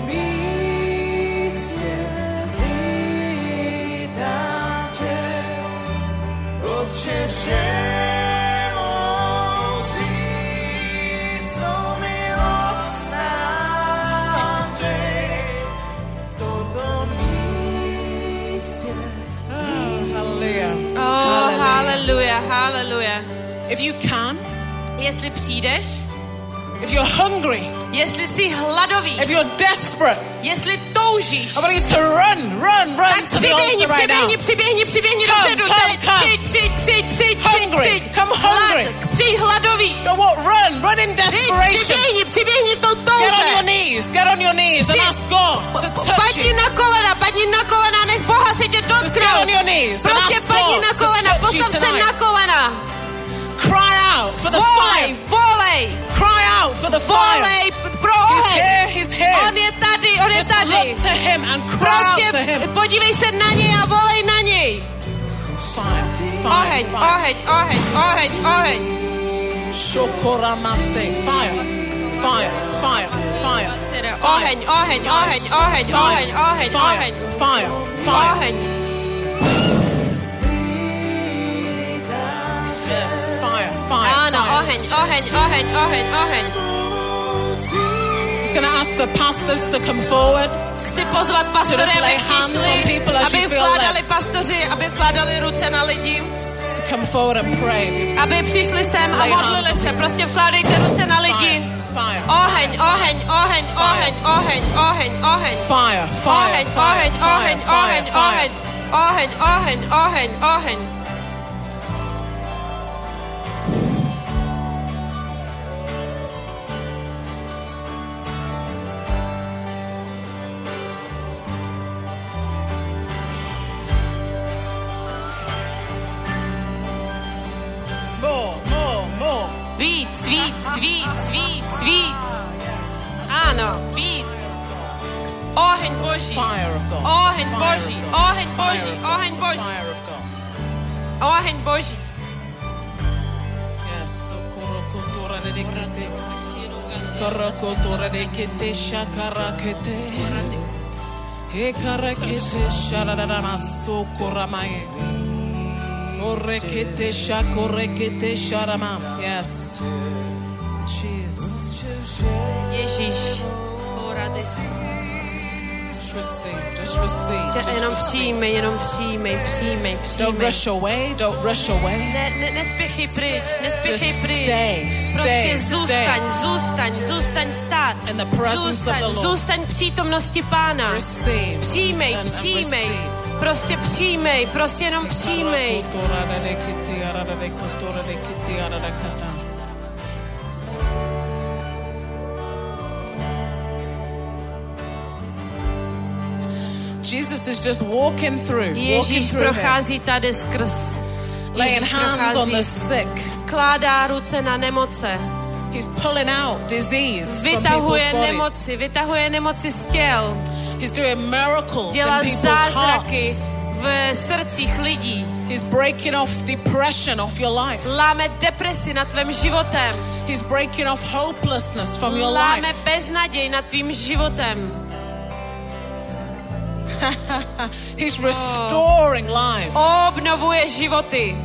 místě vítám tě, Otče všemocí, jsou milost nám tě, v tomto místě vítám. Oh, hallelujah. If you can, jestli přijdeš, if you're hungry, jestli jsi hladový, if you're desperate, jestli toužíš, I want you to run to the altar right now. Přiběhni dopředu, přijď. Come hungry. Přijď hladový. No what? Run in desperation. Přiběhni tou touhou. Get on your knees and ask God to touch you. Padni na kolena, nech Boha se tě dotkne. Get on your knees. Prostě padni na kolena, postav se na kolena. Cry out for the fire. Volej. Cry out for the fire. Volej pro oheň. He's here. On je tady. tady, on je tady. Prostě podívej se na něj a volej na něj. Oheň, oheň, oheň, oheň, oheň. Oheň, oheň, oheň, oheň, oheň, oheň, oheň. Oheň. Ano, oheň, oheň, oheň, oheň, oheň. He's going to ask the pastors to come forward. Chci pozvat pastory, aby přišli, aby vkládali pastoři, aby vkládali ruce na lidi. Aby přišli sem a modlili se. Prostě vkládejte ruce na lidi. Oheň, oheň, oheň, oheň, oheň, oheň, oheň. Oheň, oheň, oheň, oheň, oheň. Oheň, oheň, oheň, oheň. Víc, víc, víc, víc, víc. Ano, víc. Oheň Boží. Oheň Boží. Oheň Boží. Oheň Boží. Oheň Boží. Yes, korokotora de kete. Korokotora de kete shakarakete. He karakete sharadama sokoramae. Korekete sharama. Yes. Jesus. Ježíš. Just receive. Jenom přijmej. Don't rush away. Nespěchej pryč. Prostě zůstaň stát. Zůstaň v přítomnosti Pána. Přijmej. Prostě jenom přijmej. Jesus is just walking through. Prochází tady skrz. Laying hands on the sick. Vkládá ruce na nemoce. He's pulling out disease from people's bodies. Vytahuje nemoci z těl. He's doing miracles in people's hearts. V srdcích lidí. He's breaking off depression off your life. Láme depresi nad tvým životem. He's breaking off hopelessness from your life. Láme beznaděj nad tvým životem. He's restoring lives. Obnovuje životy.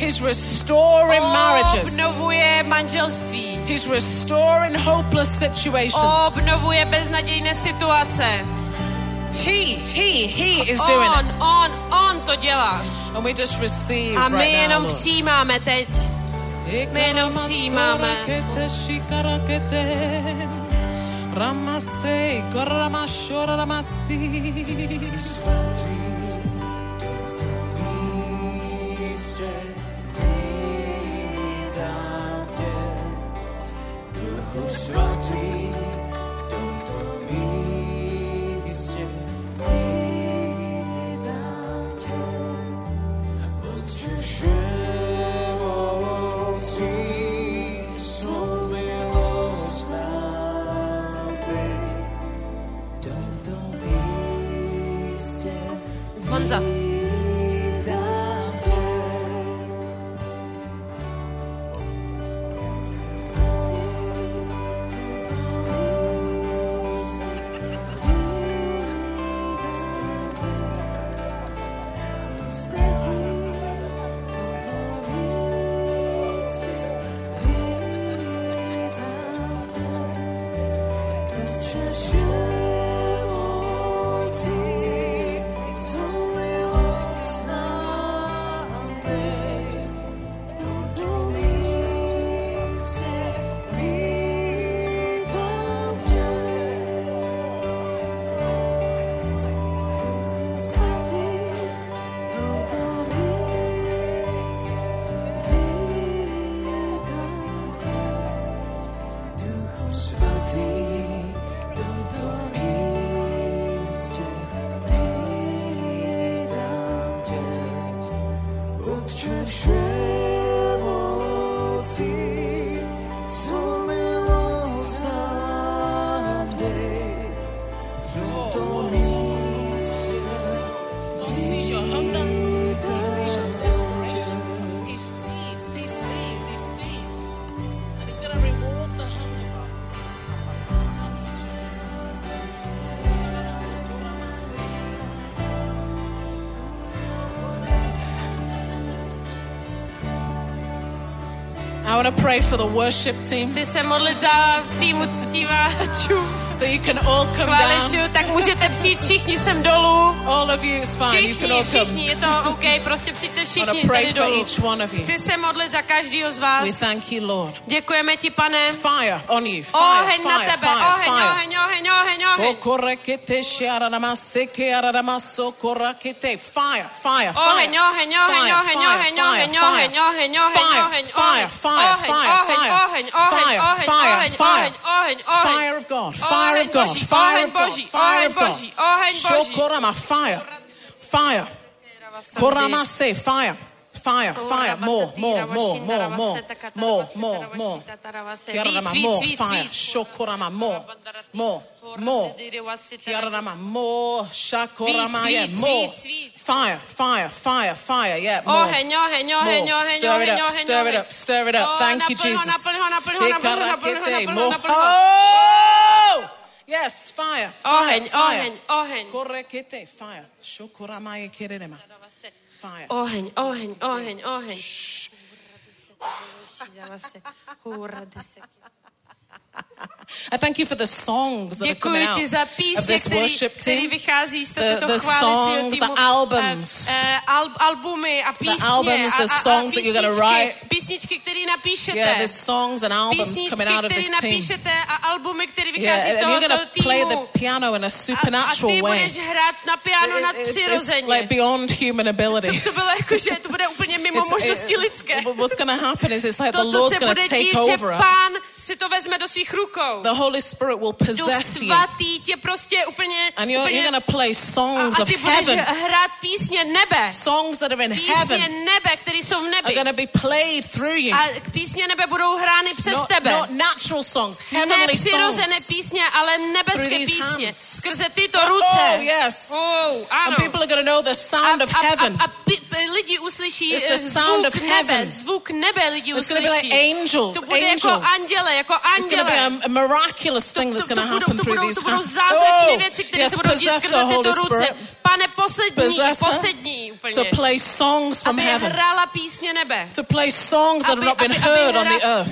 He's restoring marriages. Obnovuje manželství. He's restoring hopeless situations. Obnovuje beznadějné situace. He is doing it. On to dělá. And we just receive a my jenom přijímáme teď. My jenom přijímáme. Ramasei, Karamashora Ramasi. Don't I want to pray for the worship team. Chci se modlit za tým uctíváčů. So you can all come down. Tak můžete přijít všichni sem dolů. All of you is fine. You can all come. Všichni, je to okay, prostě přijďte všichni tady dolů. Chci se modlit za každýho z vás. We thank you, Lord. Děkujeme ti, Pane. Fire on you. Oheň na tebe. Oheň, oheň, oheň, oheň, oheň. Fire, fire, fire. Oheň, oheň, oheň, oheň, oheň, oheň, oheň, oheň, oheň, fire, fire, fire, fire, fire, fire of God. Fire of God, fire of God, fire of God. Shokorama, fire, fire. Korama say fire, fire, fire. More. Kiarama more fire. Shokorama more. Kiarama more. Shakorama yeah more. Fire yeah more. Stir it up, stir it up. Thank you, Jesus. Yes, fire. Oheň, oheň, oheň. Korekete fire. Shokuramaye kerema. Fire. Oheň, oheň, oheň, oheň. I thank you for the songs that are coming out of this worship team. The songs, the albums. The songs that you're going to write. Yeah, there's songs and albums coming out of this team. Yeah, and you're going to play the piano in a supernatural way. It's like beyond human ability. What's going to happen is it's like the Lord's going to take over us. The Holy Spirit will possess you. And you're going to play songs of heaven. Songs that are in heaven are going to be played through you. Not natural songs, heavenly songs. Through these hands. Oh, yes. And people are going to know the sound of heaven. It's the sound of heaven. It's going to be like angels. It's going to be a miraculous thing that's going to happen through these hands. Oh, yes, possess the Holy Spirit. Possess her. To play songs from heaven. To play songs that have not been heard on the earth.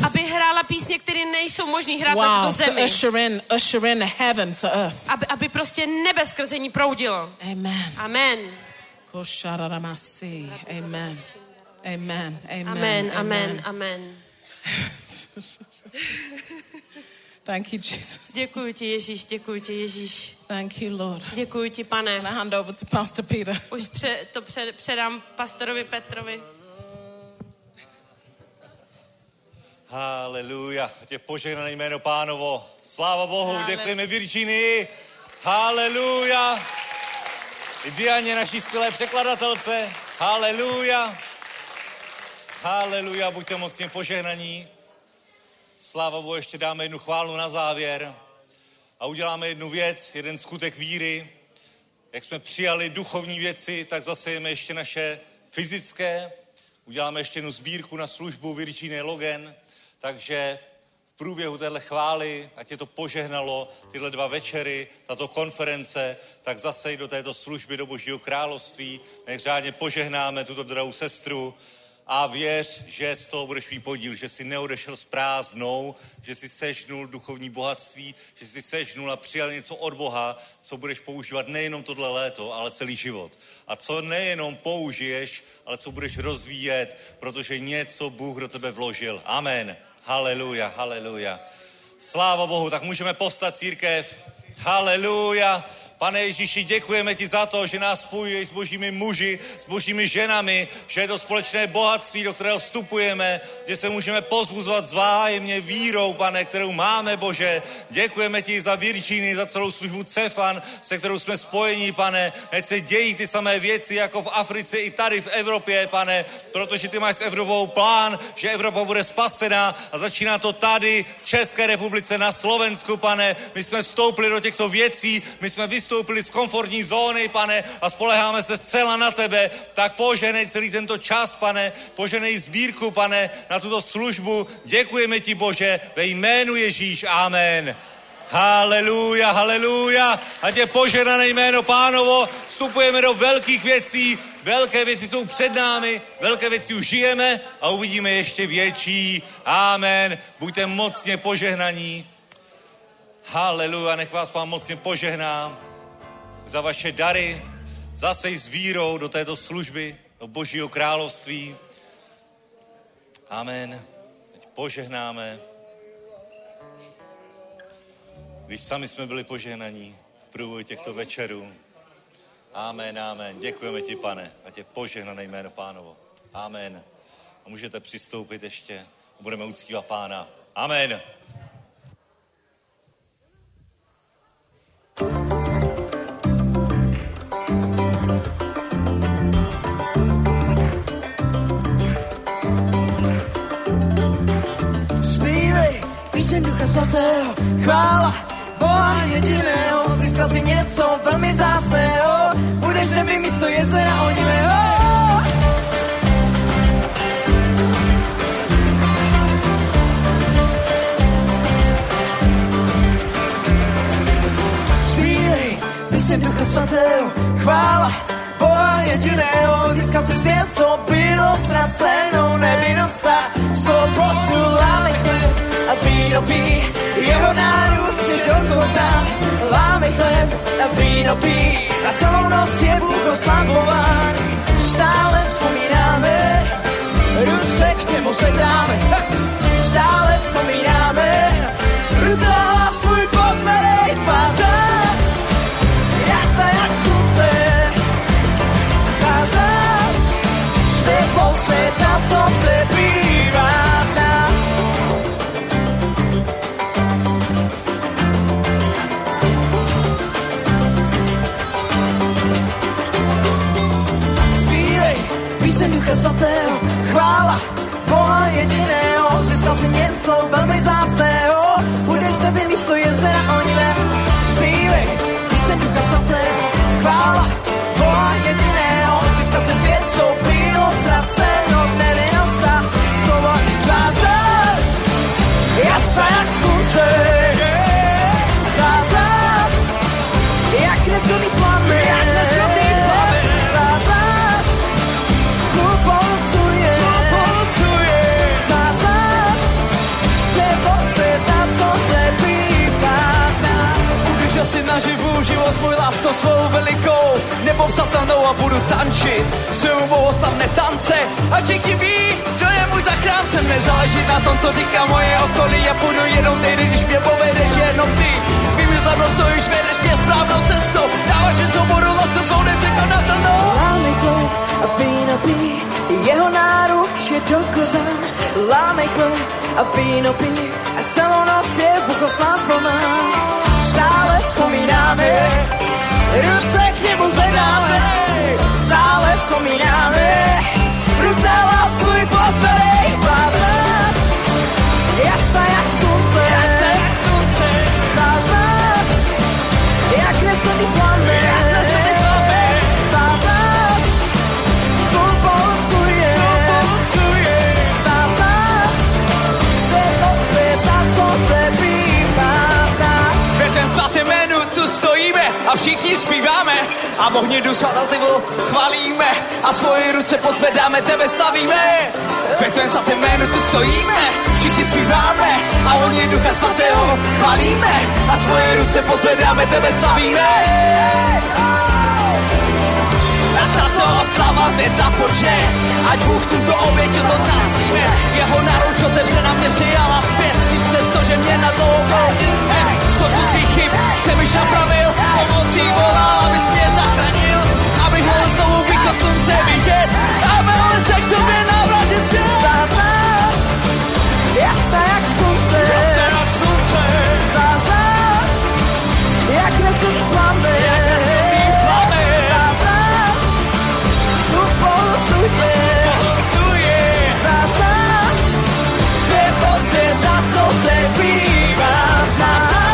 Wow, to usher in heaven to earth. Amen. Amen. Amen. Amen. Amen. Amen. Amen. Thank you, Jesus. Děkuji ti, Ježíš. Děkuji ti, Ježíš. Thank you, Lord. Děkuji ti, Pane. And I hand over to Pastor Peter. Už předám pastorovi Petrovi. Haleluja. Tě požehnané jméno Pánovo. Sláva Bohu. Děkujeme Virginii. Haleluja. I Dianě, naší skvělé překladatelce. Haleluja. Haleluja, buďte mocně požehnaní. Sláva Bohu, ještě dáme jednu chválu na závěr a uděláme jednu věc, jeden skutek víry. Jak jsme přijali duchovní věci, tak zasejeme ještě naše fyzické. Uděláme ještě jednu sbírku na službu Virginie Logan. Takže v průběhu téhle chvály, ať je to požehnalo, tyhle dva večery, tato konference, tak zasej do této služby do Božího království. Nech řádně požehnáme tuto drahou sestru. A věř, že z toho budeš mít podíl, že jsi neodešel s prázdnou, že jsi sežnul duchovní bohatství, že jsi sežnul a přijal něco od Boha, co budeš používat nejenom tohle léto, ale celý život. A co nejenom použiješ, ale co budeš rozvíjet, protože něco Bůh do tebe vložil. Amen. Haleluja, haleluja. Sláva Bohu, tak můžeme povstat církev. Haleluja. Pane Ježíši, děkujeme ti za to, že nás spojuješ s božími muži, s božími ženami, že je to společné bohatství, do kterého vstupujeme, že se můžeme pozbuzovat vzájemně vírou, Pane, kterou máme, Bože. Děkujeme ti za Virginii, za celou službu Cefan, se kterou jsme spojení, Pane. Ať se dějí ty samé věci, jako v Africe i tady v Evropě, Pane, protože ty máš s Evropou plán, že Evropa bude spasená a začíná to tady v České republice, na Slovensku, Pane. My jsme vstoupili do těchto věcí, my jsme vstoupili z komfortní zóny, Pane, a spoleháme se zcela na tebe, tak poženej celý tento čas, Pane, poženej sbírku, Pane, na tuto službu. Děkujeme ti, Bože, ve jménu Ježíš, amen. Haleluja, haleluja, ať je poženané jméno Pánovo, vstupujeme do velkých věcí, Velké věci jsou před námi, velké věci už žijeme a uvidíme ještě větší. Amen. Buďte mocně požehnaní. Haleluja, nech vás Pán mocně požehná za vaše dary, zase i s vírou do této služby, do Božího království. Amen. Teď požehnáme. Když sami jsme byli požehnaní v průvoji těchto večerů. Amen, amen. Děkujeme ti, Pane, a tě požehnané jméno Pánovo. Amen. A můžete přistoupit ještě. Budeme uctívat Pána. Amen. Zpívej píseň Ducha Svatého, chvála Boha jediného, získal si něco velmi vzácného, budeš v nebi místo jezera onivého. Svírej, píseň Ducha Svatého, chvála Boha jediného, získal si svět, co bylo ztraceno, nevinnost a svobodu, láme chléb a víno pí, jeho náruč je dokořán, láme chléb a víno pí, a celou noc je Bůh oslavován. Stále vzpomínáme, ruce k němu zvedáme, stále vzpomínáme, ruce hlas svůj pozvedej tvář, jasná jak slunce. Nebo světa, co přebývá v nás. Zpívej píseň Ducha Svatého, chvála Boha jediného, získal si něco velmi vzácného, budeš tebe místo jezera onivého. Zpívej píseň Ducha Svatého, chvála Boha jediného, získal si zpět, co bylo ztraceno, nevinnost a slova tvá zás, jasná jak slunce, tvá zás, jak neskonný plamen, tvá zás, tvou pomocuje, tvá zás, sebo světa, co nebývá nás. Udržel si naživu život můj lásko svou velikou, nepopsatanou a budu tančit svou bohoslavné tance, a všichni ví, kdo je můj zachránce. Nezáleží na tom, co říká moje okolí, já půjdu jenom ty, když mě povedeš jenom ty. Vím, že za mnou stojíš, vedeš mě správnou cestou, dáváš mi svobodu, lásku svou, nepřitom naplnou. Lámej chléb a víno pij, jeho náruč je dokořán, lámej chléb a víno pij, a celou noc je Bůh oslavován. Stále vzpomínáme, ruce k němu zvedáme, stále vzpomínáme, ruce hlas svůj pozvedej tvář, jasná jak slunce, tvář nás, jak neskonný plamen, tvář nás, spolupohocuje, tvář nás, světlo světa, co přebývá v nás. Ve ten svatém jménu tu stojíme a všichni zpíváme a v ohni Ducha Svatého chválíme a svoje ruce pozvedáme, tebe slavíme. Ve tvém svatém jménu tu stojíme, všichni zpíváme a v ohni Ducha Svatého chválíme a svoje ruce pozvedáme, tebe slavíme. A tato oslava nezapočne, ať Bůh tuto oběť odtáhneme, jeho náruč otevřena mě přijala zpět, i přesto, že mě na to obrátil. Znovu si chyb, přemýš napravil, pomocí volal, abys mě zachránil, abych mohl znovu východ slunce vidět, a mohl se k tobě navrátit zpět. Tvá zás, jasná jak slunce, tvá zás, jak neskonný plamen, tvá zás, tu pohlcuje, tvá zás, světlo světa, co se bývá v nás.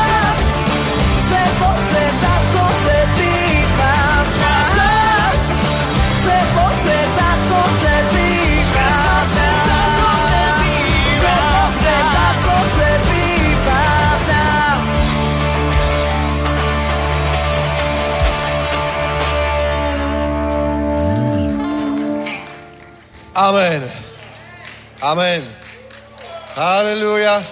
Amen. Amen. Haleluja.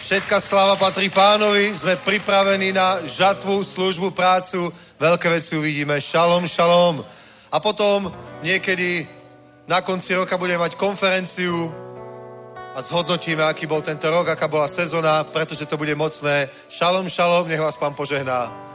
Všetká sláva patrí Pánovi. Jsme připraveni na žatvu, službu, prácu. Velké věci uvidíme. Šalom, šalom. A potom někdy na konci roka budeme mať konferenciu a zhodnotíme, aký bol tento rok, aká bola sezóna, pretože to bude mocné. Šalom, šalom, nech vás Pán požehná.